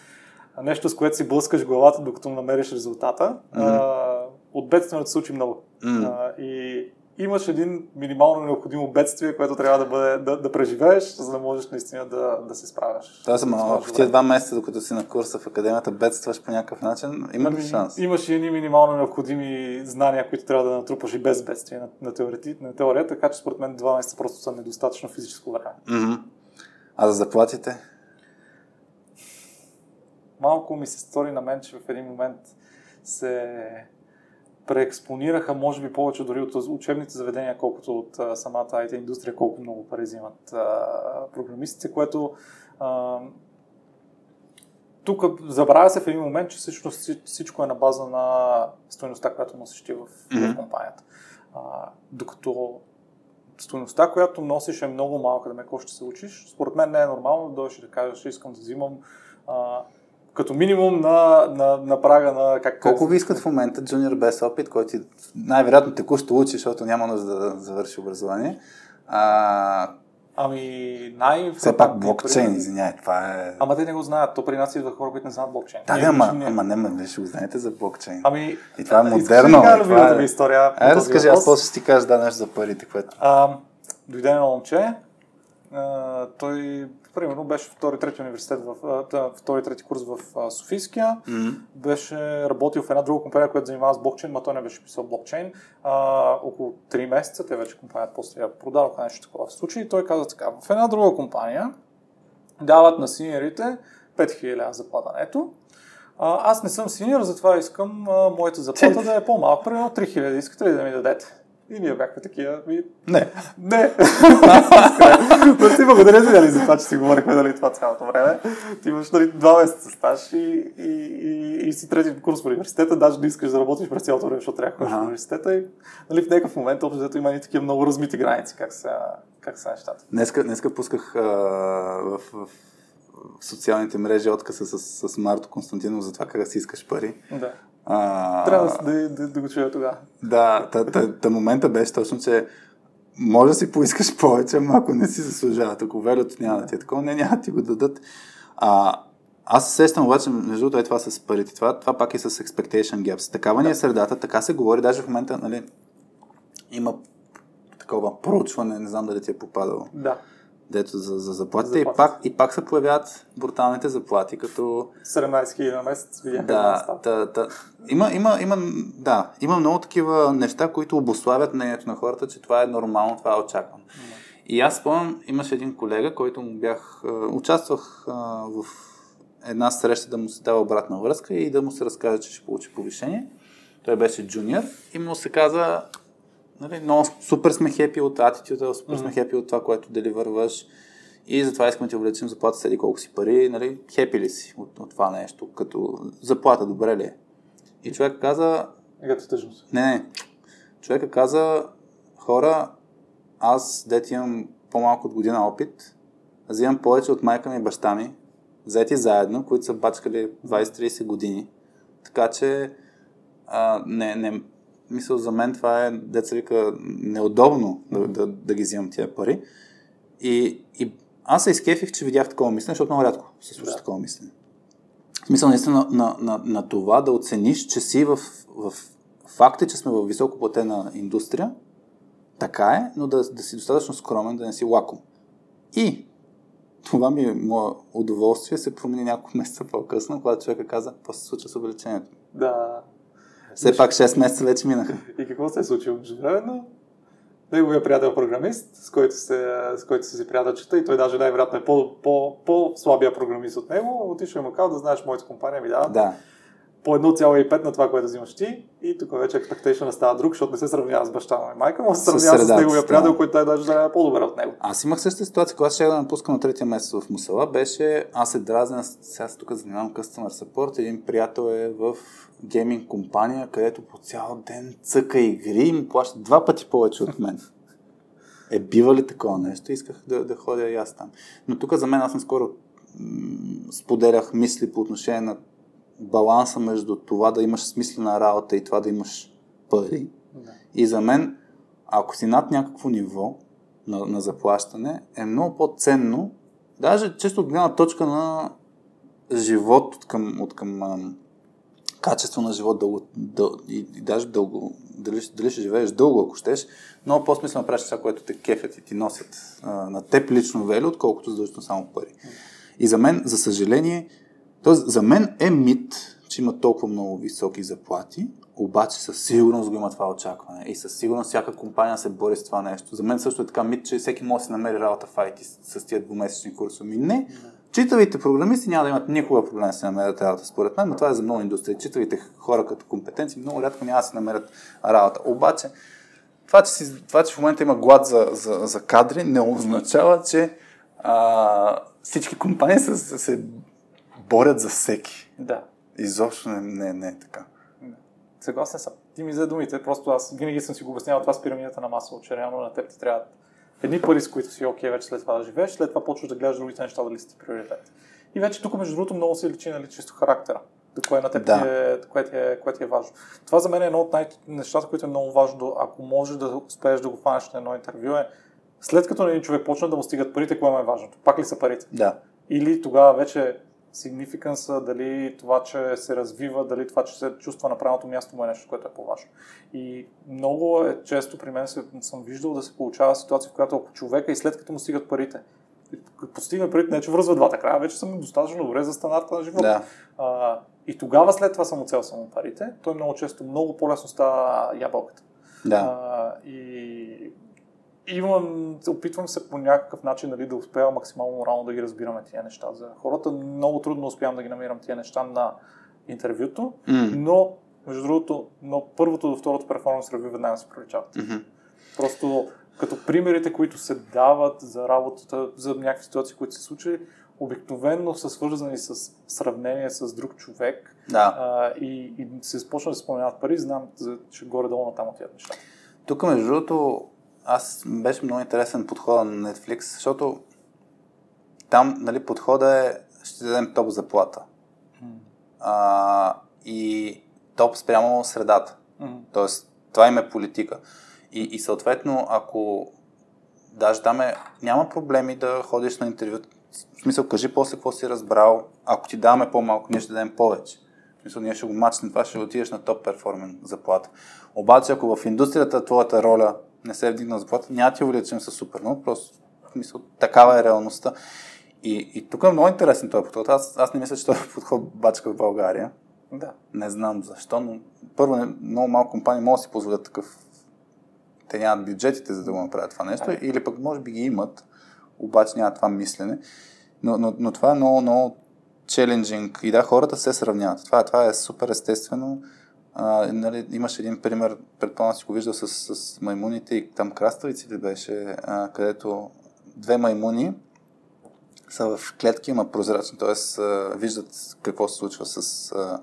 нещо, с което си блъскаш главата, докато намериш резултата. Mm-hmm. А, от бедстването се учи много. Mm-hmm. А, и имаш един минимално необходимо бедствие, което трябва да, бъде, да, да преживееш, за да можеш наистина да, да се справяш. Тоест, ама в тези два месеца, докато си на курса в академията, бедстваш по някакъв начин, има ли шанс? Имаш и едни минимално необходими знания, които трябва да натрупаш и без бедствие на, на, теория, на теория, така че според мен два месеца просто са недостатъчно физическо време. Mm-hmm. А за заплатите? Малко ми се стори на мен, че в един момент се преекспонираха, може би повече дори от учебните заведения, колкото от а, самата ай ти индустрия, колко много пари взимат а, програмистите, което а, тук забравя се в един момент, че всъщност всичко е на база на стойността, която носиш ти в, mm-hmm. в компанията. А, докато стойността, която носиш е много малка, да ме какво ще се учиш, според мен не е нормално да дойдеш да кажеш, искам да взимам а, като минимум на, на, на прага на... Как колко ви искат в момента джуниор без опит, който най-вероятно текущо учи, защото няма нужда да завърши образование? А... Ами най... Все пак блокчейн, при... извиняй, това е... Ама те не го знаят, то при нас идват хора, които не знаят блокчейн. Да, ама, ама, ама не, ме ще го знаете за блокчейн. Ами... И това е модерно. Искаш ли да ви история? Е, разкажи, аз после ще ти кажа да нещо за парите, което... А, дойде едно момче, а, той... Примерно беше втори-трети университет, втори-трети курс в Софийския, mm-hmm. беше работил в една друга компания, която занимава с блокчейн, но той не беше писал блокчейн. А, около три месеца, те вече компанията после я продадоха, нещо такова в случай, и той каза така, в една друга компания дават на синьорите пет хиляди заплата нето. Аз не съм синьор, затова искам а, моята заплата да е по-малка, примерно три хиляди, искате ли да ми дадете? И ние бяхме такива. Ми... Не. Не. Но ти благодаря за, дали, за това, че си говорихме дали това цялото време. Ти имаш дали, два месеца стаж и, и, и, и си трети курс в университета. Даже не искаш да работиш през цялото време, защото трябва да ходиш в университета. И нали, в някакъв момент обществото има и такива много размити граници, как са, как са нещата. Днеска, днеска пусках а, в, в, в социалните мрежи откъса с, с Марто Константинов за това как си искаш пари. Да. А... Трябва да, да, да го чуя тогава. Да, та, та, та момента беше точно, че може да си поискаш повече, ама ако не си заслужават, ако велят няма да ти е такова, не, няма да ти го дадат. А, аз се сещам обаче, между това е това с парите, това, това пак и с expectation gaps. Такава ни е средата, така се говори, даже в момента нали, има такова проучване, не знам дали ти е попадало. Да. Дето за, за заплатите и пак, и пак се появяват бруталните заплати, като... седемнайсет хиляди на месец, видяха да, да, да. Има, има, има, да, има много такива неща, които обуславят мнението на хората, че това е нормално, това е очаквано. Mm-hmm. И аз спомням, имаше един колега, който му бях... Участвах в една среща да му се дава обратна връзка и да му се разкаже, че ще получи повишение. Той беше джуниор и му се каза... Нали, но супер сме хепи от атитюда, супер mm-hmm. сме хепи от това, което деливърваш и затова искаме да ти увеличим заплата, седи колко си пари, нали, хепи ли си от, от това нещо, като заплата, добре ли е? И човек каза... Егата тъжност. Не, не. Човека каза, хора, аз дете имам по-малко от година опит, аз имам повече от майка ми и баща ми, взети заедно, които са бачкали двайсет-трийсет години, така че а, не... не мисъл, за мен това е, деца вика, неудобно да, да, да ги взимам тия пари. И, и аз се изкефих, че видях такова мислене, защото много рядко се случва да. такова мислене. В смисъл, наистина, на, на, на това да оцениш, че си в, в факта, че сме в високоплатена индустрия, така е, но да, да си достатъчно скромен, да не си лаком. И това ми е мое удоволствие се промени няколко месеца по-късно, когато човека каза, какво се случва с увеличението. Да. Все пак шест месеца вече минаха. И какво се е случило междувременно? Неговия приятел програмист, с който се, с който се си приятелчета и той даже най-вероятно е по-слабия програмист от него, отишъл и му казва да знаеш, моята компания ми дава да. по едно цяло и пет на това, което взимаш ти и тук вече expectation става друг, защото не се сравнява с баща му и майка, но се сравнява с, с неговия приятел, да. който той даже да е по-добър от него. Аз имах същата ситуация, когато ще я да напускам на третия месец в Мусала, беше аз се дразня, сега тук занимавам Customer Support, един приятел е в гейминг компания, където по цял ден цъка игри и му плаща два пъти повече от мен. Е, бива ли такова нещо? Исках да, да ходя и аз там. Но тук за мен аз наскоро м- споделях мисли по отношение на баланса между това да имаш смислена работа и това да имаш пари. Да. И за мен, ако си над някакво ниво на, на заплащане, е много по-ценно, даже често от гледна точка на живот от към, от към качество на живот дълго, дъл, и, и даже дълго, дали, дали ще живееш дълго, ако щеш, но по-смислено правиш това, което те кефят и ти носят а, на теб лично вели, отколкото задължително само пари. И за мен, за съжаление, т.е. за мен е мит, че има толкова много високи заплати, обаче със сигурност го има това очакване. И със сигурност всяка компания се бори с това нещо. За мен също е така мит, че всеки може да се намери работа в ай ти с, с тия двумесечни курсове. Не, читавите програмисти няма да имат никога проблем да се намерят работа, според мен, но това е за много индустрия. Читавите хора като компетенции много рядко няма да се намерят работа. Обаче, това, че, си, това, че в момента има глад за, за, за кадри, не означава, че а, всички компании се, се борят за всеки. Да. Изобщо не, не, не е така. Съгласен съм. Ти ми за думите, просто аз винаги съм си го обяснявал това с пирамидата на Маслоу, че реално на теб ти трябва едни пари, с които си окей, вече след това да живееш, след това почваш да гледаш другите неща, дали си ти приоритет. И вече тук, между другото, много се личи на личността, характера, кое на теб да. ти е, кое ти е, кое ти е важно. Това за мен е едно от най-нещата, които е много важно, ако можеш да успееш да го хванеш на едно интервю, е след като един човек почне да му стигат парите, кое е важното? Пак ли са парите? Да. Или тогава вече significance, дали това, че се развива, дали това, че се чувства на правилното място му е нещо, което е по-важно. И много е често при мен съм виждал да се получава ситуация, в която ако човека и след като му стигат парите, като стигне парите, не че връзва двата края, вече съм достатъчно добре за стандарта на живота. Да. А, и тогава след това съм оцел само парите, той много често много по-лесно става ябълката. Да. А, и... Имам, опитвам се по някакъв начин, нали, да успея максимално морално да ги разбираме тия неща. За хората много трудно успявам да ги намирам тия неща на интервюто, mm. но, между другото, но първото до второто перформанс ревю веднага се проличават. Mm-hmm. Просто като примерите, които се дават за работата, за някакви ситуации, които се случили, обикновенно са свързани с сравнение с друг човек, да. а, и, и се започна да се споменават пари, знам, че горе-долу натам отиват неща. Тук, между другото, аз беше много интересен подходът на Netflix, защото там, нали, подходът е ще дадем топ заплата. Mm. А, и топ спрямо средата. Mm. Тоест, това им е политика. И, и съответно, ако даже там е, няма проблеми да ходиш на интервю. В смисъл, кажи после какво си разбрал. Ако ти даваме по-малко, ние ще дадем повече. В смисъл, ние ще го мачнем това, ще отидеш на топ перформен заплата. Обаче, ако в индустрията твоята роля не се е вдигнал заплата, няма ти увеличим със супер много, просто в мисъл, такава е реалността. И, и тук е много интересен този подход. Аз, аз не мисля, че този подход бачка в България. Да. Не знам защо, но първо много малко компании могат да си позволят такъв. Те нямат бюджетите, за да го направят това нещо, а, или пък може би ги имат, обаче нямат това мислене. Но, но, но това е много, много челенджинг. И да, хората се сравняват. Това, това е супер естествено. А, нали, имаш един пример, предполагам си го виждал с, с маймуните и там краставиците беше, а, където две маймуни са в клетки, има прозрачни, т.е. виждат какво се случва с а,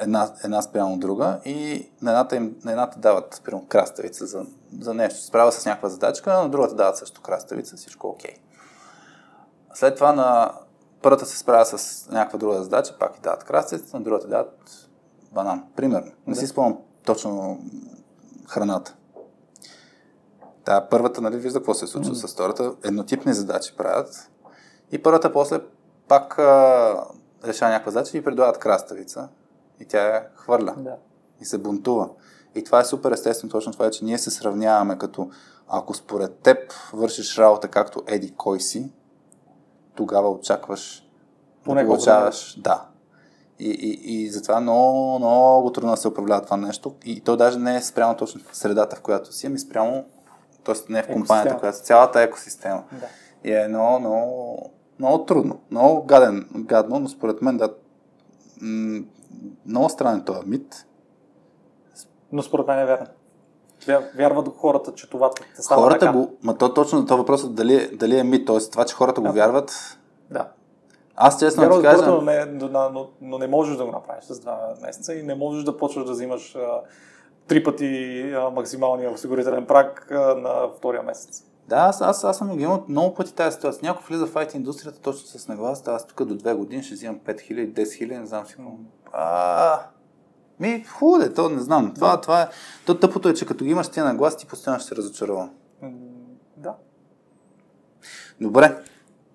една, една спрямо друга и на едната, им, на едната дават примерно краставица за, за нещо, справя с някаква задачка, на другата дават също краставица, всичко окей. Okay. След това на първата се справя с някаква друга задача, пак и дават краставица, на другата дават банан, примерно. Не да. си спомням точно храната. Та първата, нали, вижда какво се случва mm-hmm. с втората. Еднотипни задачи правят. И първата после пак а, решава някаква задача и предлагат краставица. И тя я хвърля. Да. И се бунтува. И това е супер естествено. Точно това е, че ние се сравняваме като ако според теб вършиш работа както еди кой си, тогава очакваш да получаваш. Да. И, и, и затова много, много трудно да се управлява това нещо. И то даже не е спрямо точно в средата, в която си, ами спрямо, т.е. не е в компанията, екосистема. Която цялата екосистема. Да. И е много, много, много трудно, много гаден, гадно, но според мен да, м- много странен този мит. Но според мен е вярно. Вярват хората, че това се става хората така. Го, ма то точно на този въпрос дали, дали е мит, т.е. това, че хората го да. Вярват. Да. Аз честно Вярвам, ти кажа... Но, но, но не можеш да го направиш с два месеца и не можеш да почваш да взимаш а, три пъти а, максималния осигурителен праг а, на втория месец. Да, аз, аз, аз съм ги имал много пъти тази ситуация. Някой влиза в ай ти индустрията точно с нагласа, аз тук до две години ще взимам пет хиляди, десет хиляди, не знам си какво. Ааа... Ми, хубаво де, то не знам. Това, това е... То тъпото е, че като ги имаш тия нагласа, ти постоянно ще се разочарова. Да. Добре.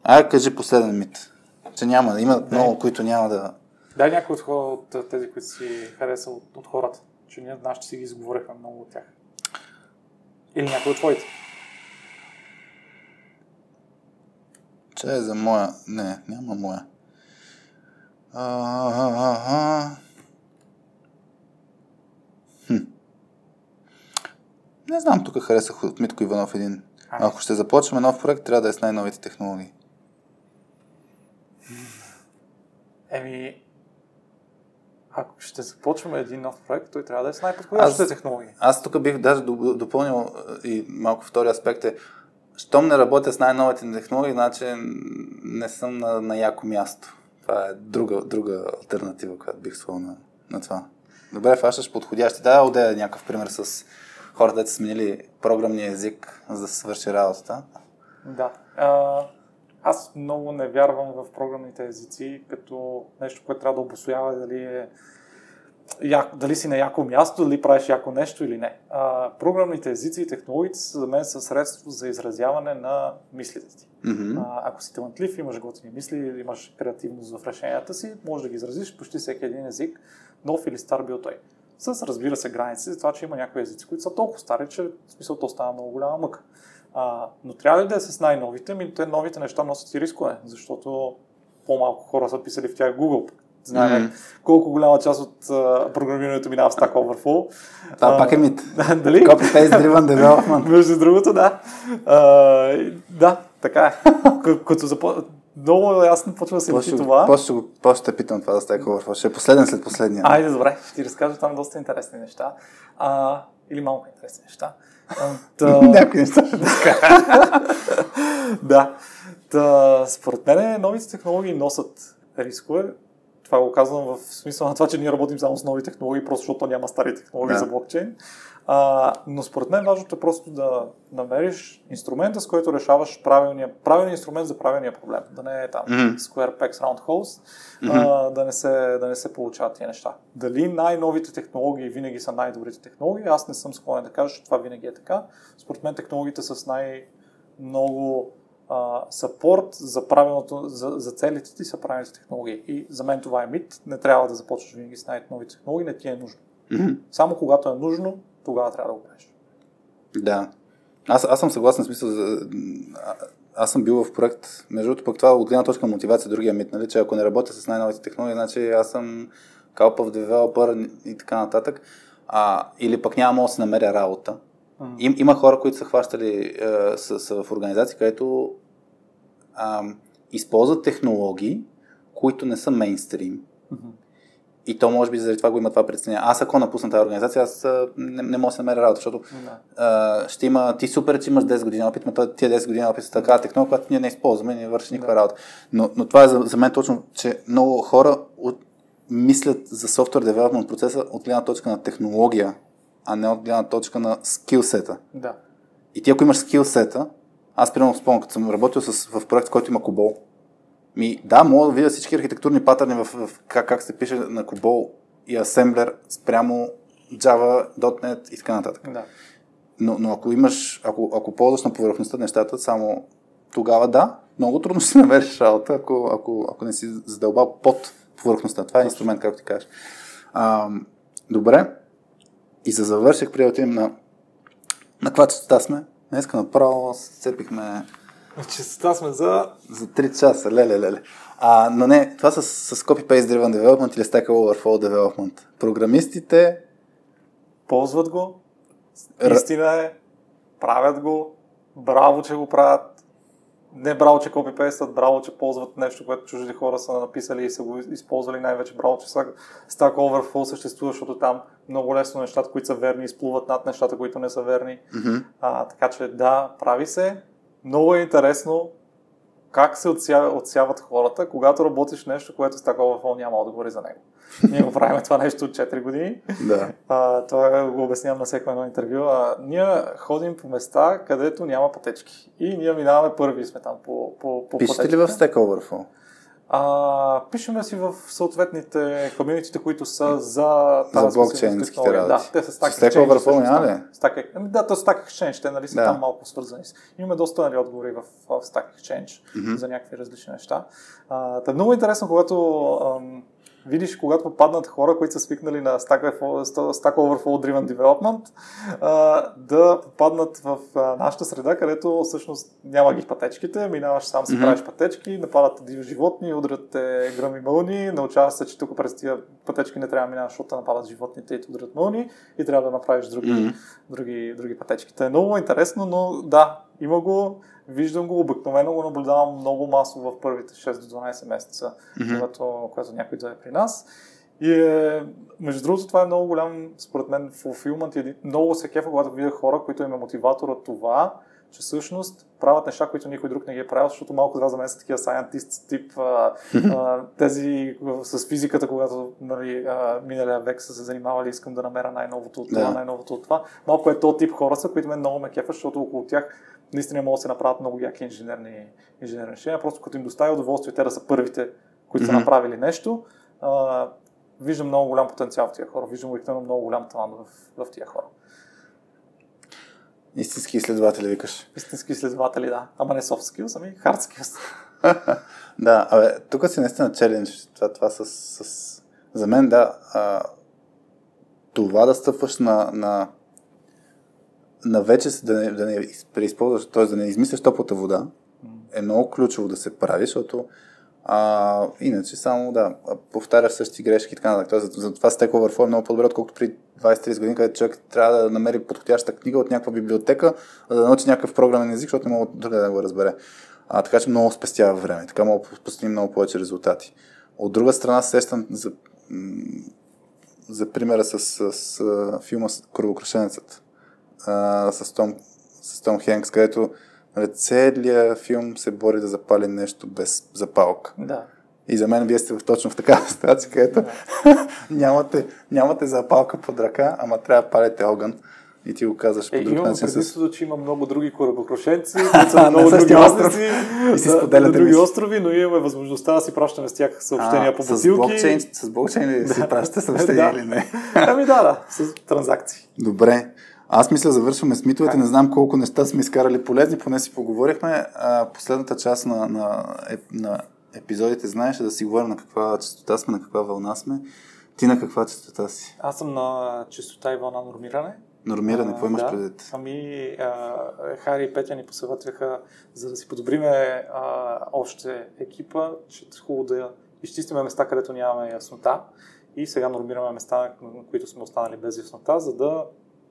Ай, кажи последен мит. Че няма да имат много, които няма да... Да, някои от, хора, от тези, които си харесал от, от хората, че ние днес ще си ги изговорихме много от тях. Или някои от твоите. Че е за моя... Не, няма моя. А-а-а-а... Хм. Не знам, тук харесах от Митко Иванов един. А, ако ще започваме нов проект, трябва да е с най-новите технологии. Еми, ако ще започваме един нов проект, той трябва да е с най-подходящите технологии. Аз тук бих даже допълнил и малко втори аспект е, щом не работя с най-новите технологии, значи не съм на, на яко място. Това е друга, друга алтернатива, която бих свал на, на това. Добре, фащаш подходящи. Да, одея някакъв пример с хората, които са сменили програмния език, за да се свърши работата. Да. А, аз много не вярвам в програмните езици като нещо, което трябва да обосоява дали е як, дали си на яко място, дали правиш яко нещо или не. А, програмните езици и технологиите за мен са средство за изразяване на мислите ти. Mm-hmm. А, ако си талантлив, имаш готини мисли, имаш креативност в решенията си, можеш да ги изразиш почти всеки един език, нов или стар бил той. С, разбира се, граници за това, че има някои езици, които са толкова стари, че в смисъл то става много голяма мъка. А, но трябва ли да е с най-новите? Ми, те новите неща носят и рискове, защото по-малко хора са писали в тях Google. Знаем mm-hmm. колко голяма част от uh, програмирането минава в Stack Overflow. Това пак е мит. Дали? Copy-paste-driven development. Между другото, да. Uh, да, така е. Като започва... Много ясно почва да се лъчи това. После ще питам това за Stack Overflow. Ще е последен след последния. Айде, добре. Ще ти разкажа там доста интересни неща. Uh, или малко интересни неща. Някои неща ще разкажа. Да. Според мен новите технологии носят рискове. Това го казвам в смисъл на това, че ние работим само с нови технологии, просто защото няма стари технологии yeah. за блокчейн. А, но според мен важното е просто да намериш инструмента, с който решаваш правилния, правилния инструмент за правилния проблем. Да не е там mm-hmm. square pegs, round holes, mm-hmm. а, да, не се, да не се получават тия неща. Дали най-новите технологии винаги са най-добрите технологии, аз не съм склонен да кажа, че това винаги е така. Според мен технологиите с най-много... съпорт за, за, за целите ти са правилните технологии. И за мен това е мит. Не трябва да започваш винаги с най-нови технологии, не ти е нужно. Mm-hmm. Само когато е нужно, тогава трябва да го правиш. Да. Аз, аз съм съгласен, в смисъл, за... а, аз съм бил в проект, между другото пък това от гледна точка на мотивация, другия мит, нали, че ако не работя с най-новите технологии, значи аз съм калпав девелопър и така нататък. А, или пък няма мога да се намеря работа. Mm-hmm. Им, има хора, които са хващали е, с, с, в организации, където а, използват технологии, които не са мейнстрим. Mm-hmm. И то може би заради това го има това притеснение. Аз ако напусна тази организация, аз не, не мога да се намеря работа, защото mm-hmm. а, ще има, ти супер, че имаш десет години опит, но тия десет години опит са такава технология, която ние не използваме, не върши никаква mm-hmm. работа. Но, но това е за, за мен точно, че много хора от, мислят за софтуер девелопмент процеса от гледна точка на технология, а не от гледна точка на скилсета. Да. И ти ако имаш скилсета, аз примерно спомням, като съм работил с, в проект, който има COBOL. Ми, да, мога да видя всички архитектурни патърни в, в как, как се пише на COBOL и Assembler спрямо Java, .дот нет и така нататък. Да. Но, но ако имаш, ако, ако ползваш на повърхността нещата, само тогава да, много трудно си намериш работа, ако, ако, ако не си задълбал под повърхността. Това е инструмент, както ти кажеш. А, добре. И за завърших, приятелим на, на каква честота сме. Днеска направо се цепихме... Честота сме за... За три часа, леле-леле. А, но не, това с, с copy-paste-driven development или Stack Overflow development. Програмистите... Ползват го. Истина е. Правят го. Браво, че го правят. Не браво, че копипействат, браво, че ползват нещо, което чужди хора са написали и са го използвали. Най-вече браво, че Stack Overflow съществува, защото там много лесно нещата, които са верни, изплуват над нещата, които не са верни. Mm-hmm. А, така че да, прави се. Много е интересно как се отсяват, отсяват хората, когато работиш нещо, което Stack Overflow няма отговори за него. Ние го правим това нещо от четири години. Да. А, това го обяснявам на всяко едно интервю. А, ние ходим по места, където няма пътечки. И ние минаваме първи сме там по, по, по пишете пътечките. Пишете ли в Stack Overflow? А, пишеме си в съответните комьюнитите, които са за... За блокчейнските работи. Да, те са Stack Exchange. Stack Overflow няма ли? Stack... Да, то Stack Exchange, те нали са да. Там малко свързани си. Имаме доста нали, отговори в, в Stack Exchange mm-hmm. за някакви различни неща. А, много интересно, когато... Ам... видиш, когато попаднат хора, които са свикнали на Stack Overflow-driven development, да попаднат в нашата среда, където всъщност няма ги пътечките, минаваш сам си mm-hmm. правиш пътечки, нападат диви животни, удрят те гръм и мълни, научаваш се, че тук през тия пътечки не трябва да минаваш, защото нападат животните и те удрят мълни и трябва да направиш други, mm-hmm. други, други пътечките. Много интересно, но да, има го. Виждам го, обикновено го наблюдавам много масово в първите шест до дванайсет месеца, mm-hmm. когато, когато някой дойде при нас. И е, между другото, това е много голям, според мен, фулфилмент. И много се кефа, когато видя хора, които им е мотиватора това, че всъщност правят неща, които никой друг не ги е правил, защото малко това за мен са такива scientist тип, а, а, тези с физиката, когато нали, а, миналия век са се занимавали, искам да намеря най-новото от това, yeah. най-новото от това. Малко е този тип хора са, които мен много ме кефа, защото около тях наистина могат да се направят много яки инженерни, инженерни решения, просто като им доставя удоволствие те да са първите, които mm-hmm. са направили нещо. А, виждам много голям потенциал в тия хора, виждам обикновено много голям талант в, в тия хора. Истински изследователи, викаш. Истински изследователи, да. Ама не soft skills, ами hard skills. Да, абе, тук си наистина челлендж. Това, това с, с... За мен, да, а, това да стъпваш на... на... на вече да не, да не преизползваш, т.е. да не измисляш топлата вода, е много ключово да се прави, защото а, иначе само да повтаряш същи грешки и така нататък. Т.е. затова Stack Overflow е много по-добре, отколкото при двайсет-трийсет години, където човек трябва да намери подходяща книга от някаква библиотека, да научи някакъв програмен език, защото не мога друг да го разбере. А, така че много спестява време, така мога да постигнем много повече резултати. От друга страна сещам за, за примера с, с, с филма Кръвокрушенецът. Uh, с, Том, с Том Хенкс, където целият филм се бори да запали нещо без запалка. Да. И за мен вие сте в точно в такава ситуация, където да. нямате, нямате запалка под ръка, ама трябва да палите огън. И ти го казваш е, по друг имам начин. Имам предвидството, с... че има много други корабокрушенци, които са много други острови, и си споделяте други острови, но имаме възможността да си пращаме с тях съобщения а, по бутилки. С блокчейн ли си пращате съобщения или не? Ами да, да, с транзакции. Добре. Аз мисля, завършваме с митовете. Не знам колко неща сме изкарали полезни, поне си поговорихме. А, последната част на, на, на епизодите, знаеш, да си говорим на каква честота сме, на каква вълна сме. Ти на каква честота си? Аз съм на честота и вълна нормиране. Нормиране, какво имаш да. предвид? Ами, а, Хари и Петя ни посъветваха, за да си подобриме а, още екипа, че хубаво да изчистиме места, където нямаме яснота. И сега нормираме места, на които сме останали без яснота, за да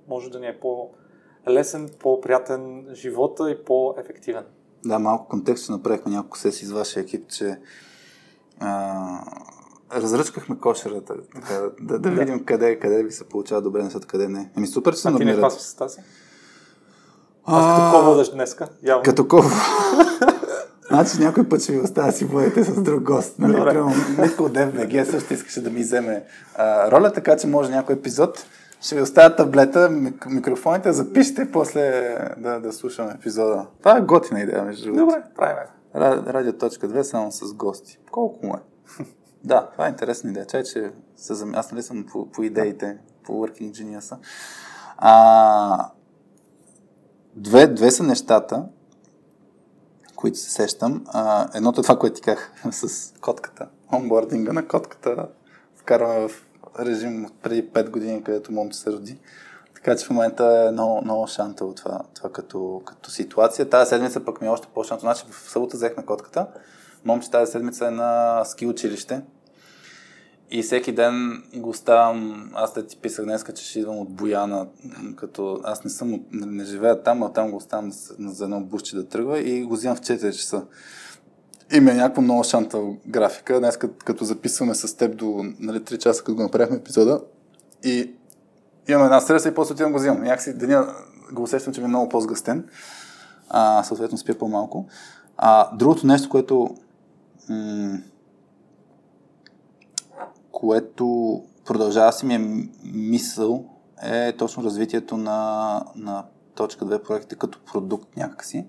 може да ни е по-лесен, по-приятен живота и по-ефективен. Да, малко контекст направихме няколко сесии с вашия екип, че а, разръчкахме кошерата, така, да, да, да видим къде, къде ви се получава добре нещата, къде не. Ами супер, че се намират. А ти не хваси с тази? Аз като кол водаш днеска, явно. Като кол. Значи някой път ще ви оставя да си водите с друг гост. Нали? Прямо Mitko от DevBG също искаше да ми вземе а, роля, така че може някой епизод. Ще ви оставя таблета, микрофоните, запишете после да, да слушаме епизода. Това е готина идея, между другото. Добре, правиме. Радиоточка две само с гости. Колко му е? Да, това е интересна идея. Чай, че се зам... аз нали съм по, по идеите, по Working Genius-а. А, две, две са нещата, които се сещам. А, едното е това, което ти казах с котката. Онбординга на котката. Вкарваме в режим от преди пет години, където момче се роди. Така че в момента е много, много шантало това, това като, като ситуация. Тази седмица пък ми е още по-шантало. Значи в събота взех на котката. Момче тази седмица е на ски училище. И всеки ден го ставам. Аз да ти писах днеска, че ще идвам от Бояна. Като аз не съм, не живея там, а там го оставам за едно бурче да тръгва и го взимам в четири часа. И ми е някаква много шантал графика. Днес като, като записваме с теб до нали, три часа, като го направихме епизода и имаме една среща и после отивам го взимам. Някакси деня го усещам, че ми е много по-сгъстен. А, съответно спя по-малко. А, другото нещо, което м- което продължава си ми е мисъл е точно развитието на, на точка две проекта като продукт някакси.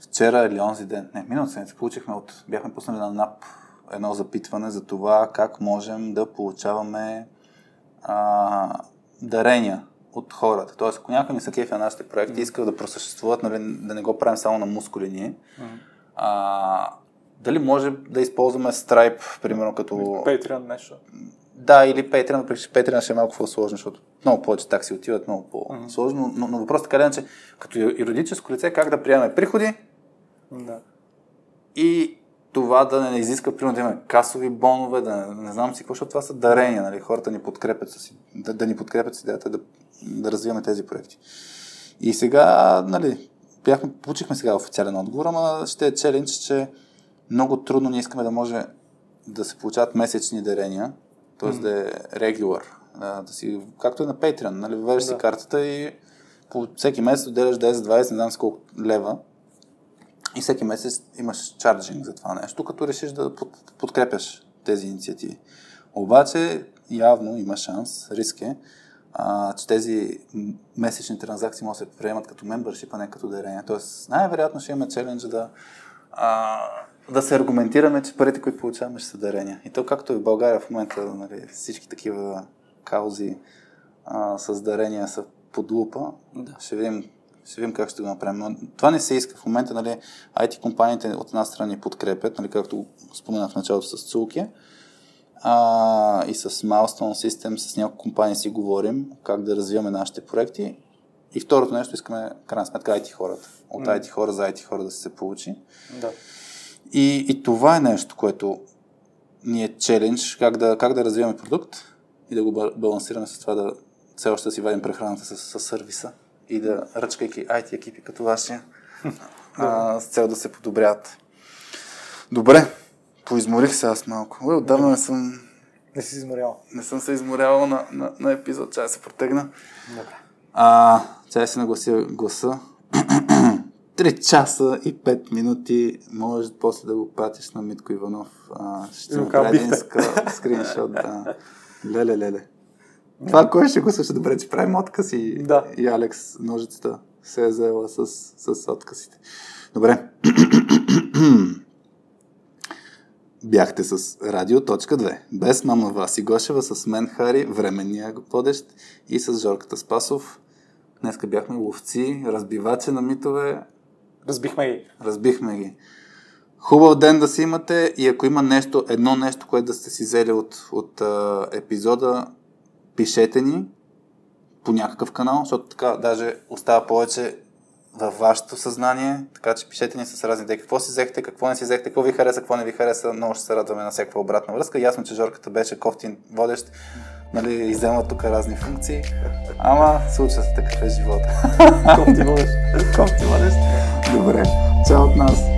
Вчера или онзи ден, не, миналата седмица, получихме от, бяхме пуснали на НАП едно запитване за това как можем да получаваме а, дарения от хората. Тоест, ако някой не са кефи на нашите проекти, mm-hmm. искат да просъществуват, нали, да не го правим само на мускули ние, mm-hmm. а, Дали може да използваме Stripe, примерно като... Patreon нещо. Да, или Patreon, Patreon ще е малко по-сложно, защото много повече такси отиват, много по-сложно, mm-hmm. но, но въпрос така ли, че като юридическо лице как да приемаме приходи mm-hmm. и това да не изиска, примерно да имаме касови бонове, да не, не знам си какво, защото това са дарения, нали? Хората ни подкрепят с, да, да ни подкрепят с идеята да, да развиваме тези проекти. И сега, нали, бяхме, получихме сега официален отговор, ама ще е челлендж, че много трудно ние искаме да може да се получават месечни дарения, т.е. Mm. да е regular, да си, както е на Patreon, нали, въвеждаш да. си картата и по всеки месец отделяш десет-двайсет, не знам сколко лева и всеки месец имаш чарджинг за това нещо, като решиш да подкрепяш тези инициативи. Обаче явно има шанс, риск е, а, че тези месечни транзакции може да се приемат като membership, а не като дарение. Т.е. най-вероятно ще имаме челлендж да... А, да се аргументираме, че парите, които получаваме, ще са дарения. И то както и в България в момента, нали, всички такива каузи а, с дарения са под лупа, да. ще, видим, ще видим как ще го направим. Но това не се иска. В момента, нали, ай ти компаниите от една страна ни подкрепят, нали, както споменах в началото с Zühlke а, и с Milestone System, с няколко компании си говорим как да развиваме нашите проекти. И второто нещо искаме, крайна сметка, ай ти хората. От mm. ай ти хора за ай ти хора да се получи. Да. И, и това е нещо, което ни е челлендж, как да, как да развиваме продукт и да го балансираме с това да все още да си вадим прехраната с, с сервиса и да ръчкайки ай ти екипи като вашия а, с цел да се подобряват. Добре, поизморих се аз малко. Ой, отдавна не съм... Не си изморял. Не съм се изморявал на, на, на епизод, чай се протегна. Добре. А, чай се нагласи гласа. три часа и пет минути можеш после да го пратиш на Митко Иванов. А, ще му прави един скриншот. Да. Леле, леле. Това кой ще го слуша? Добре, че правим отказ и, да. и Алекс ножицата се е заела с, с отказите. Добре. Бяхте с Радио точка две. Без мама Васи Гошева, с мен Хари, временния водещ и с Жорката Спасов. Днеска бяхме ловци, разбивачи на митове. Разбихме ги. Разбихме ги. Хубав ден да си имате и ако има нещо, едно нещо, което да сте си взели от, от а, епизода, пишете ни по някакъв канал, защото така даже остава повече във вашето съзнание, така че пишете ни с разни идеи. Какво си взехте, какво не си взехте, какво ви хареса, какво не ви хареса, много ще се радваме на всякаква обратна връзка. Ясно, че Жорката беше кофтин водещ, нали, иззема тук разни функции, ама случва се, такъв е живота. Кофти водещ. Кофти водещ. Добре, чао от нас.